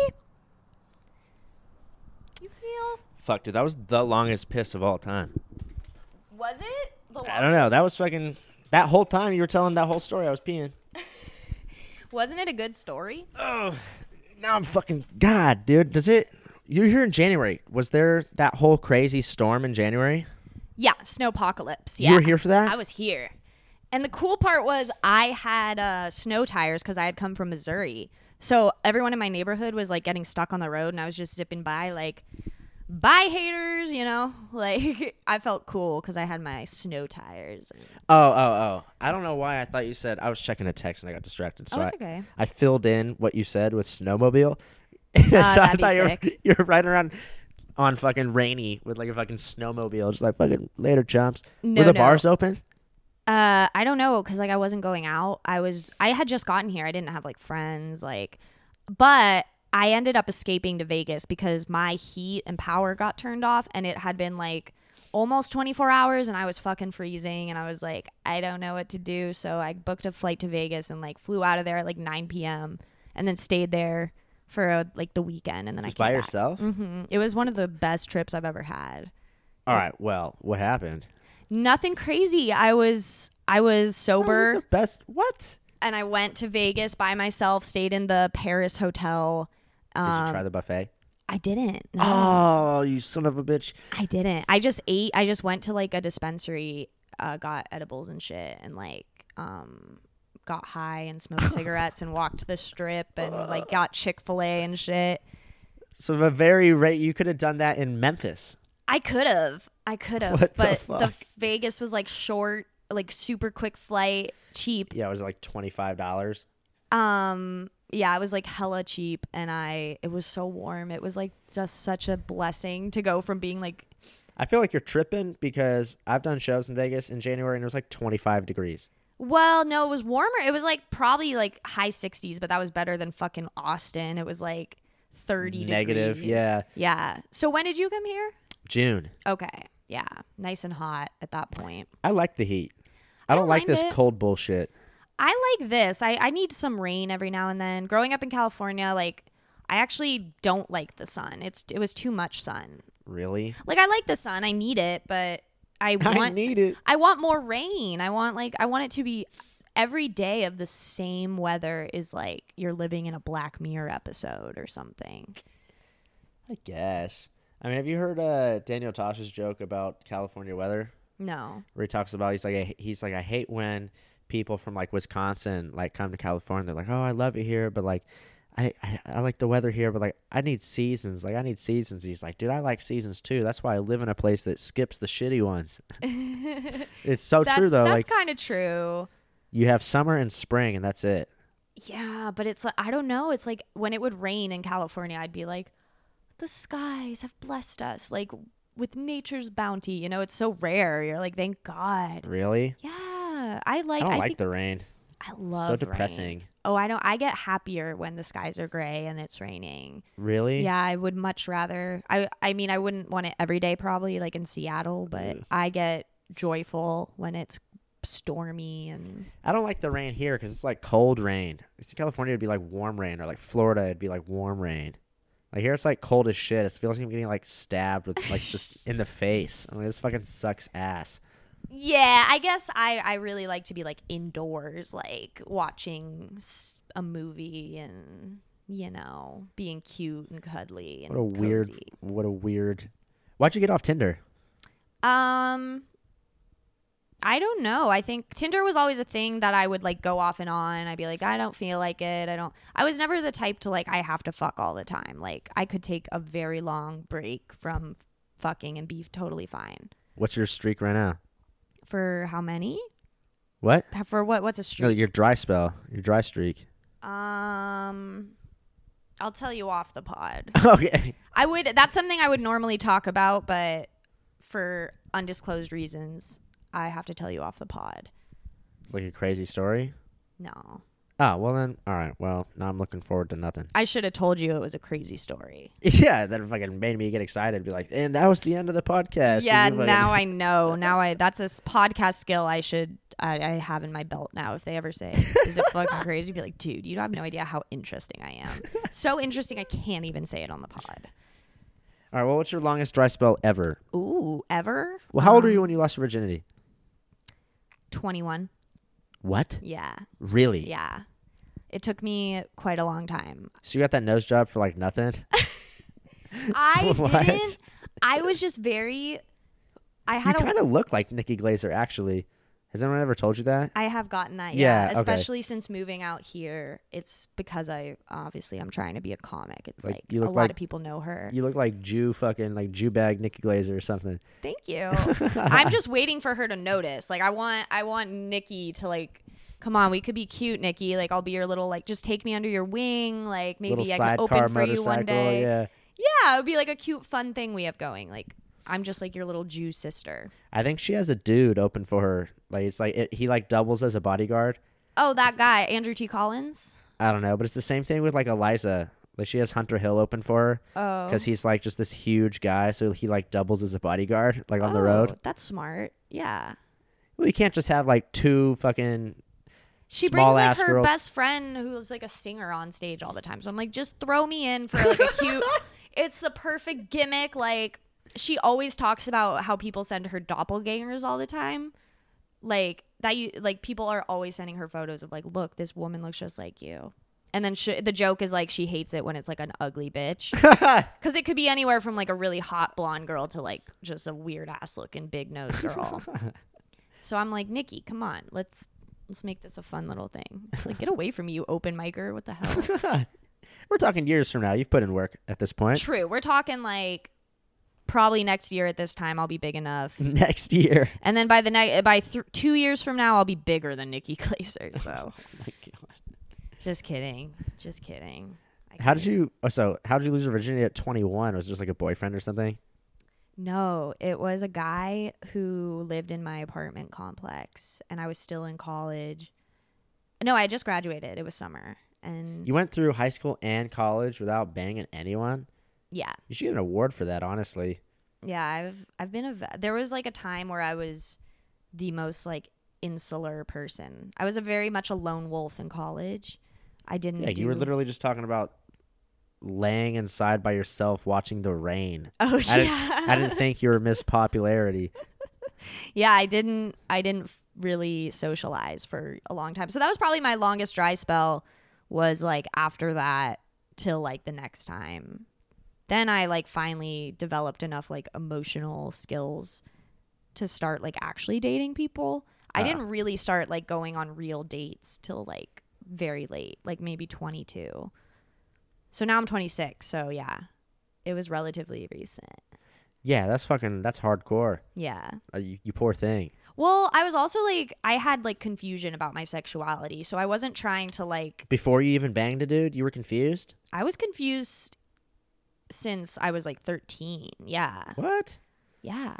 You feel? Fuck, dude, that was the longest piss of all time. Was it? The longest? I don't know. That was fucking, that whole time you were telling that whole story, I was peeing. Wasn't it a good story? Oh, now I'm fucking, God, dude, does it? You were here in January. Was there that whole crazy storm in January? Yeah, snowpocalypse. Yeah. You were here for that? I was here. And the cool part was I had uh, snow tires because I had come from Missouri. So everyone in my neighborhood was like getting stuck on the road, and I was just zipping by like, bye haters, you know? Like I felt cool because I had my snow tires. Oh, oh, oh. I don't know why I thought you said – I was checking a text and I got distracted. So oh, that's I, okay. I filled in what you said with snowmobile. so I thought you were, you were riding around on fucking Rainy with like a fucking snowmobile, just like fucking later chumps. No, were the no. bars open? Uh, I don't know, because like I wasn't going out. I was I had just gotten here. I didn't have like friends, like, but I ended up escaping to Vegas because my heat and power got turned off, and it had been like almost twenty-four hours, and I was fucking freezing, and I was like, I don't know what to do. So I booked a flight to Vegas and like flew out of there at like nine p.m. and then stayed there for uh, like the weekend, and then just I came by back. Yourself? Mm-hmm. It was one of the best trips I've ever had. All yeah. right. Well, what happened? Nothing crazy. I was I was sober. Was the best. What? And I went to Vegas by myself. Stayed in the Paris hotel. Um, Did you try the buffet? I didn't. No. Oh, you son of a bitch! I didn't. I just ate. I just went to like a dispensary, uh, got edibles and shit, and like um, got high and smoked cigarettes and walked the strip and like got Chick-fil-A and shit. So a very right. You could have done that in Memphis. I could have. I could have, but the, the Vegas was like short, like super quick flight, cheap. Yeah, it was like twenty-five dollars. Um, yeah, it was like hella cheap, and I it was so warm. It was like just such a blessing to go from being like. I feel like you're tripping because I've done shows in Vegas in January, and it was like twenty-five degrees. Well, no, it was warmer. It was like probably like high sixties, but that was better than fucking Austin. It was like thirty negative, degrees. Yeah, yeah. So when did you come here? June. Okay. Yeah, nice and hot at that point. I like the heat. I, I don't, don't like this it. cold bullshit. I like this. I, I need some rain every now and then. Growing up in California, like, I actually don't like the sun. It's It was too much sun. Really? Like, I like the sun. I need it, but I want... I need it. I want more rain. I want, like, I want it to be... Every day of the same weather is, like, you're living in a Black Mirror episode or something. I guess. I mean, have you heard uh, Daniel Tosh's joke about California weather? No. Where he talks about, he's like, I, he's like, I hate when people from like Wisconsin like come to California. They're like, oh, I love it here, but like, I, I, I like the weather here, but like, I need seasons. Like, I need seasons. He's like, dude, I like seasons too. That's why I live in a place that skips the shitty ones. It's so that's, true though. That's like, kind of true. You have summer and spring, and that's it. Yeah, but it's like, I don't know. It's like when it would rain in California, I'd be like, the skies have blessed us, like, with nature's bounty. You know, it's so rare. You're like, thank God. Really? Yeah. I like... I don't I like think, the rain. I love rain. So depressing. Rain. Oh, I know. I get happier when the skies are gray and it's raining. Really? Yeah, I would much rather... I, I mean, I wouldn't want it every day, probably, like in Seattle, but Ugh. I get joyful when it's stormy and... I don't like the rain here because it's like cold rain. It's California, it'd be like warm rain, or like Florida, it'd be like warm rain. Like, here it's, like, cold as shit. It feels like I'm getting, like, stabbed with, like, just in the face. I mean, this fucking sucks ass. Yeah, I guess I, I really like to be, like, indoors, like, watching a movie and, you know, being cute and cuddly and what a cozy. Weird, what a weird... Why'd you get off Tinder? Um, I don't know. I think Tinder was always a thing that I would, like, go off and on. I'd be like, I don't feel like it. I don't. I was never the type to, like, I have to fuck all the time. Like, I could take a very long break from fucking and be totally fine. What's your streak right now? For how many? What? For what? What's a streak? No, your dry spell. Your dry streak. Um... I'll tell you off the pod. Okay. I would... That's something I would normally talk about, but for undisclosed reasons... I have to tell you off the pod. It's like a crazy story? No. Oh, well then, all right. Well, now I'm looking forward to nothing. I should have told you it was a crazy story. Yeah, that fucking made me get excited. Be like, and that was the end of the podcast. Yeah, now I know. Now I that's a podcast skill I should I, I have in my belt now. If they ever say, is it fucking crazy? Be like, dude, you don't have no idea how interesting I am. So interesting I can't even say it on the pod. All right, well, what's your longest dry spell ever? Ooh, ever? Well, how um, old were you when you lost your virginity? twenty-one. What? Yeah. Really? Yeah. It took me quite a long time. So you got that nose job for like nothing? I didn't. I was just very. I had. You kind of look like Nikki Glaser, actually. Has anyone ever told you that? I have gotten that. Yeah. yeah especially okay. since moving out here, it's because I obviously I'm trying to be a comic. It's like, like you look a like, lot of people know her. You look like Jew fucking like Jew bag Nikki Glaser or something. Thank you. I'm just waiting for her to notice. Like I want I want Nikki to like come on, we could be cute, Nikki. Like, I'll be your little, like, just take me under your wing. Like, maybe I can open for you one day. Yeah. yeah, it would be like a cute, fun thing we have going. Like, I'm just like your little Jew sister. I think she has a dude open for her. Like, it's like it, he like doubles as a bodyguard. Oh, that it's, guy, Andrew T. Collins. I don't know, but it's the same thing with like Eliza. Like, she has Hunter Hill open for her because oh. he's like just this huge guy, so he like doubles as a bodyguard like on oh, the road. That's smart. Yeah. Well, you can't just have like two fucking. She brings like her girls. best friend who's like a singer on stage all the time. So I'm like, just throw me in for like a cute. It's the perfect gimmick. Like, she always talks about how people send her doppelgangers all the time. Like that, you like people are always sending her photos of like, look, this woman looks just like you. And then she, the joke is like she hates it when it's like an ugly bitch, because it could be anywhere from like a really hot blonde girl to like just a weird ass looking big nose girl. So I'm like, Nikki, come on, let's let's make this a fun little thing. Like, get away from you, open micer. What the hell? We're talking years from now. You've put in work at this point. True. We're talking like probably next year at this time. I'll be big enough. Next year. And then by the ne- by th- two years from now, I'll be bigger than Nikki Glaser. So. Oh my God. Just kidding. Just kidding. I how did you so how did you lose your virginity at twenty-one? Was it just like a boyfriend or something? No, it was a guy who lived in my apartment complex, and I was still in college. No, I just graduated. It was summer. And you went through high school and college without banging anyone? Yeah. You should get an award for that, honestly. Yeah, I've I've been a there was like a time where I was the most like insular person. I was a very much a lone wolf in college. I didn't Yeah, do... you were literally just talking about laying inside by yourself watching the rain. Oh, I yeah. Didn't, I didn't think you were Miss Popularity. Yeah, I didn't I didn't really socialize for a long time. So that was probably my longest dry spell, was like after that till like the next time. Then I like finally developed enough like emotional skills to start like actually dating people. I didn't really start like going on real dates till like very late, like maybe twenty-two. So now I'm twenty-six. So yeah, it was relatively recent. Yeah, that's fucking, that's hardcore. Yeah. Uh, you, you poor thing. Well, I was also like, I had like confusion about my sexuality. So I wasn't trying to like. Before you even banged a dude, you were confused? I was confused since I was like thirteen. Yeah. What? Yeah.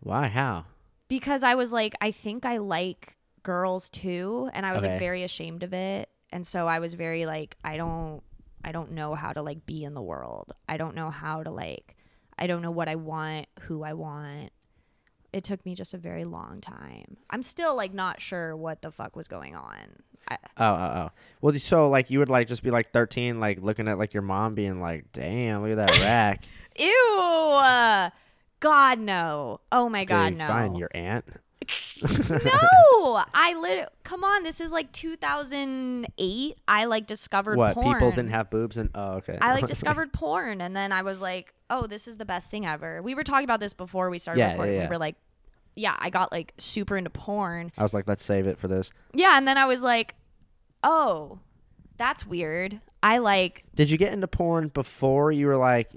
Why? How? Because I was like, I think I like girls too, and I was okay. like very ashamed of it, and so I was very like, I don't, I don't know how to like be in the world. I don't know how to like, I don't know what I want, who I want. It took me just a very long time. I'm still like not sure what the fuck was going on. I, oh, oh, oh. Well, so like you would like just be like thirteen, like looking at like your mom, being like, damn, look at that rack. Ew. Uh, God, no. Oh, my God, no. Fine, your aunt. No. I lit. Come on. This is like two thousand eight. I like discovered what, porn. What? People didn't have boobs? And oh, okay. I like discovered porn. And then I was like, oh, this is the best thing ever. We were talking about this before we started yeah, recording. Yeah, yeah. We were like, yeah, I got like super into porn. I was like, let's save it for this. Yeah. And then I was like, oh, that's weird. I like. Did you get into porn before you were like.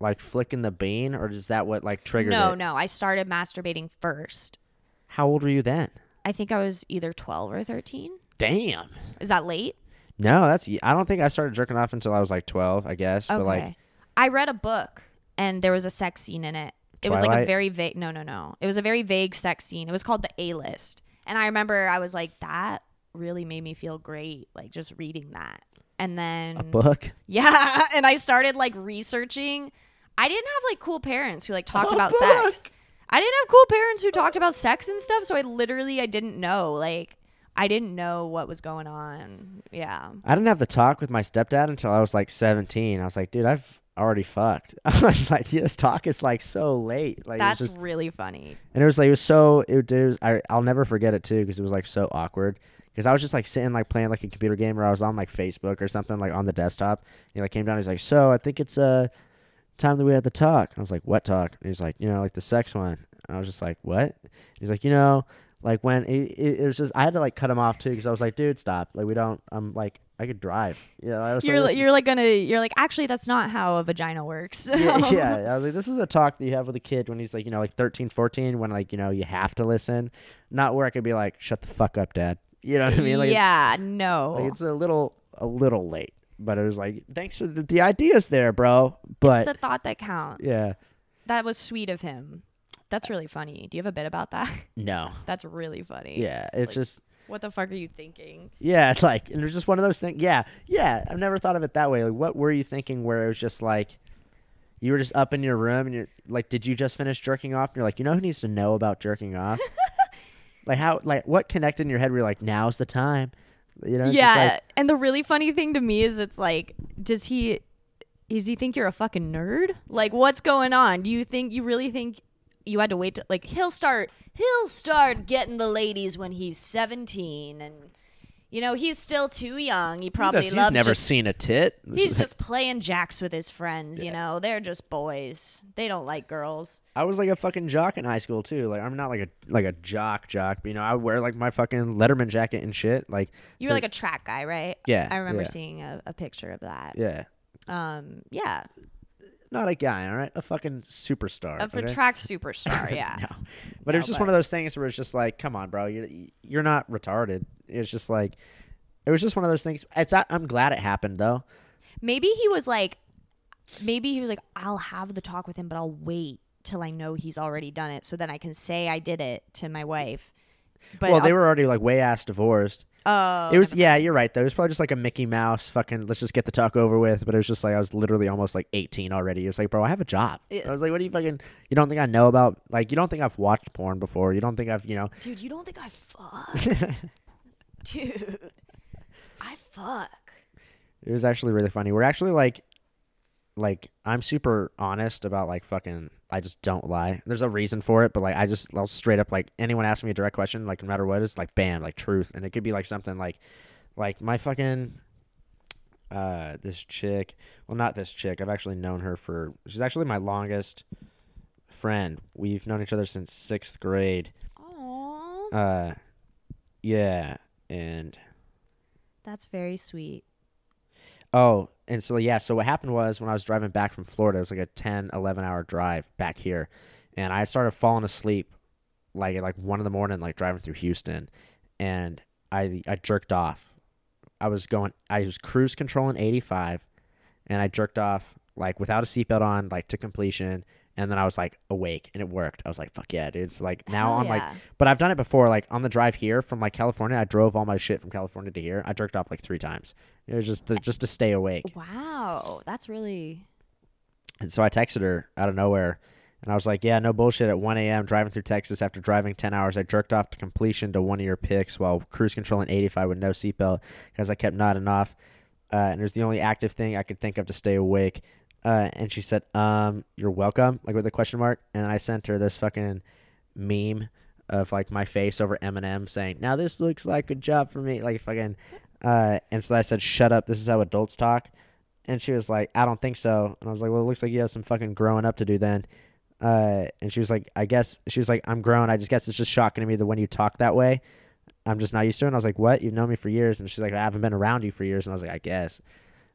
Like flicking the bean, or is that what like triggered no, it? No, no. I started masturbating first. How old were you then? I think I was either twelve or thirteen. Damn. Is that late? No, that's. I don't think I started jerking off until I was like twelve, I guess. Okay. But like, I read a book and there was a sex scene in it. It Twilight? Was like a very vague. No, no, no. It was a very vague sex scene. It was called The A-List, and I remember I was like, that really made me feel great, like just reading that. And then a book. Yeah, and I started like researching. I didn't have like cool parents who like talked oh, about fuck. sex. I didn't have cool parents who talked about sex and stuff. So I literally, I didn't know. Like, I didn't know what was going on. Yeah. I didn't have the talk with my stepdad until I was like seventeen. I was like, dude, I've already fucked. I was like, this talk is like so late. Like, that's just really funny. And it was like, it was so, it was, I, I'll never forget it too, because it was like so awkward. Because I was just like sitting like playing like a computer game, or I was on like Facebook or something like on the desktop. He like came down. He's like, so I think it's a. Uh, time that we had the talk. I was like, what talk? And he's like, you know, like the sex one. And I was just like, what? He's like, you know, like when it, it, it was just, I had to like cut him off too, because I was like, dude, stop. Like, we don't, I'm like, I could drive. Yeah, I was you're like, li- you're like gonna, you're like, actually, that's not how a vagina works. So. Yeah, yeah, I was like, this is a talk that you have with a kid when he's like, you know, like thirteen, fourteen, when like, you know, you have to listen. Not where I could be like, shut the fuck up, dad. You know what I mean? Like yeah, it's, no. Like it's a little a little late, but it was like, thanks for the, the ideas there, bro. But it's the thought that counts. Yeah. That was sweet of him. That's really funny. Do you have a bit about that? No. That's really funny. Yeah, it's like, just... What the fuck are you thinking? Yeah, it's like... And it was just one of those things... Yeah, yeah. I've never thought of it that way. Like, what were you thinking where it was just like... You were just up in your room and you're like, did you just finish jerking off? And you're like, you know who needs to know about jerking off? Like how, like what connected in your head where you're like, now's the time, you know? It's yeah. Just like, and the really funny thing to me is it's like, does he, is he think you're a fucking nerd? Like what's going on? Do you think, you really think you had to wait to, like, he'll start, he'll start getting the ladies when he's seventeen and. You know, he's still too young. He probably he does, loves... He's never just, seen a tit. He's just playing jacks with his friends, yeah. You know? They're just boys. They don't like girls. I was like a fucking jock in high school, too. Like, I'm not like a like a jock jock, but, you know, I would wear, like, my fucking Letterman jacket and shit. Like You so, were, like, a track guy, right? Yeah. I remember yeah. seeing a, a picture of that. Yeah. Um. Yeah. Not a guy, all right? A fucking superstar. A okay? track superstar, yeah. No. But no, it was just but... one of those things where it's just like, come on, bro. You're, you're not retarded. It's just like, it was just one of those things. It's I'm glad it happened though. Maybe he was like, maybe he was like, I'll have the talk with him, but I'll wait till I know he's already done it, so then I can say I did it to my wife. But well, I'll- they were already like way ass divorced. Oh, it was yeah. You're right though. It was probably just like a Mickey Mouse fucking. Let's just get the talk over with. But it was just like I was literally almost like eighteen already. It was like, bro, I have a job. It, I was like, what do you fucking? You don't think I know about? Like, you don't think I've watched porn before? You don't think I've you know? Dude, you don't think I fuck? Dude, I fuck. It was actually really funny. We're actually like, like I'm super honest about like fucking. I just don't lie. There's a reason for it, but like I just I'll straight up like anyone asks me a direct question, like no matter what, it's like bam, like truth, and it could be like something like, like my fucking, uh, this chick. Well, not this chick. I've actually known her for. She's actually my longest friend. We've known each other since sixth grade. Aww. Uh, yeah. And that's very sweet. Oh, and so, yeah, so what happened was when I was driving back from Florida, it was like a ten, eleven hour drive back here. And I started falling asleep like at like one in the morning, like driving through Houston. And I I jerked off. I was going, I was cruise controlling eighty-five. And I jerked off like without a seatbelt on, like to completion. And then I was like awake and it worked. I was like, fuck yeah, dude. It's like now Hell I'm yeah. like, but I've done it before. Like on the drive here from like California, I drove all my shit from California to here. I jerked off like three times. It was just to, just to stay awake. Wow. That's really. And so I texted her out of nowhere and I was like, yeah, no bullshit. At one a.m. driving through Texas after driving ten hours, I jerked off to completion to one of your picks while cruise controlling eighty-five with no seatbelt because I kept nodding off. Uh, and it was the only active thing I could think of to stay awake. Uh, and she said, um, you're welcome, like with a question mark. And I sent her this fucking meme of like my face over Eminem saying, now this looks like a job for me. Like fucking, uh, and so I said, shut up. This is how adults talk. And she was like, I don't think so. And I was like, well, it looks like you have some fucking growing up to do then. Uh, and she was like, I guess she was like, I'm grown. I just guess it's just shocking to me that when you talk that way, I'm just not used to it. And I was like, what? You've known me for years. And she's like, I haven't been around you for years. And I was like, I guess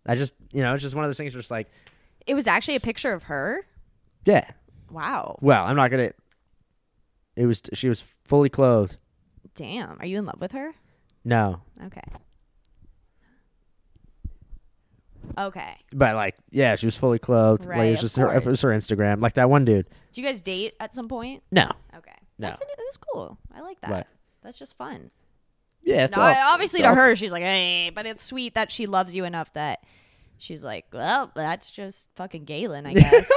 I just, you know, it's just one of those things where it's like, it was actually a picture of her? Yeah. Wow. Well, I'm not going to... It was... She was fully clothed. Damn. Are you in love with her? No. Okay. Okay. But like, yeah, she was fully clothed. Right, like, it was just her, it was her Instagram. Like that one dude. Do you guys date at some point? No. Okay. No. That's, that's cool. I like that. Right. That's just fun. Yeah. It's no, all, obviously it's to all. Her, she's like, hey, but it's sweet that she loves you enough that... She's like, well, that's just fucking Galen, I guess.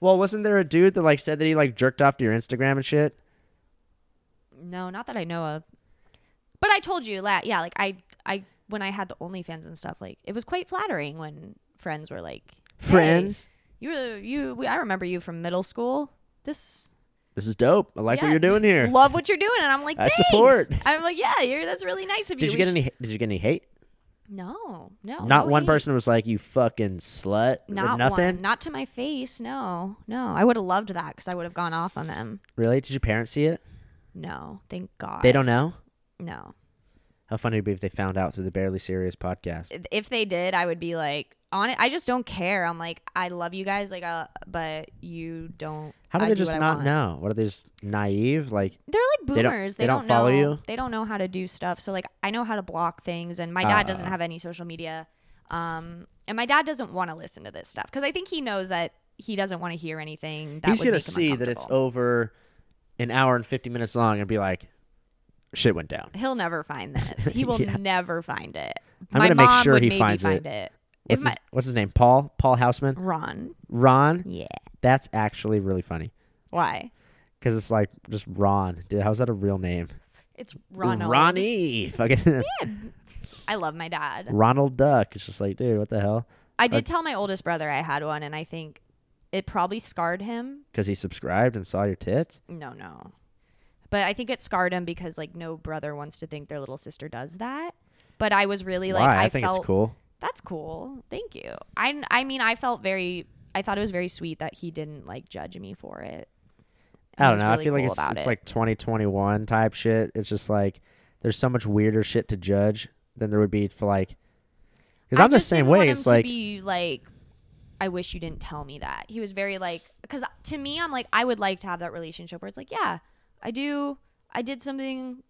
Well, wasn't there a dude that like said that he like jerked off to your Instagram and shit? No, not that I know of. But I told you, la- yeah, like I, I, when I had the OnlyFans and stuff, like it was quite flattering when friends were like, hey, friends, you, were, you, we, I remember you from middle school. This. This is dope. I like yeah, what you're doing here. Love what you're doing, and I'm like, thanks. I support. I'm like, yeah, you're, that's really nice of you. Did you we get sh- any? Did you get any hate? No, no. Not no one hate. Person was like, you fucking slut. Not nothing? One. Not to my face. No, no. I would have loved that because I would have gone off on them. Really? Did your parents see it? No, thank God. They don't know? No. How funny it would be if they found out through the Barely Serious podcast. If they did, I would be like, on it. I just don't care. I'm like, I love you guys, like, uh, but you don't. How do I they do just what not know? What are they just naive? Like they're like boomers. They don't, they they don't, don't follow know, you. They don't know how to do stuff. So like, I know how to block things, and my dad uh, doesn't have any social media. Um, and my dad doesn't want to listen to this stuff because I think he knows that he doesn't want to hear anything. That he's gonna see that it's over an hour and fifty minutes long and be like, shit went down. He'll never find this. He will yeah. never find it. I'm my gonna mom make sure would he maybe finds find it. it. What's, my, his, what's his name? Paul? Paul Hausman? Ron. Ron? Yeah. That's actually really funny. Why? Because it's like just Ron. Dude, how's that a real name? It's Ronald. Ronnie. Fucking. Yeah. I love my dad. Ronald Duck. It's just like, dude, what the hell? I did like, tell my oldest brother I had one, and I think it probably scarred him. Because he subscribed and saw your tits? No, no. But I think it scarred him because like no brother wants to think their little sister does that. But I was really like, Why? I, I think felt, it's cool. That's cool. Thank you. I, I mean, I felt very, I thought it was very sweet that he didn't like judge me for it. And I don't know. Really I feel cool like it's, it's it. like twenty twenty-one type shit. It's just like there's so much weirder shit to judge than there would be for like, because I'm just the same way. It's like, be like, I wish you didn't tell me that. He was very like, because to me, I'm like, I would like to have that relationship where it's like, yeah, I do. I did something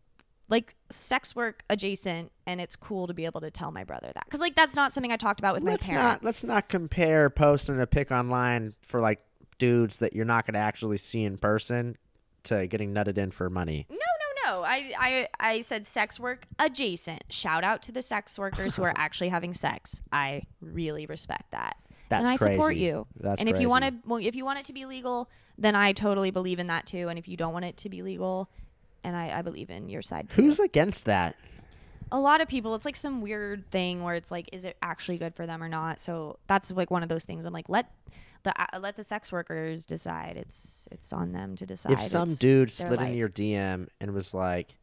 like sex work adjacent, and it's cool to be able to tell my brother that. Because like that's not something I talked about with let's my parents. Not, let's not compare posting a pic online for like dudes that you're not going to actually see in person to getting nutted in for money. No, no, no. I, I, I said sex work adjacent. Shout out to the sex workers who are actually having sex. I really respect that. That's and I crazy. support you. That's and if crazy. you want to, well, if you want it to be legal, then I totally believe in that too. And if you don't want it to be legal, and I, I believe in your side too. Who's against that? A lot of people. It's like some weird thing where it's like, is it actually good for them or not? So that's like one of those things. I'm like, let the uh, let the sex workers decide. It's it's on them to decide. If some it's dude slid life. into your D M and was like,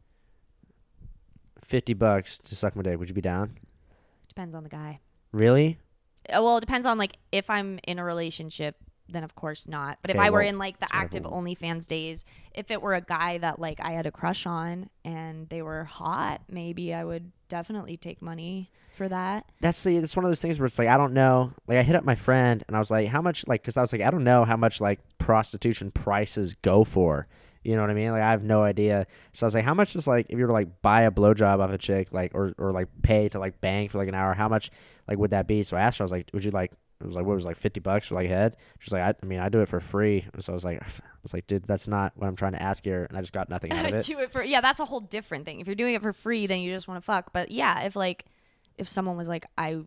fifty bucks to suck my dick, would you be down? Depends on the guy. Really? Well, it depends on like if I'm in a relationship, then of course not. But okay, if I were well, in like the active cool. OnlyFans days, if it were a guy that like I had a crush on and they were hot, maybe I would definitely take money for that. That's the that's one of those things where it's like I don't know. Like I hit up my friend and I was like, how much? Like because I was like, I don't know how much like prostitution prices go for. You know what I mean? Like I have no idea. So I was like, how much does like if you were to like buy a blowjob off a chick, like or or like pay to like bang for like an hour, how much like would that be? So I asked her, I was like, would you like it was like what was it, like fifty bucks for like a head? She's like, I, I mean, I do it for free. And so I was like I was like, dude, that's not what I'm trying to ask here, and I just got nothing out of it. do it for yeah, that's a whole different thing. If you're doing it for free, then you just want to fuck. But yeah, if like if someone was like, I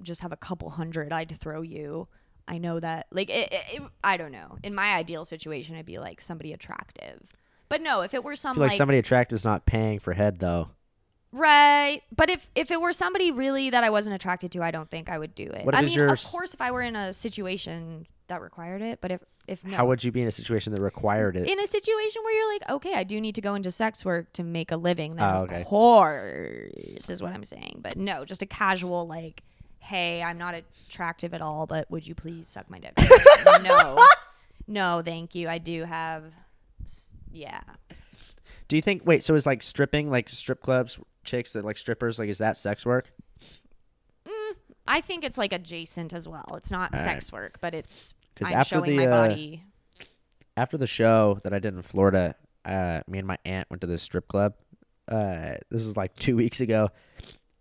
just have a couple hundred, I'd throw you. I know that, like, it, it, it, I don't know. In my ideal situation, it'd be, like, somebody attractive. But no, if it were some, I feel like... like somebody attractive is not paying for head, though. Right. But if, if it were somebody, really, that I wasn't attracted to, I don't think I would do it. What I mean, your... of course, if I were in a situation that required it, but if, if no... How would you be in a situation that required it? In a situation where you're like, okay, I do need to go into sex work to make a living. Then, oh, okay. Of course, is what I'm saying. But no, just a casual, like... hey, I'm not attractive at all, but would you please suck my dick? No. No, thank you. I do have, yeah. Do you think, wait, so is like stripping, like strip clubs, chicks that like strippers, like is that sex work? Mm, I think it's like adjacent as well. It's not all sex right. work, but it's, I'm showing the, my body. Uh, after the show that I did in Florida, uh, me and my aunt went to this strip club. Uh, this was like two weeks ago.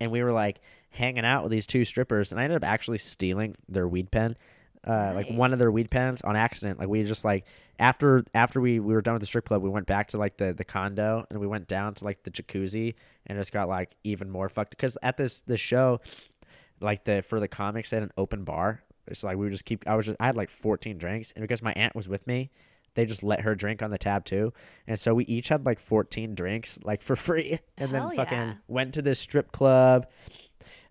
And we were like, hanging out with these two strippers, and I ended up actually stealing their weed pen, uh, nice. like one of their weed pens on accident. Like we just like after after we, we were done with the strip club, we went back to like the, the condo, and we went down to like the jacuzzi, and just got like even more fucked because at this this show, like the for the comics, they had an open bar, so like we would just keep. I was just I had like fourteen drinks, and because my aunt was with me, they just let her drink on the tab too, and so we each had like fourteen drinks like for free, and Hell then fucking yeah. went to this strip club.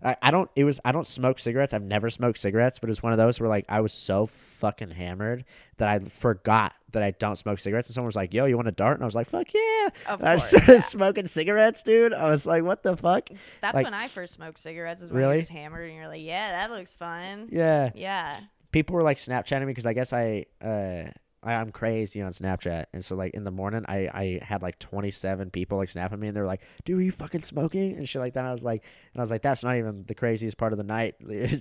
I, I don't. It was. I don't smoke cigarettes. I've never smoked cigarettes, but it was one of those where like I was so fucking hammered that I forgot that I don't smoke cigarettes. And someone was like, "Yo, you want a dart?" And I was like, "Fuck yeah!" Of and course, I started yeah. smoking cigarettes, dude. I was like, "What the fuck?" That's like, when I first smoked cigarettes. Is when really? You're just hammered and you're like, "Yeah, that looks fun." Yeah. Yeah. People were like Snapchatting me because I guess I uh, I, I'm crazy on Snapchat. And so, like, in the morning, I, I had, like, twenty-seven people, like, snapping me. And they were like, dude, are you fucking smoking? And shit like that. And I was like, and I was like, that's not even the craziest part of the night.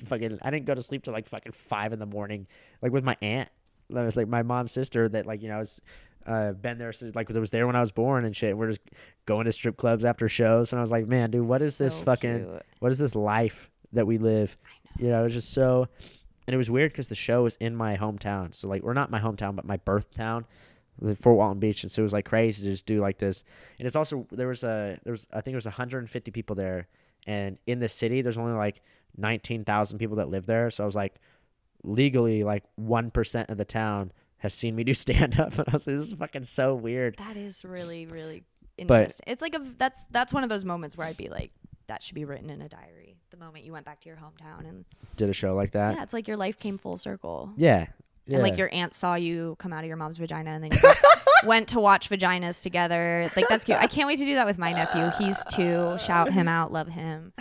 Fucking, I didn't go to sleep till, like, fucking five in the morning, like, with my aunt. That was, like, my mom's sister that, like, you know, is... Uh, been there since, like, it was there when I was born and shit. We're just going to strip clubs after shows, and I was like, man, dude, what is so this fucking, cute. What is this life that we live? I know. You know, it was just so, and it was weird because the show was in my hometown, so like, or not my hometown, but my birth town, Fort Walton Beach, and so it was like crazy to just do like this. And it's also there was a there was I think it was one hundred fifty people there, and in the city there's only like nineteen thousand people that live there, so I was like, legally, like one percent of the town has seen me do stand-up. And I was like, this is fucking so weird. That is really, really interesting. But, it's like, a, that's that's one of those moments where I'd be like, that should be written in a diary. The moment you went back to your hometown and... did a show like that. Yeah, it's like your life came full circle. Yeah. yeah. And like your aunt saw you come out of your mom's vagina and then you went to watch vaginas together. It's like, that's cute. I can't wait to do that with my nephew. He's two. Shout him out. Love him.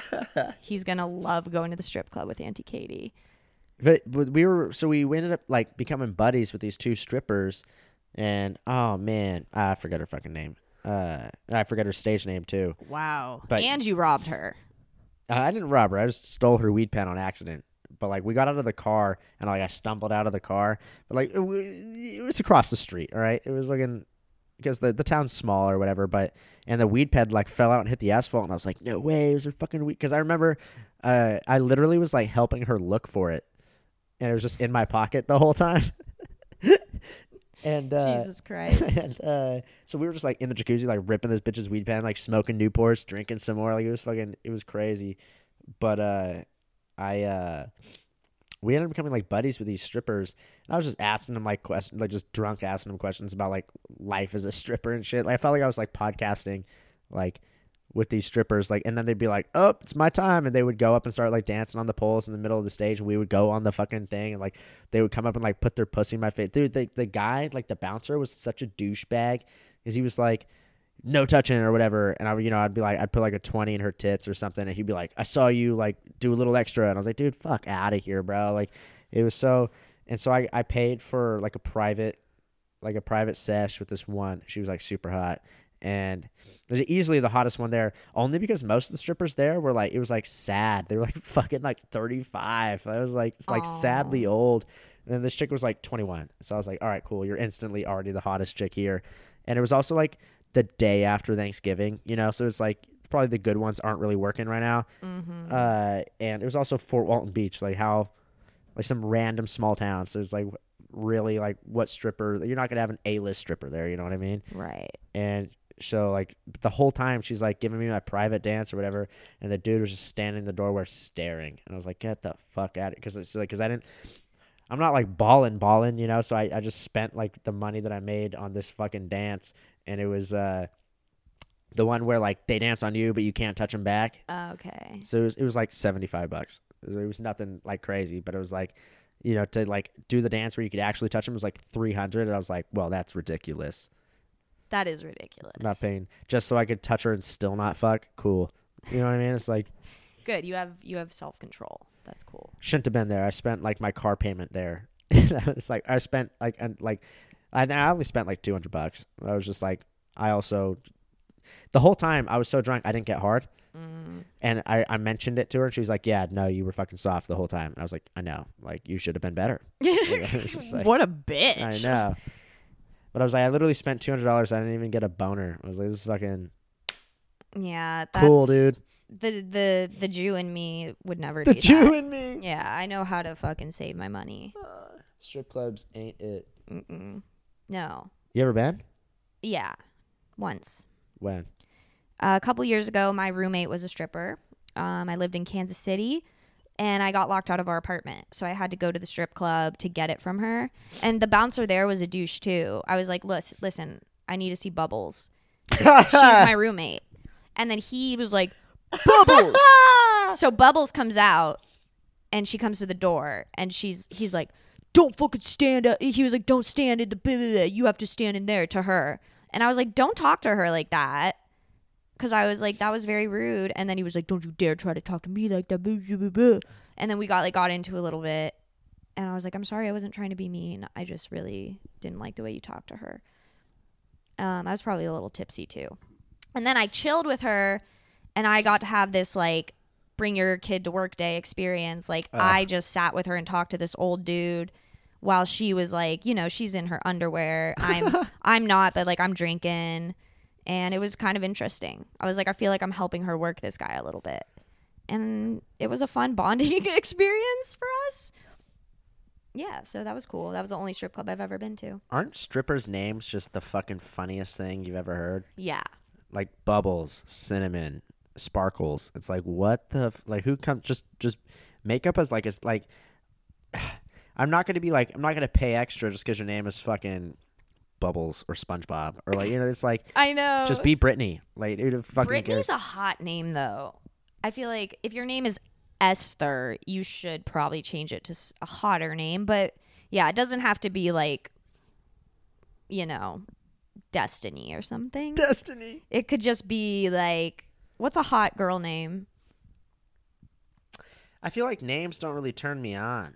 He's going to love going to the strip club with Auntie Katie. But we were, so we ended up like becoming buddies with these two strippers, and oh man, I forgot her fucking name. Uh, I forgot her stage name too. Wow. But, and you robbed her. Uh, I didn't rob her. I just stole her weed pen on accident. But like we got out of the car, and like I stumbled out of the car. But like it, it was across the street. All right, it was looking. Because the, the town's small or whatever, but and the weed pad like fell out and hit the asphalt, and I was like, no way, it was a fucking weed. Because I remember, uh, I literally was like helping her look for it. And it was just in my pocket the whole time. and uh, Jesus Christ. And, uh, so we were just like in the jacuzzi, like ripping this bitch's weed pen, like smoking Newports, drinking some more. Like it was fucking, it was crazy. But uh, I, uh, we ended up becoming like buddies with these strippers. And I was just asking them like questions, like just drunk asking them questions about like life as a stripper and shit. Like I felt like I was like podcasting, like. With these strippers, like, and then they'd be like, oh, it's my time, and they would go up and start like dancing on the poles in the middle of the stage, and we would go on the fucking thing, and like they would come up and like put their pussy in my face. Dude, the, the guy, like the bouncer, was such a douchebag because he was like, no touching or whatever, and I would, you know, I'd be like, I'd put like a twenty in her tits or something, and he'd be like, I saw you like do a little extra, and I was like, dude, fuck out of here, bro. Like it was so, and so I, I paid for like a private like a private sesh with this one. She was like super hot. And there's easily the hottest one there, only because most of the strippers there were like, it was like sad. They were like fucking like thirty-five. I was like, it's like Aww. Sadly old. And then this chick was like twenty-one. So I was like, all right, cool. You're instantly already the hottest chick here. And it was also like the day after Thanksgiving, you know? So it's like probably the good ones aren't really working right now. Mm-hmm. Uh, and it was also Fort Walton Beach, like how, like some random small town. So it's like, really like what stripper, you're not going to have an A-list stripper there. You know what I mean? Right. And so like the whole time she's like giving me my private dance or whatever, and the dude was just standing in the doorway staring, and I was like, get the fuck out of it, because it's like, because I didn't, I'm not like balling balling, you know? So I, I just spent like the money that I made on this fucking dance, and it was uh the one where like they dance on you but you can't touch them back. Okay. So it was, it was like seventy-five bucks. It was, it was nothing like crazy, but it was like, you know, to like do the dance where you could actually touch them was like three hundred, and I was like, well, that's ridiculous. That is ridiculous. Not paying just so I could touch her and still not fuck. Cool. You know what I mean? It's like good. You have you have self control. That's cool. Shouldn't have been there. I spent like my car payment there. It's like I spent like and like I, I only spent like two hundred bucks. I was just like I also the whole time I was so drunk I didn't get hard. Mm. And I, I mentioned it to her, and she was like, yeah, no, you were fucking soft the whole time. And I was like, I know. Like you should have been better. Like, what a bitch. I know. But I was like, I literally spent two hundred dollars. I didn't even get a boner. I was like, this is fucking yeah, that's cool, dude. The the the Jew in me would never the do Jew that. The Jew in me. Yeah, I know how to fucking save my money. Uh, strip clubs ain't it. Mm-mm. No. You ever been? Yeah, once. When? Uh, a couple years ago, my roommate was a stripper. Um, I lived in Kansas City. And I got locked out of our apartment. So I had to go to the strip club to get it from her. And the bouncer there was a douche, too. I was like, listen, listen, I need to see Bubbles. She's my roommate. And then he was like, Bubbles. So Bubbles comes out, and she comes to the door. And she's he's like, don't fucking stand up. He was like, don't stand in the blah, blah, blah. You have to stand in there to her. And I was like, don't talk to her like that. Because I was like, that was very rude. And then he was like, don't you dare try to talk to me like that. And then we got like got into a little bit. And I was like, I'm sorry, I wasn't trying to be mean. I just really didn't like the way you talked to her. Um, I was probably a little tipsy too. And then I chilled with her and I got to have this like bring your kid to work day experience. Like uh. I just sat with her and talked to this old dude while she was like, you know, she's in her underwear. I'm I'm not, but like I'm drinking. And it was kind of interesting. I was like, I feel like I'm helping her work this guy a little bit. And it was a fun bonding experience for us. Yeah, so that was cool. That was the only strip club I've ever been to. Aren't strippers' names just the fucking funniest thing you've ever heard? Yeah. Like Bubbles, Cinnamon, Sparkles. It's like, what the f- like who comes just just make up as like it's like I'm not going to be like I'm not going to pay extra just cuz your name is fucking Bubbles or SpongeBob or like you know it's like I know. Just be Brittany. Like dude, fucking Brittany's cares. A hot name though. I feel like if your name is Esther, you should probably change it to a hotter name. But yeah, it doesn't have to be like, you know, Destiny or something. Destiny. It could just be like, what's a hot girl name? I feel like names don't really turn me on.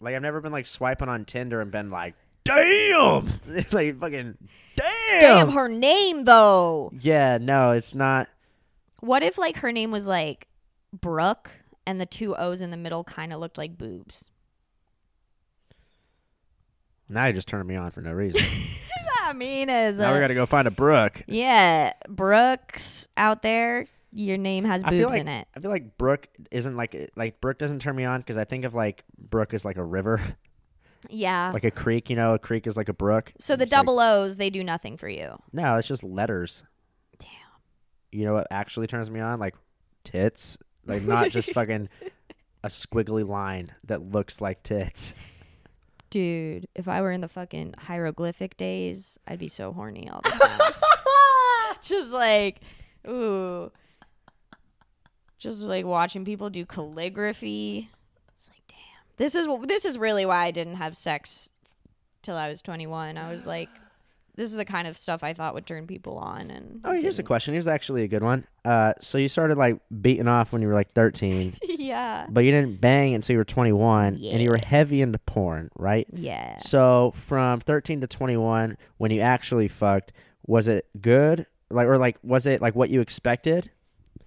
Like I've never been like swiping on Tinder and been like, damn, like fucking damn. Damn her name though. Yeah, no, it's not. What if like her name was like Brooke? And the two O's in the middle kind of looked like boobs. Now you just turned me on for no reason. I mean, as now a, we got to go find a Brooke. Yeah, Brooks out there. Your name has boobs like, in it. I feel like Brooke isn't like like Brooke doesn't turn me on because I think of like Brooke as like a river. Yeah, like a creek. You know, a creek is like a brook. So the double like, O's, they do nothing for you. No, it's just letters. Damn. You know what actually turns me on? Like tits. Like, not just fucking a squiggly line that looks like tits. Dude, if I were in the fucking hieroglyphic days, I'd be so horny all the time. Just like, ooh. Just like watching people do calligraphy. It's like, damn. This is this is really why I didn't have sex till I was twenty-one. I was like, this is the kind of stuff I thought would turn people on. And oh, here's didn't. a question. Here's actually a good one. Uh, so you started like beating off when you were like thirteen. Yeah. But you didn't bang until you were twenty-one, yeah. And you were heavy into porn, right? Yeah. So from thirteen to twenty-one, when you actually fucked, was it good? Like, or like, was it like what you expected?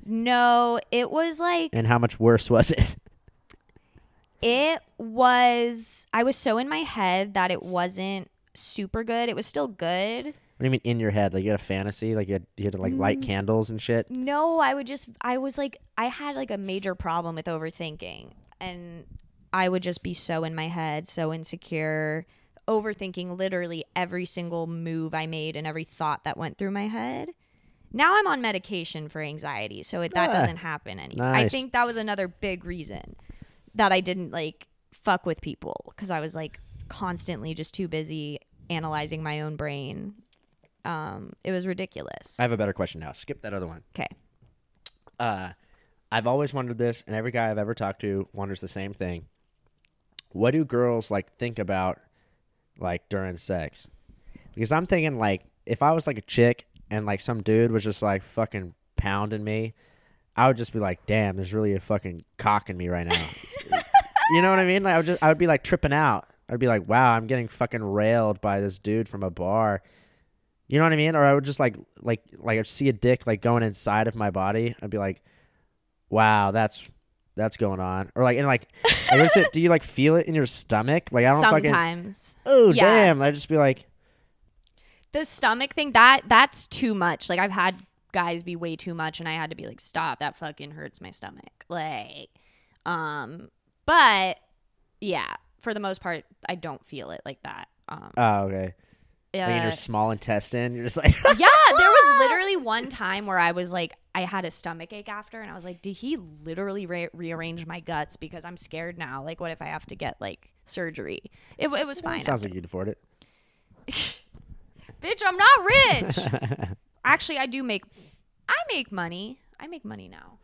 No, it was like. And how much worse was it? It was. I was so in my head that it wasn't super good. It was still good. What do you mean in your head? Like you had a fantasy? Like you had, you had to like light mm. candles and shit? No, I would just, I was like, I had like a major problem with overthinking. And I would just be so in my head, so insecure, overthinking literally every single move I made and every thought that went through my head. Now I'm on medication for anxiety, so it, that ah, doesn't happen anymore. Nice. I think that was another big reason that I didn't like fuck with people because I was like, constantly just too busy analyzing my own brain. Um, it was ridiculous. I have a better question now. Skip that other one. Okay. Uh, I've always wondered this, and every guy I've ever talked to wonders the same thing. What do girls like think about like during sex? Because I'm thinking like if I was like a chick and like some dude was just like fucking pounding me, I would just be like, damn, there's really a fucking cock in me right now. You know what I mean? Like I would just I would be like tripping out. I'd be like, wow, I'm getting fucking railed by this dude from a bar. You know what I mean? Or I would just like, like, like I'd see a dick like going inside of my body. I'd be like, wow, that's, that's going on. Or like, and like, I listen, do you like feel it in your stomach? Like I don't Sometimes. fucking. Sometimes. Oh, yeah. Damn. I'd just be like. The stomach thing, that, that's too much. Like I've had guys be way too much and I had to be like, stop, that fucking hurts my stomach. Like, um, but yeah. For the most part, I don't feel it like that. Um, oh, okay. Uh, like in your small intestine, you're just like... Yeah, there was literally one time where I was like, I had a stomach ache after, and I was like, did he literally re- rearrange my guts? Because I'm scared now. Like, what if I have to get, like, surgery? It, it was fine. It sounds after. Like you'd afford it. Bitch, I'm not rich. Actually, I do make... I make money. I make money now.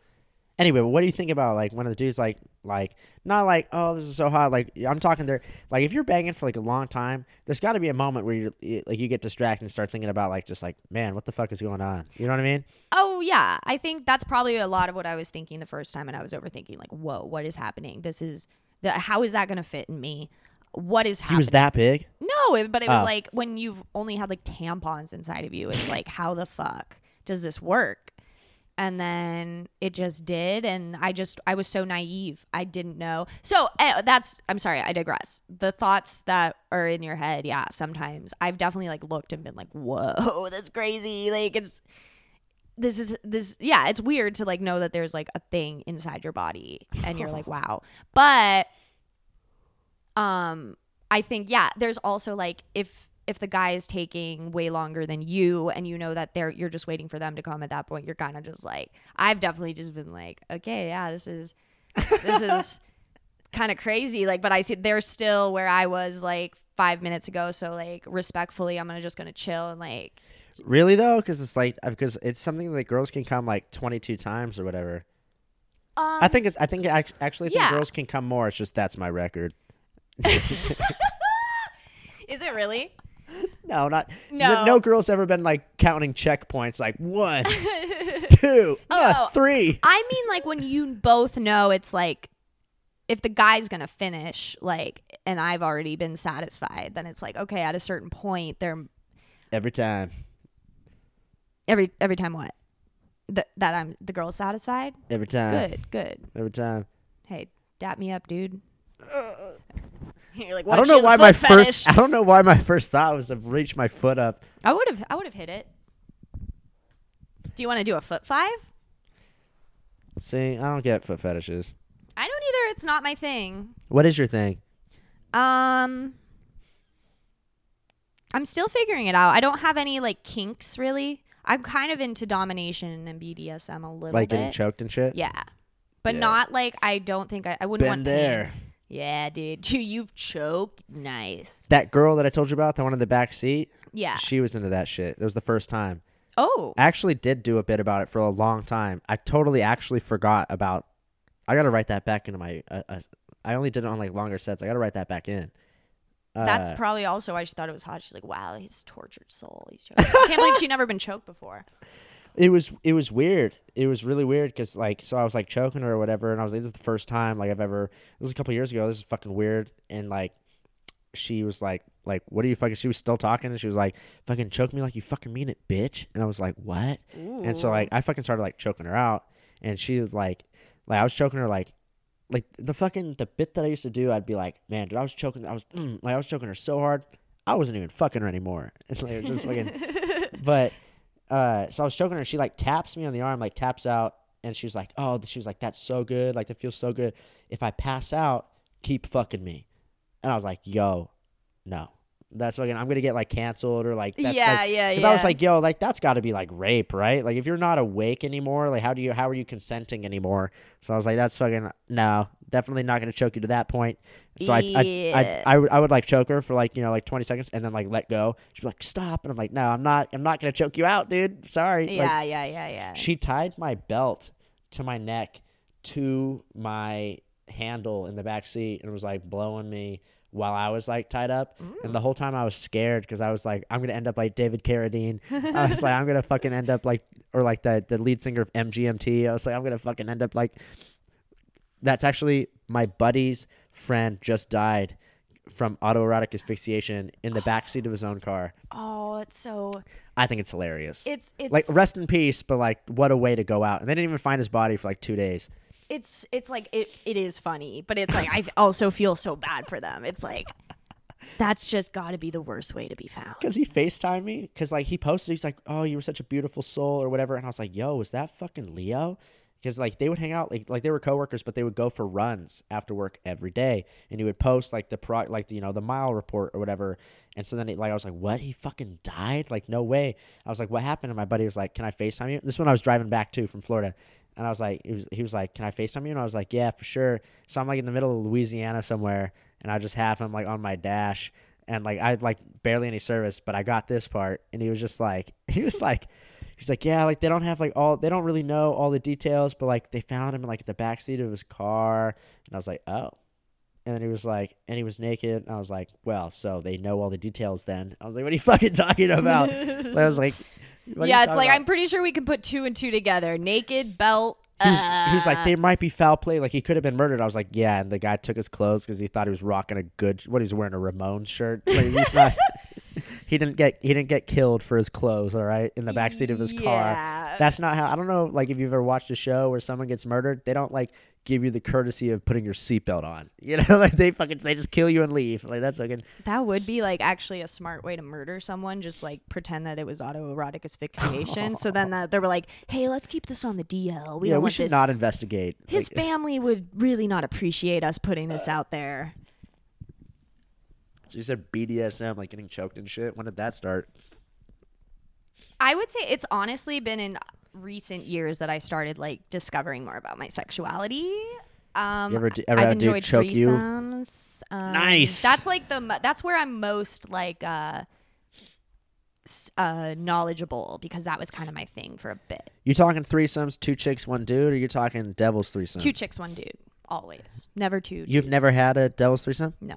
Anyway, what do you think about, like, one of the dudes, like, like not like, oh, this is so hot. Like, I'm talking there. Like, if you're banging for, like, a long time, there's got to be a moment where, you like, you get distracted and start thinking about, like, just, like, man, what the fuck is going on? You know what I mean? Oh, yeah. I think that's probably a lot of what I was thinking the first time, and I was overthinking, like, whoa, what is happening? This is The, how is that going to fit in me? What is happening? He was that big? No, it, but it was oh. like when you've only had like tampons inside of you. It's like, how the fuck does this work? And then it just did. And I just, I was so naive. I didn't know. So uh, that's, I'm sorry, I digress. The thoughts that are in your head. Yeah. Sometimes I've definitely like looked and been like, whoa, that's crazy. Like it's, this is this. Yeah. It's weird to like know that there's like a thing inside your body and you're like, wow. But, um, I think, yeah, there's also like, if, if the guy is taking way longer than you and you know that they're you're just waiting for them to come at that point, you're kind of just like, I've definitely just been like, okay, yeah, this is this is kind of crazy. Like, but I see they're still where I was like five minutes ago. So like respectfully, I'm gonna just gonna chill and like. Really though, because it's like because it's something that girls can come like twenty-two times or whatever. Um, I think it's I think I actually think yeah. girls can come more. It's just that's my record. Is it really? No, not no. no girl's ever been like counting checkpoints like one, two, no. uh, three. I mean, like when you both know it's like if the guy's gonna finish, like, and I've already been satisfied, then it's like okay, at a certain point, they're every time, every every time what Th- that I'm the girl's satisfied every time. Good, good. Every time. Hey, dap me up, dude. Uh. You're like, what I don't know why my fetish? first. I don't know why my first thought was to reach my foot up. I would have. I would have hit it. Do you want to do a foot five? See, I don't get foot fetishes. I don't either. It's not my thing. What is your thing? Um, I'm still figuring it out. I don't have any like kinks really. I'm kind of into domination and B D S M a little like bit. Like getting choked and shit. Yeah, but yeah. not like I don't think I. I wouldn't Been want there. Pain. Yeah, dude. You've choked. Nice. That girl that I told you about, the one in the back seat. Yeah. She was into that shit. It was the first time. Oh. I actually did do a bit about it for a long time. I totally actually forgot about. I got to write that back into my. Uh, uh, I only did it on like longer sets. I got to write that back in. Uh, That's probably also why she thought it was hot. She's like, wow, he's a tortured soul. He's choking. I can't believe she'd never been choked before. It was it was weird. It was really weird because, like, so I was, like, choking her or whatever, and I was like, this is the first time, like, I've ever – this was a couple years ago. This is fucking weird. And, like, she was like, like, what are you fucking – she was still talking, and she was like, fucking choke me like you fucking mean it, bitch. And I was like, what? Ooh. And so, like, I fucking started, like, choking her out, and she was like – like, I was choking her, like – like, the fucking – the bit that I used to do, I'd be like, man, dude, I was choking – I was mm, – like, I was choking her so hard, I wasn't even fucking her anymore. And, like, it was just fucking – but – Uh, so I was choking her. She like taps me on the arm, like taps out, and she was like, "Oh," she was like, "That's so good. Like that feels so good. If I pass out, keep fucking me." And I was like, "Yo, no, that's fucking. I'm gonna get like canceled or like that's, yeah, like, yeah, yeah." Because I was like, "Yo, like that's got to be like rape, right? Like if you're not awake anymore, like how do you how are you consenting anymore?" So I was like, "That's fucking no, definitely not gonna choke you to that point." So I yeah. I, I, I, I would like choke her for like, you know, like twenty seconds and then like let go. She'd be like, stop. And I'm like, no, I'm not. I'm not going to choke you out, dude. Sorry. Yeah, like, yeah, yeah, yeah. She tied my belt to my neck to my handle in the back seat and was like blowing me while I was like tied up. Mm. And the whole time I was scared because I was like, I'm going to end up like David Carradine. I was like, I'm going to fucking end up like, or like the, the lead singer of M G M T. I was like, I'm going to fucking end up like, that's actually my buddy's friend just died from autoerotic asphyxiation in the oh. backseat of his own car. Oh, it's so... I think it's hilarious. It's, it's like, rest in peace, but like, what a way to go out. And they didn't even find his body for like two days. It's it's like, it it is funny, but it's like, I also feel so bad for them. It's like, that's just got to be the worst way to be found. Because he FaceTimed me, because like, he posted, he's like, oh, you were such a beautiful soul or whatever. And I was like, yo, is that fucking Leo? Because, like, they would hang out. Like, like they were coworkers, but they would go for runs after work every day. And he would post, like, the, pro, like the, you know, the mile report or whatever. And so then, it, like, I was like, what? He fucking died? Like, no way. I was like, what happened? And my buddy was like, can I FaceTime you? This one I was driving back, too, from Florida. And I was like, he was, he was like, can I FaceTime you? And I was like, yeah, for sure. So I'm, like, in the middle of Louisiana somewhere. And I just have him, like, on my dash. And, like, I had, like, barely any service. But I got this part. And he was just like, he was like. He's like, yeah, like they don't have like all, they don't really know all the details, but like they found him in like the backseat of his car. And I was like, oh. And then he was like, and he was naked. And I was like, well, so they know all the details then. I was like, what are you fucking talking about? I was like, yeah, it's like, about? I'm pretty sure we can put two and two together. Naked, belt, He was, uh, he was like, they might be foul play. Like, he could have been murdered. I was like, yeah. And the guy took his clothes because he thought he was rocking a good. What, he's wearing a Ramones shirt. Like, he's not. He didn't get. He didn't get killed for his clothes. All right, in the backseat of his yeah. car. That's not how. I don't know. Like, if you've ever watched a show where someone gets murdered, they don't like give you the courtesy of putting your seatbelt on. You know, like they fucking they just kill you and leave. Like, that's fucking. That would be like actually a smart way to murder someone. Just like pretend that it was autoerotic asphyxiation. So then that, they were like, hey, let's keep this on the D L. We yeah, don't we want should this. Not investigate. His like, family would really not appreciate us putting this uh, out there. She said B D S M, like getting choked and shit. When did that start? I would say it's honestly been in recent years that I started like discovering more about my sexuality. Um, you ever, ever I've enjoyed choke threesomes. You? Um, nice. That's like the that's where I'm most like uh, uh, knowledgeable, because that was kind of my thing for a bit. You talking threesomes, two chicks, one dude, or you talking devil's threesome? Two chicks, one dude. Always, never two. Dudes. You've never had a devil's threesome? No.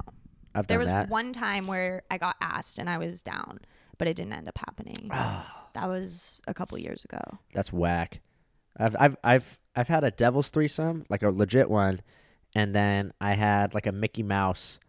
I've there was that. One time where I got asked and I was down, but it didn't end up happening. That was a couple years ago. That's whack. I've I've I've I've had a devil's threesome, like a legit one, and then I had like a Mickey Mouse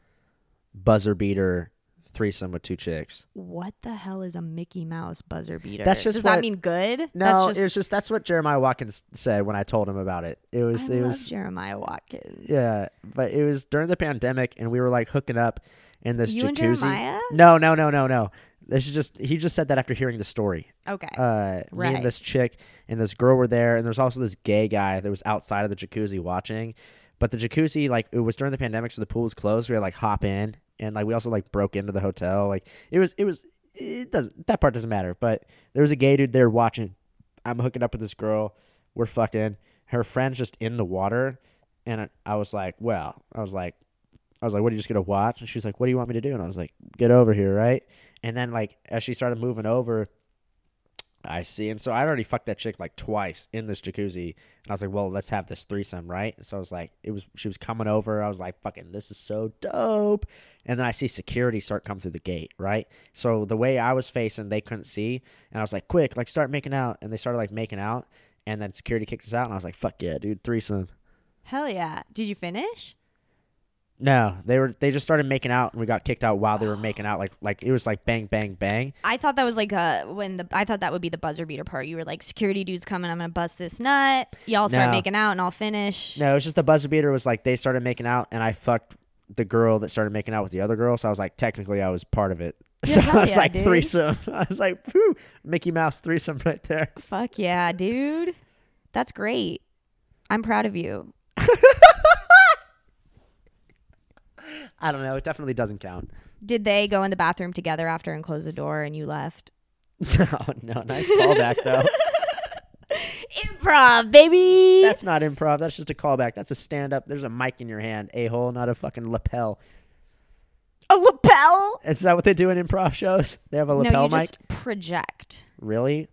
buzzer beater threesome with two chicks. What the hell is a Mickey Mouse buzzer beater? That's just Does what, that mean good? No, that's just, it was just that's what Jeremiah Watkins said when I told him about it. It was I it love was Jeremiah Watkins. Yeah, but it was during the pandemic, and we were like hooking up in this you jacuzzi. And Jeremiah? No, no, no, no, no. This is just he just said that after hearing the story. Okay. Uh, right. Me and this chick and this girl were there, and there's also this gay guy that was outside of the jacuzzi watching. But the jacuzzi, like, it was during the pandemic, so the pool was closed. We had to, like, hop in. And, like, we also, like, broke into the hotel. Like, it was, it was, it doesn't, that part doesn't matter. But there was a gay dude there watching. I'm hooking up with this girl. We're fucking. Her friend's just in the water. And I was like, well, I was like, I was like, what, are you just going to watch? And she was like, what do you want me to do? And I was like, get over here, right? And then, like, as she started moving over, I see. And so I already fucked that chick like twice in this jacuzzi. And I was like, well, let's have this threesome, right? And so I was like, it was she was coming over. I was like, fucking, this is so dope. And then I see security start coming through the gate, right? So the way I was facing, they couldn't see. And I was like, quick, like start making out. And they started like making out. And then security kicked us out. And I was like, fuck yeah, dude, threesome. Hell yeah. Did you finish? No, they were. They just started making out, and we got kicked out while they were making out. Like, like it was like bang, bang, bang. I thought that was like uh when the. I thought that would be the buzzer beater part. You were like, security dude's coming, I'm gonna bust this nut. Y'all start no. making out, and I'll finish. No, it was just the buzzer beater was like they started making out, and I fucked the girl that started making out with the other girl. So I was like, technically, I was part of it. So yeah, I was yeah, like dude. Threesome. I was like, whew, Mickey Mouse threesome right there. Fuck yeah, dude, that's great. I'm proud of you. I don't know. It definitely doesn't count. Did they go in the bathroom together after and close the door and you left? No, no. Nice callback, though. Improv, baby. That's not improv. That's just a callback. That's a stand-up. There's a mic in your hand, a-hole, not a fucking lapel. A lapel? Is that what they do in improv shows? They have a lapel no, you mic? Just project. Really?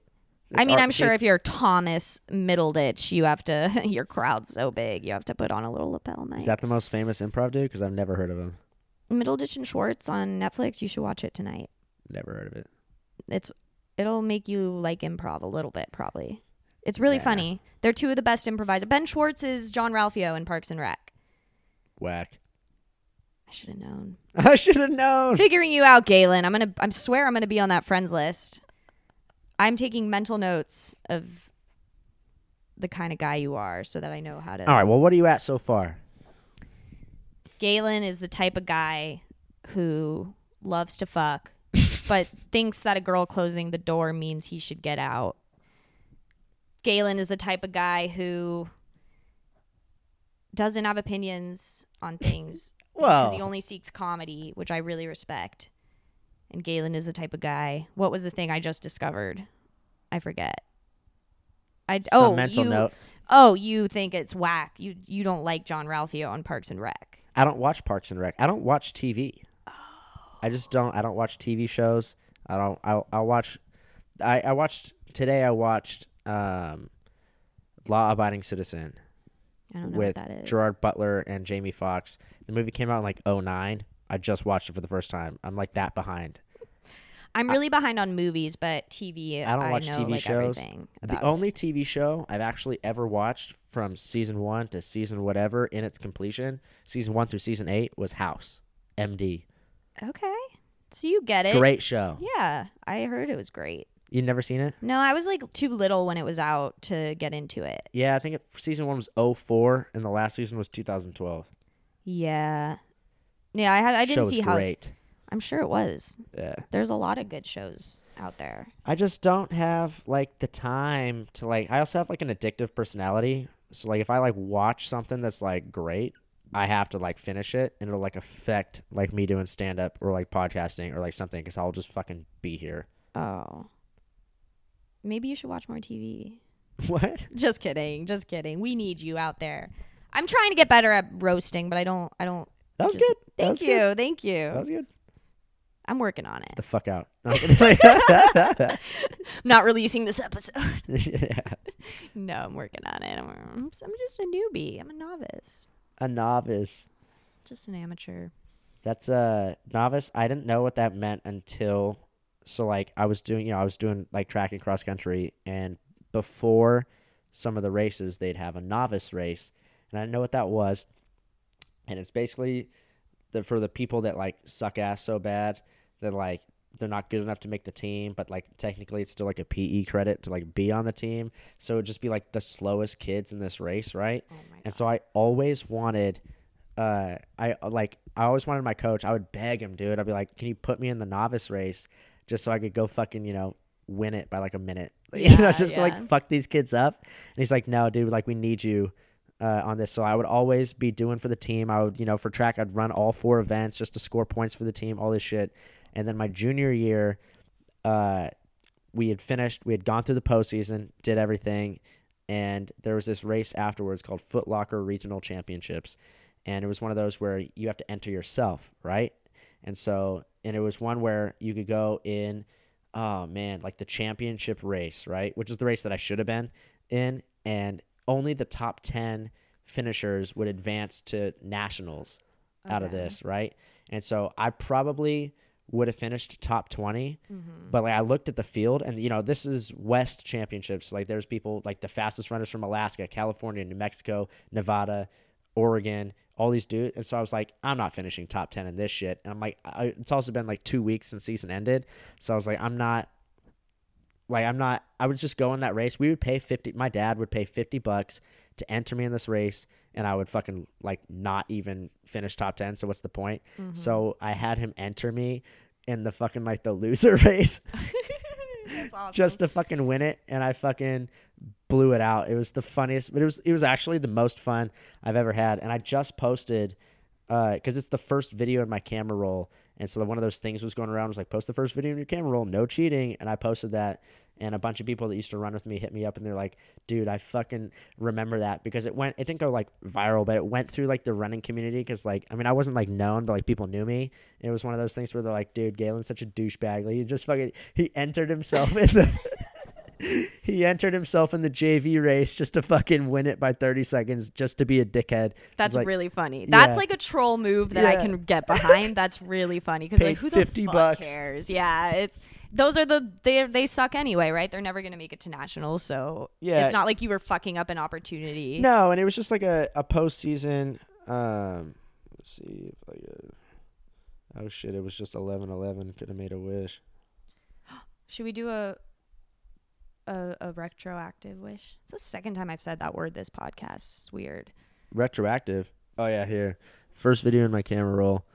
It's I mean, art- I'm sure if you're Thomas Middleditch, you have to, your crowd's so big, you have to put on a little lapel mic. Is that the most famous improv dude? Because I've never heard of him. Middleditch and Schwartz on Netflix. You should watch it tonight. Never heard of it. It's It'll make you like improv a little bit, probably. It's really yeah. funny. They're two of the best improvisers. Ben Schwartz is John Ralphio in Parks and Rec. Whack. I should have known. I should have known. Figuring you out, Galen. I'm gonna. I swear I'm going to be on that friends list. I'm taking mental notes of the kind of guy you are so that I know how to... All right, well, what are you at so far? Galen is the type of guy who loves to fuck but thinks that a girl closing the door means he should get out. Galen is the type of guy who doesn't have opinions on things well. Because he only seeks comedy, which I really respect. And Galen is the type of guy. What was the thing I just discovered? I forget. I Some oh mental you note. Oh you think it's whack. You you don't like John Ralphio on Parks and Rec. I don't watch Parks and Rec. I don't watch T V. Oh. I just don't. I don't watch T V shows. I don't. I I watch. I I watched today. I watched um, Law Abiding Citizen. I don't know with what that is. Gerard Butler and Jamie Foxx. The movie came out in like oh nine. I just watched it for the first time. I'm like that behind. I'm really I, behind on movies, but T V, I don't I watch know, T V like, shows. Everything about the it. Only T V show I've actually ever watched from season one to season whatever in its completion, season one through season eight, was House, M D. Okay. So you get it. Great show. Yeah. I heard it was great. You've never seen it? No, I was like too little when it was out to get into it. Yeah, I think it, season one was oh four and the last season was two thousand twelve. Yeah. Yeah, I had. I didn't see House. Great. I'm sure it was. Yeah. There's a lot of good shows out there. I just don't have like the time to like, I also have like an addictive personality. So like if I like watch something that's like great, I have to like finish it, and it'll like affect like me doing stand up or like podcasting or like something, because I'll just fucking be here. Oh. Maybe you should watch more T V. What? Just kidding. Just kidding. We need you out there. I'm trying to get better at roasting, but I don't. I don't. That was just, good. Thank that was you. Good. Thank you. That was good. I'm working on it. Get the fuck out. I'm not releasing this episode. Yeah. No, I'm working on it. I'm, I'm just a newbie. I'm a novice. A novice. Just an amateur. That's a novice. I didn't know what that meant until. So like I was doing, you know, I was doing like track and cross country, and before some of the races, they'd have a novice race, and I didn't know what that was. And it's basically the, for the people that like suck ass so bad that like they're not good enough to make the team, but like technically it's still like a P E credit to like be on the team. So it'd just be like the slowest kids in this race, right? Oh my God. And so I always wanted. Uh, I like I always wanted my coach. I would beg him, dude. I'd be like, "Can you put me in the novice race?" Just so I could go fucking, you know, win it by like a minute. Yeah, you know, just yeah. to like fuck these kids up. And he's like, no, dude, like we need you uh, on this. So I would always be doing for the team. I would, you know, for track, I'd run all four events just to score points for the team, all this shit. And then my junior year, uh, we had finished, we had gone through the postseason, did everything. And there was this race afterwards called Foot Locker Regional Championships. And it was one of those where you have to enter yourself, right? And so, and it was one where you could go in, oh man, like the championship race, right? Which is the race that I should have been in. And only the top ten finishers would advance to nationals okay. out of this, right? And so I probably would have finished top twenty, mm-hmm. but like I looked at the field, and you know, this is West Championships. Like there's people like the fastest runners from Alaska, California, New Mexico, Nevada, Oregon, all these dudes. And so I was like, I'm not finishing top ten in this shit. And I'm like, I, it's also been like two weeks since season ended. So I was like, I'm not, like, I'm not, I would just go in that race. We would pay fifty, my dad would pay fifty bucks to enter me in this race. And I would fucking like not even finish top ten. So what's the point? Mm-hmm. So I had him enter me in the fucking like the loser race. That's awesome. Just to fucking win it, and I fucking blew it out. It was the funniest, but it was it was actually the most fun I've ever had. And I just posted uh because it's the first video in my camera roll, and so one of those things was going around was like, post the first video in your camera roll, no cheating. And I posted that, and a bunch of people that used to run with me hit me up, and they're like, dude, I fucking remember that, because it went it didn't go like viral, but it went through like the running community, because like I mean I wasn't like known, but like people knew me. And it was one of those things where they're like, dude, Galen's such a douchebag, like he just fucking he entered himself in the he entered himself in the J V race just to fucking win it by thirty seconds, just to be a dickhead. That's like, really funny. That's yeah. like a troll move that yeah. I can get behind. That's really funny, because like who the fuck bucks. cares? Yeah, it's those are the they they suck anyway, right? They're never gonna make it to nationals, so yeah. it's not like you were fucking up an opportunity. No, and it was just like a a postseason. Um, let's see if I get. Oh shit! It was just eleven eleven. Could have made a wish. Should we do a? A, a retroactive wish? It's the second time I've said that word this podcast. It's weird. Retroactive? Oh yeah, here. First video in my camera roll.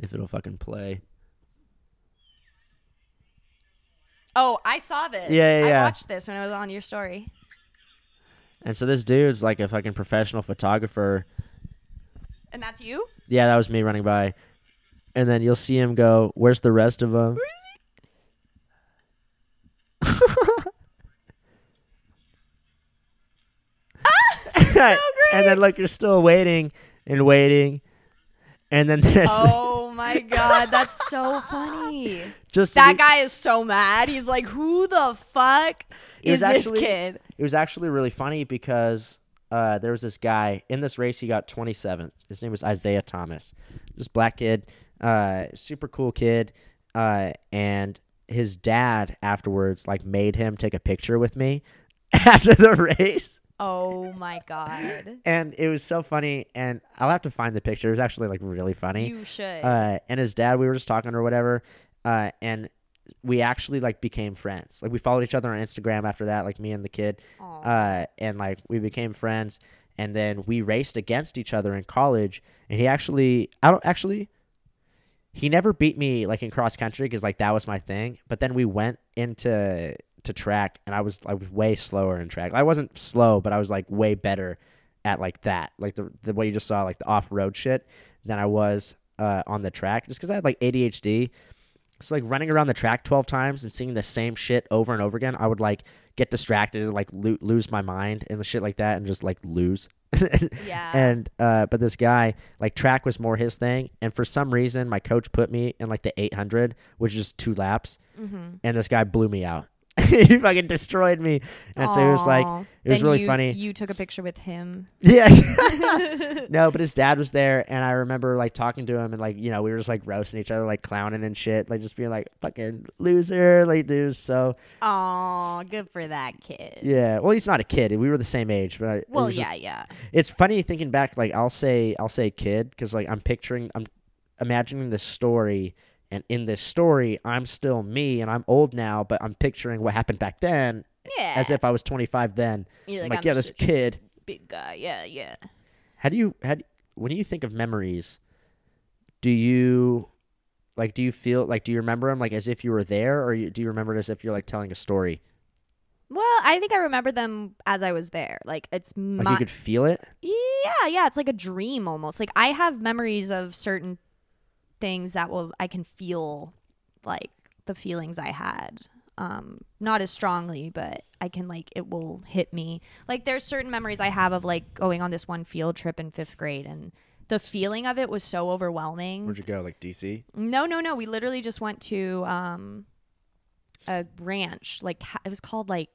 If it'll fucking play. Oh, I saw this. Yeah, yeah, yeah. I watched this when I was on your story. And so this dude's like a fucking professional photographer. And that's you? Yeah, that was me running by. And then you'll see him go, where's the rest of them? So and then like you're still waiting and waiting, and then there's oh my god, that's so funny. Just that be, guy is so mad. He's like, who the fuck is actually, this kid? It was actually really funny because uh there was this guy in this race. He got twenty-seventh. His name was Isaiah Thomas, just black kid. Uh, super cool kid. Uh, and his dad afterwards like made him take a picture with me after the race. Oh my God. And it was so funny, and I'll have to find the picture. It was actually like really funny. You should. Uh, and his dad, we were just talking or whatever, uh, and we actually like became friends. Like we followed each other on Instagram after that, like me and the kid. Aww. Uh, and like we became friends, and then we raced against each other in college, and he actually, I don't actually, he never beat me like in cross country because like that was my thing. But then we went into to track, and I was I was way slower in track. I wasn't slow, but I was like way better at like that, like the the way you just saw, like the off road shit, than I was uh, on the track, just because I had like A D H D. So like running around the track twelve times and seeing the same shit over and over again, I would like get distracted and like lo- lose my mind and the shit like that, and just like lose. Yeah. And uh, but this guy, like track was more his thing, and for some reason my coach put me in like the eight hundred, which is two laps, mm-hmm. and this guy blew me out. He fucking destroyed me. And Aww. So it was like, it was then really you, funny. You took a picture with him. Yeah. No, but his dad was there, and I remember like talking to him, and like, you know, we were just like roasting each other, like clowning and shit, like just being like fucking loser, like dude. So. Aw, good for that kid. Yeah. Well, he's not a kid. We were the same age, but. I, well, yeah, just, yeah. It's funny thinking back. Like I'll say, I'll say kid, because like I'm picturing, I'm imagining this story. And in this story, I'm still me, and I'm old now, but I'm picturing what happened back then, yeah. as if I was twenty-five then. You're like, I'm like, I'm yeah, this kid, big guy, yeah, yeah. How do you how do, when you think of memories, do you like do you feel like do you remember them like as if you were there, or you, do you remember it as if you're like telling a story? Well, I think I remember them as I was there. Like it's my, like you could feel it. Yeah, yeah. It's like a dream almost. Like I have memories of certain things that will I can feel like the feelings I had, um not as strongly, but I can like it will hit me. Like there's certain memories I have of like going on this one field trip in fifth grade, and the feeling of it was so overwhelming. Where'd you go, like D C? No no no we literally just went to um a ranch, like it was called like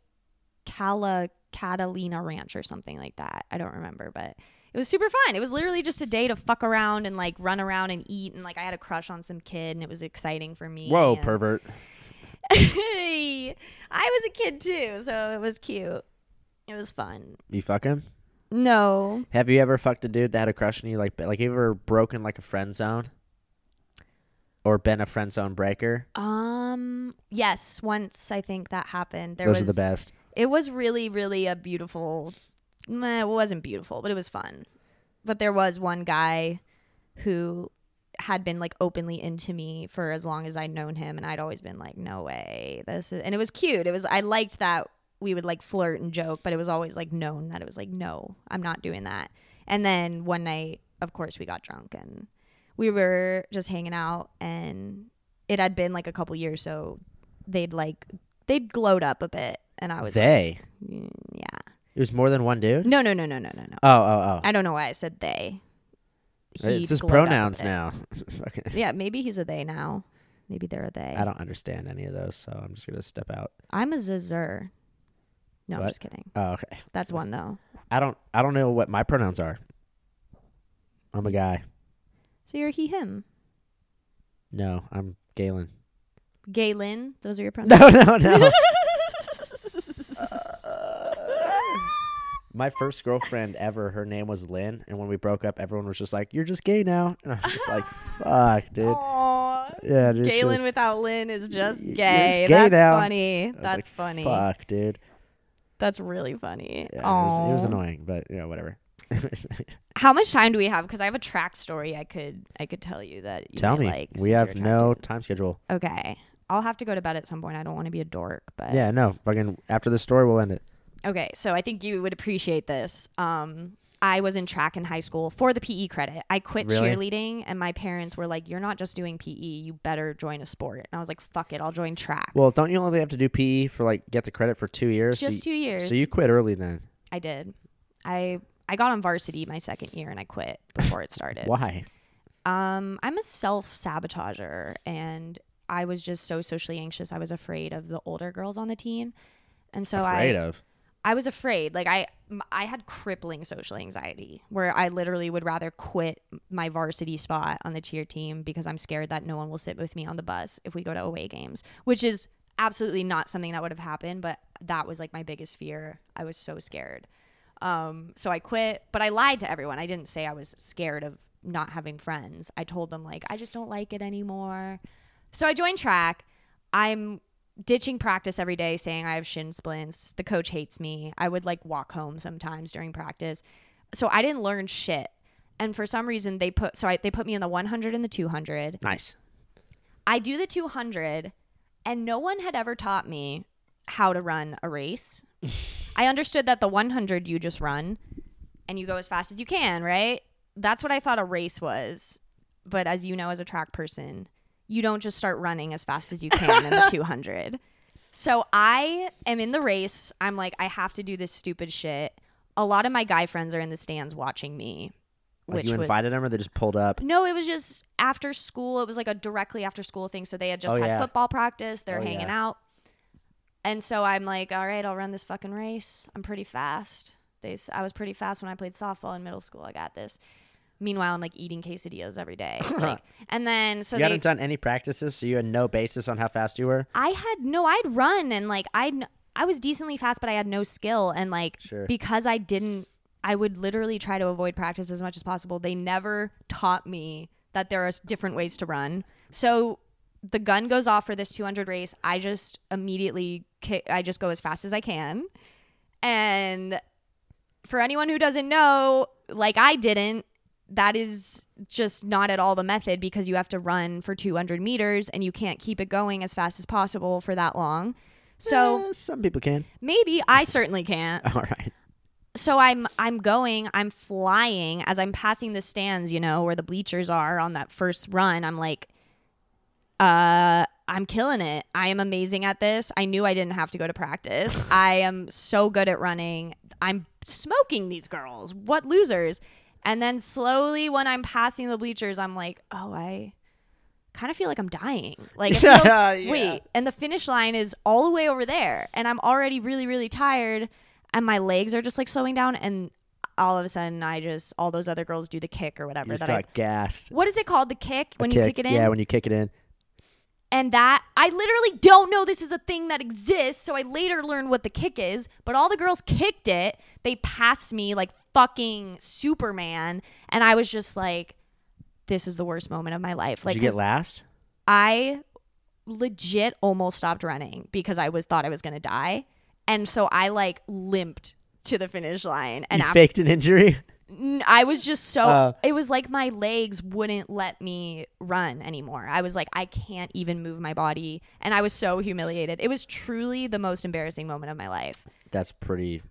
Cala Catalina Ranch or something like that. I don't remember, but it was super fun. It was literally just a day to fuck around and like run around and eat, and like I had a crush on some kid, and it was exciting for me. Whoa, and... pervert. I was a kid too, so it was cute. It was fun. You fuck him? No. Have you ever fucked a dude that had a crush on you? Like, like you ever broken like a friend zone? Or been a friend zone breaker? Um, yes. Once I think that happened. There Those was, are the best. It was really, really a beautiful... It wasn't beautiful, but it was fun. But there was one guy who had been like openly into me for as long as I'd known him, and I'd always been like, no way, this is... And it was cute. It was I liked that we would like flirt and joke, but it was always like known that it was like, no, I'm not doing that. And then one night, of course, we got drunk, and we were just hanging out, and it had been like a couple years, so they'd like they'd glowed up a bit, and I was they like, mm, yeah. It was more than one dude? No, no, no, no, no, no, no. Oh, oh, oh. I don't know why I said they. He it's his pronouns now. Yeah, maybe he's a they now. Maybe they're a they. I don't understand any of those, so I'm just going to step out. I'm a zizzer. No, what? I'm just kidding. Oh, okay. That's one, though. I don't I don't know what my pronouns are. I'm a guy. So you're he, him? No, I'm Galen. Galen? Those are your pronouns? No, no, no. My first girlfriend ever, her name was Lynn, and when we broke up, everyone was just like, "You're just gay now," and I was just like, "Fuck, dude." Aww. Yeah, dude, Galen was, without Lynn is just y- gay. Just gay That's now. Funny. That's like, funny. Fuck, dude. That's really funny. Yeah, it, was, it was annoying, but you know, whatever. How much time do we have? Because I have a track story. I could, I could tell you that. You tell may me. Like, we have no time schedule. Okay, I'll have to go to bed at some point. I don't want to be a dork, but yeah, no. Fucking after this story, we'll end it. Okay, so I think you would appreciate this. Um, I was in track in high school for the P E credit. I quit really? cheerleading, and my parents were like, "You're not just doing P E; you better join a sport." And I was like, "Fuck it, I'll join track." Well, don't you only have to do P E for like get the credit for two years? Just so you, two years. So you quit early then? I did. I I got on varsity my second year, and I quit before it started. Why? Um, I'm a self-sabotager, and I was just so socially anxious. I was afraid of the older girls on the team, and so afraid I. Afraid of. I was afraid. Like I, I had crippling social anxiety where I literally would rather quit my varsity spot on the cheer team because I'm scared that no one will sit with me on the bus if we go to away games, which is absolutely not something that would have happened. But that was like my biggest fear. I was so scared. Um, so I quit, but I lied to everyone. I didn't say I was scared of not having friends. I told them like, I just don't like it anymore. So I joined track. I'm ditching practice every day saying I have shin splints. The coach hates me. I would like walk home sometimes during practice. So I didn't learn shit. And for some reason they put, so I, they put me in the one hundred and the two hundred. Nice. I do the two hundred and no one had ever taught me how to run a race. I understood that the one hundred you just run and you go as fast as you can, right? That's what I thought a race was. But as you know, as a track person, you don't just start running as fast as you can in the two hundred. So I am in the race. I'm like, I have to do this stupid shit. A lot of my guy friends are in the stands watching me. Which like you invited was, them or they just pulled up? No, it was just after school. It was like a directly after school thing. So they had just oh, had yeah. football practice. They're oh, hanging yeah. out. And so I'm like, all right, I'll run this fucking race. I'm pretty fast. They, I was pretty fast when I played softball in middle school. I got this. Meanwhile, I'm like eating quesadillas every day. Like, and then so you they, hadn't done any practices, so you had no basis on how fast you were. I had no. I'd run and like I I was decently fast, but I had no skill. And like sure. because I didn't, I would literally try to avoid practice as much as possible. They never taught me that there are different ways to run. So the gun goes off for this two hundred race. I just immediately kick, I just go as fast as I can. And for anyone who doesn't know, like I didn't. That is just not at all the method because you have to run for two hundred meters and you can't keep it going as fast as possible for that long. So eh, some people can. Maybe. I certainly can't. All right. So I'm I'm going, I'm flying as I'm passing the stands, you know, where the bleachers are on that first run. I'm like, uh, I'm killing it. I am amazing at this. I knew I didn't have to go to practice. I am so good at running. I'm smoking these girls. What losers. And then slowly when I'm passing the bleachers, I'm like, oh, I kind of feel like I'm dying. Like, it feels, yeah, yeah. wait, and the finish line is all the way over there. And I'm already really, really tired. And my legs are just like slowing down. And all of a sudden, I just, all those other girls do the kick or whatever. You just that got I, gassed. What is it called? The kick? When a you kick. kick it in? Yeah, when you kick it in. And that, I literally don't know this is a thing that exists. So I later learned what the kick is. But all the girls kicked it. They passed me like fucking Superman. And I was just like, this is the worst moment of my life. Like, did you get last? I legit almost stopped running because I was thought I was going to die. And so I like limped to the finish line. And you after- faked an injury? I was just so uh, it was like my legs wouldn't let me run anymore. I was like, I can't even move my body. And I was so humiliated. It was truly the most embarrassing moment of my life. That's pretty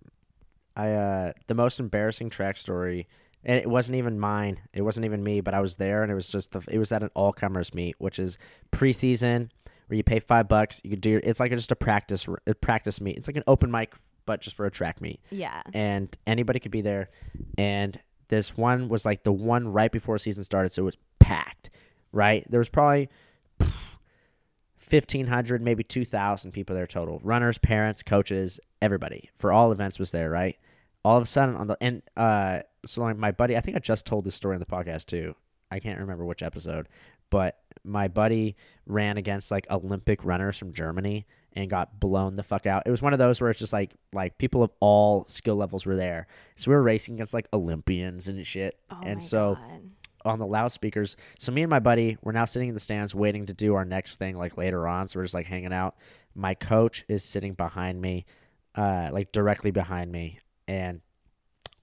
I uh the most embarrassing track story, and it wasn't even mine. It wasn't even me, but I was there, and it was just the, it was at an all comers meet, which is preseason where you pay five bucks. You could do it's like just a practice a practice meet. It's like an open mic, but just for a track meet. Yeah. And anybody could be there. And this one was like the one right before season started, so it was packed, right? There was probably fifteen hundred, maybe two thousand people there total. Runners, parents, coaches, everybody for all events was there, right? All of a sudden on the and uh so like my buddy, I think I just told this story on the podcast too. I can't remember which episode, but my buddy ran against like Olympic runners from Germany and got blown the fuck out. It was one of those where it's just like like people of all skill levels were there. So we were racing against like Olympians and shit. Oh and my so God. On the loudspeakers, so me and my buddy were now sitting in the stands waiting to do our next thing like later on. So we're just like hanging out. My coach is sitting behind me, uh, like directly behind me. And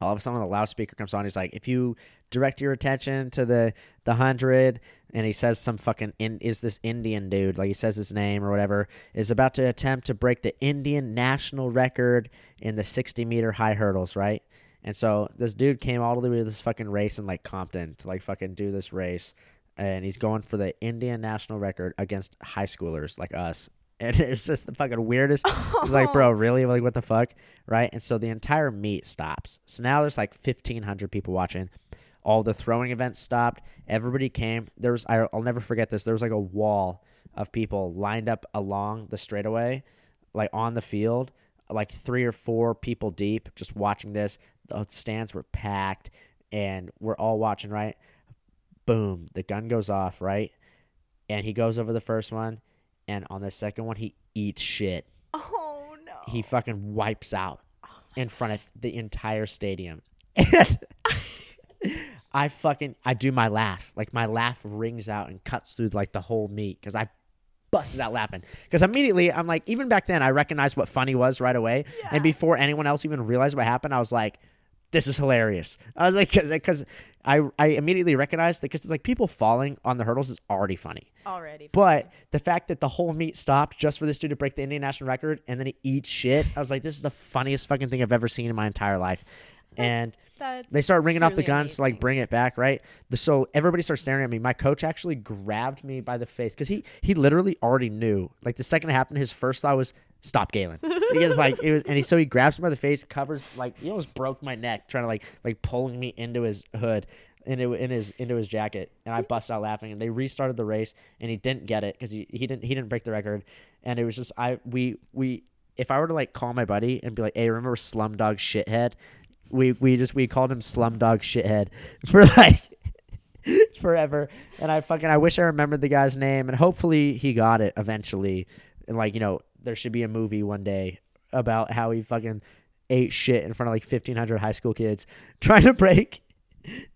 all of a sudden the loudspeaker comes on. He's like, if you direct your attention to the, the hundred, and he says some fucking, in, is this Indian dude, like he says his name or whatever, is about to attempt to break the Indian national record in the sixty meter high hurdles, right? And so this dude came all the way to this fucking race in like Compton to like fucking do this race. And he's going for the Indian national record against high schoolers like us. And it's just the fucking weirdest. Oh. It's like, bro, really? Like, what the fuck? Right? And so the entire meet stops. So now there's like fifteen hundred people watching. All the throwing events stopped. Everybody came. There was, I, I'll never forget this. There was like a wall of people lined up along the straightaway, like on the field. like three or four people deep just watching this. The stands were packed and we're all watching, right? Boom, the gun goes off, right? And he goes over the first one, and on the second one, he eats shit. Oh, no. He fucking wipes out oh, in front of the entire stadium. I fucking, I do my laugh. Like, my laugh rings out and cuts through, like, the whole meat because I busted out laughing. Because immediately, I'm like, even back then, I recognized what funny was right away. Yeah. And before anyone else even realized what happened, I was like, this is hilarious. I was like, because I, I immediately recognized that because it's like people falling on the hurdles is already funny. Already. But funny. The fact that the whole meet stopped just for this dude to break the Indian national record and then he eats shit, I was like, this is the funniest fucking thing I've ever seen in my entire life. And That's they start ringing off the guns amazing. to like bring it back, right? The, so everybody starts staring at me. My coach actually grabbed me by the face because he, he literally already knew. Like the second it happened, his first thought was, stop Galen. He was like, it was, and he so he grabs me by the face, covers like he almost broke my neck trying to like like pulling me into his hood, and into, in his into his jacket, and I bust out laughing. And they restarted the race, and he didn't get it because he, he didn't he didn't break the record, and it was just I we we if I were to like call my buddy and be like, hey, remember Slumdog Shithead? We we just we called him Slumdog Shithead for like forever, and I fucking I wish I remembered the guy's name, and hopefully he got it eventually, and like you know. There should be a movie one day about how he fucking ate shit in front of like fifteen hundred high school kids trying to break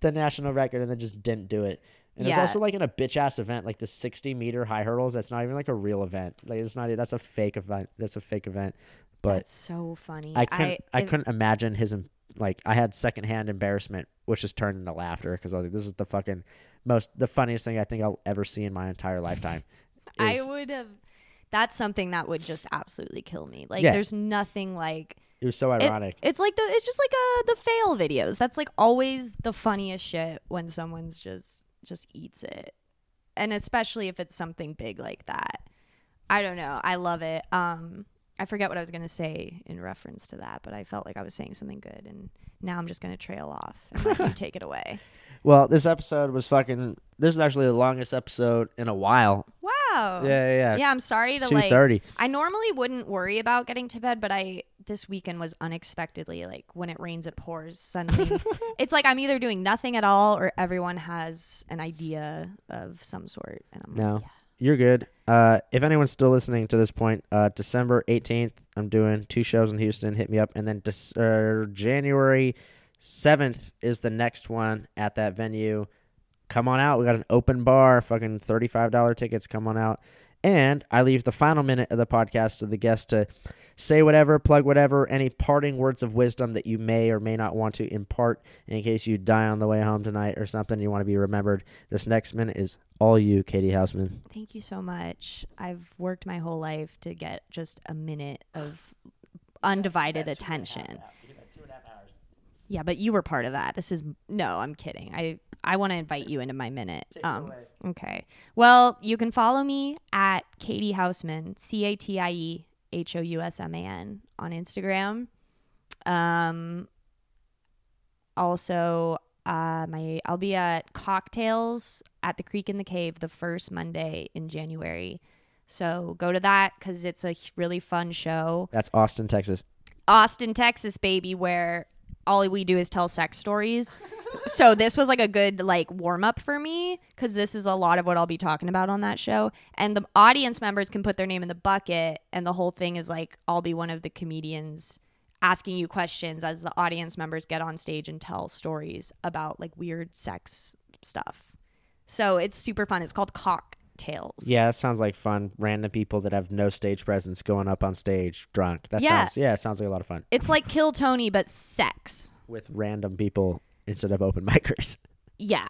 the national record and then just didn't do it. And yeah. It's also like in a bitch ass event, like the sixty meter high hurdles. That's not even like a real event. Like it's not, that's a fake event. That's a fake event. But that's so funny. I couldn't, I, I it, couldn't imagine his, like I had secondhand embarrassment, which just turned into laughter. Cause I was like, this is the fucking most, the funniest thing I think I'll ever see in my entire lifetime. I would have. That's something that would just absolutely kill me. Like, yeah. There's nothing like... It was so ironic. It, it's like the, it's just like a, the fail videos. That's like always the funniest shit when someone's just, just eats it. And especially if it's something big like that. I don't know. I love it. Um, I forget what I was going to say in reference to that, but I felt like I was saying something good. And now I'm just going to trail off and let you take it away. Well, this episode was fucking... This is actually the longest episode in a while. Wow. Yeah, yeah, yeah. Yeah, I'm sorry to like... two thirty. I normally wouldn't worry about getting to bed, but I... This weekend was unexpectedly, like, when it rains, it pours. Suddenly, it's like I'm either doing nothing at all or everyone has an idea of some sort. And I'm no, like, yeah. You're good. Uh, if anyone's still listening to this point, uh, December eighteenth, I'm doing two shows in Houston. Hit me up. And then dis- uh, January seventh is the next one at that venue. Come on out. We got an open bar, fucking thirty-five dollars tickets. Come on out. And I leave the final minute of the podcast to the guest to say whatever, plug whatever, any parting words of wisdom that you may or may not want to impart in case you die on the way home tonight or something you want to be remembered. This next minute is all you, Katie Hausman. Thank you so much. I've worked my whole life to get just a minute of undivided yeah, attention. Yeah, but you were part of that. This is no, I'm kidding. I, I want to invite you into my minute. Take um, it away. Okay. Well, you can follow me at Katie Hausman, C A T I E H O U S M A N on Instagram. Um. Also, uh, my I'll be at Cocktails at the Creek in the Cave the first Monday in January. So go to that because it's a really fun show. That's Austin, Texas. Austin, Texas, baby, where all we do is tell sex stories. So this was like a good like warm up for me because this is a lot of what I'll be talking about on that show. And the audience members can put their name in the bucket. And the whole thing is like I'll be one of the comedians asking you questions as the audience members get on stage and tell stories about like weird sex stuff. So it's super fun. It's called Cocktails. Yeah, that sounds like fun. Random people that have no stage presence going up on stage drunk. That yeah. sounds yeah, it sounds like a lot of fun. It's like Kill Tony but sex. With random people instead of open micers. Yeah.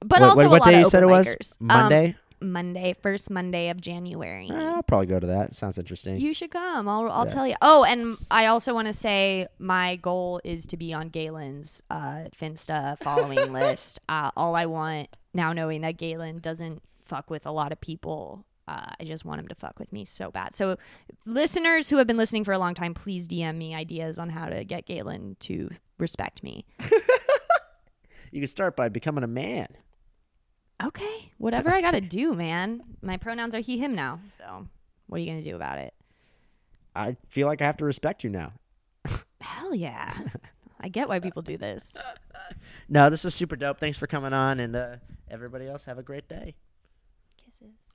But what, also what, what a lot day of you open said it micers. Was? Monday? Um, Monday, first Monday of January. I'll probably go to that. Sounds interesting. You should come. I'll I'll yeah. tell you. Oh, and I also want to say my goal is to be on Galen's uh, Finsta following list. Uh, all I want, now knowing that Galen doesn't fuck with a lot of people, uh, I just want him to fuck with me so bad. So listeners who have been listening for a long time, please D M me ideas on how to get Galen to respect me. You can start by becoming a man. Okay. Whatever I got to do, man. My pronouns are he, him now. So what are you going to do about it? I feel like I have to respect you now. Hell yeah. I get why people do this. No, this is super dope. Thanks for coming on, and uh, everybody else have a great day. Kisses.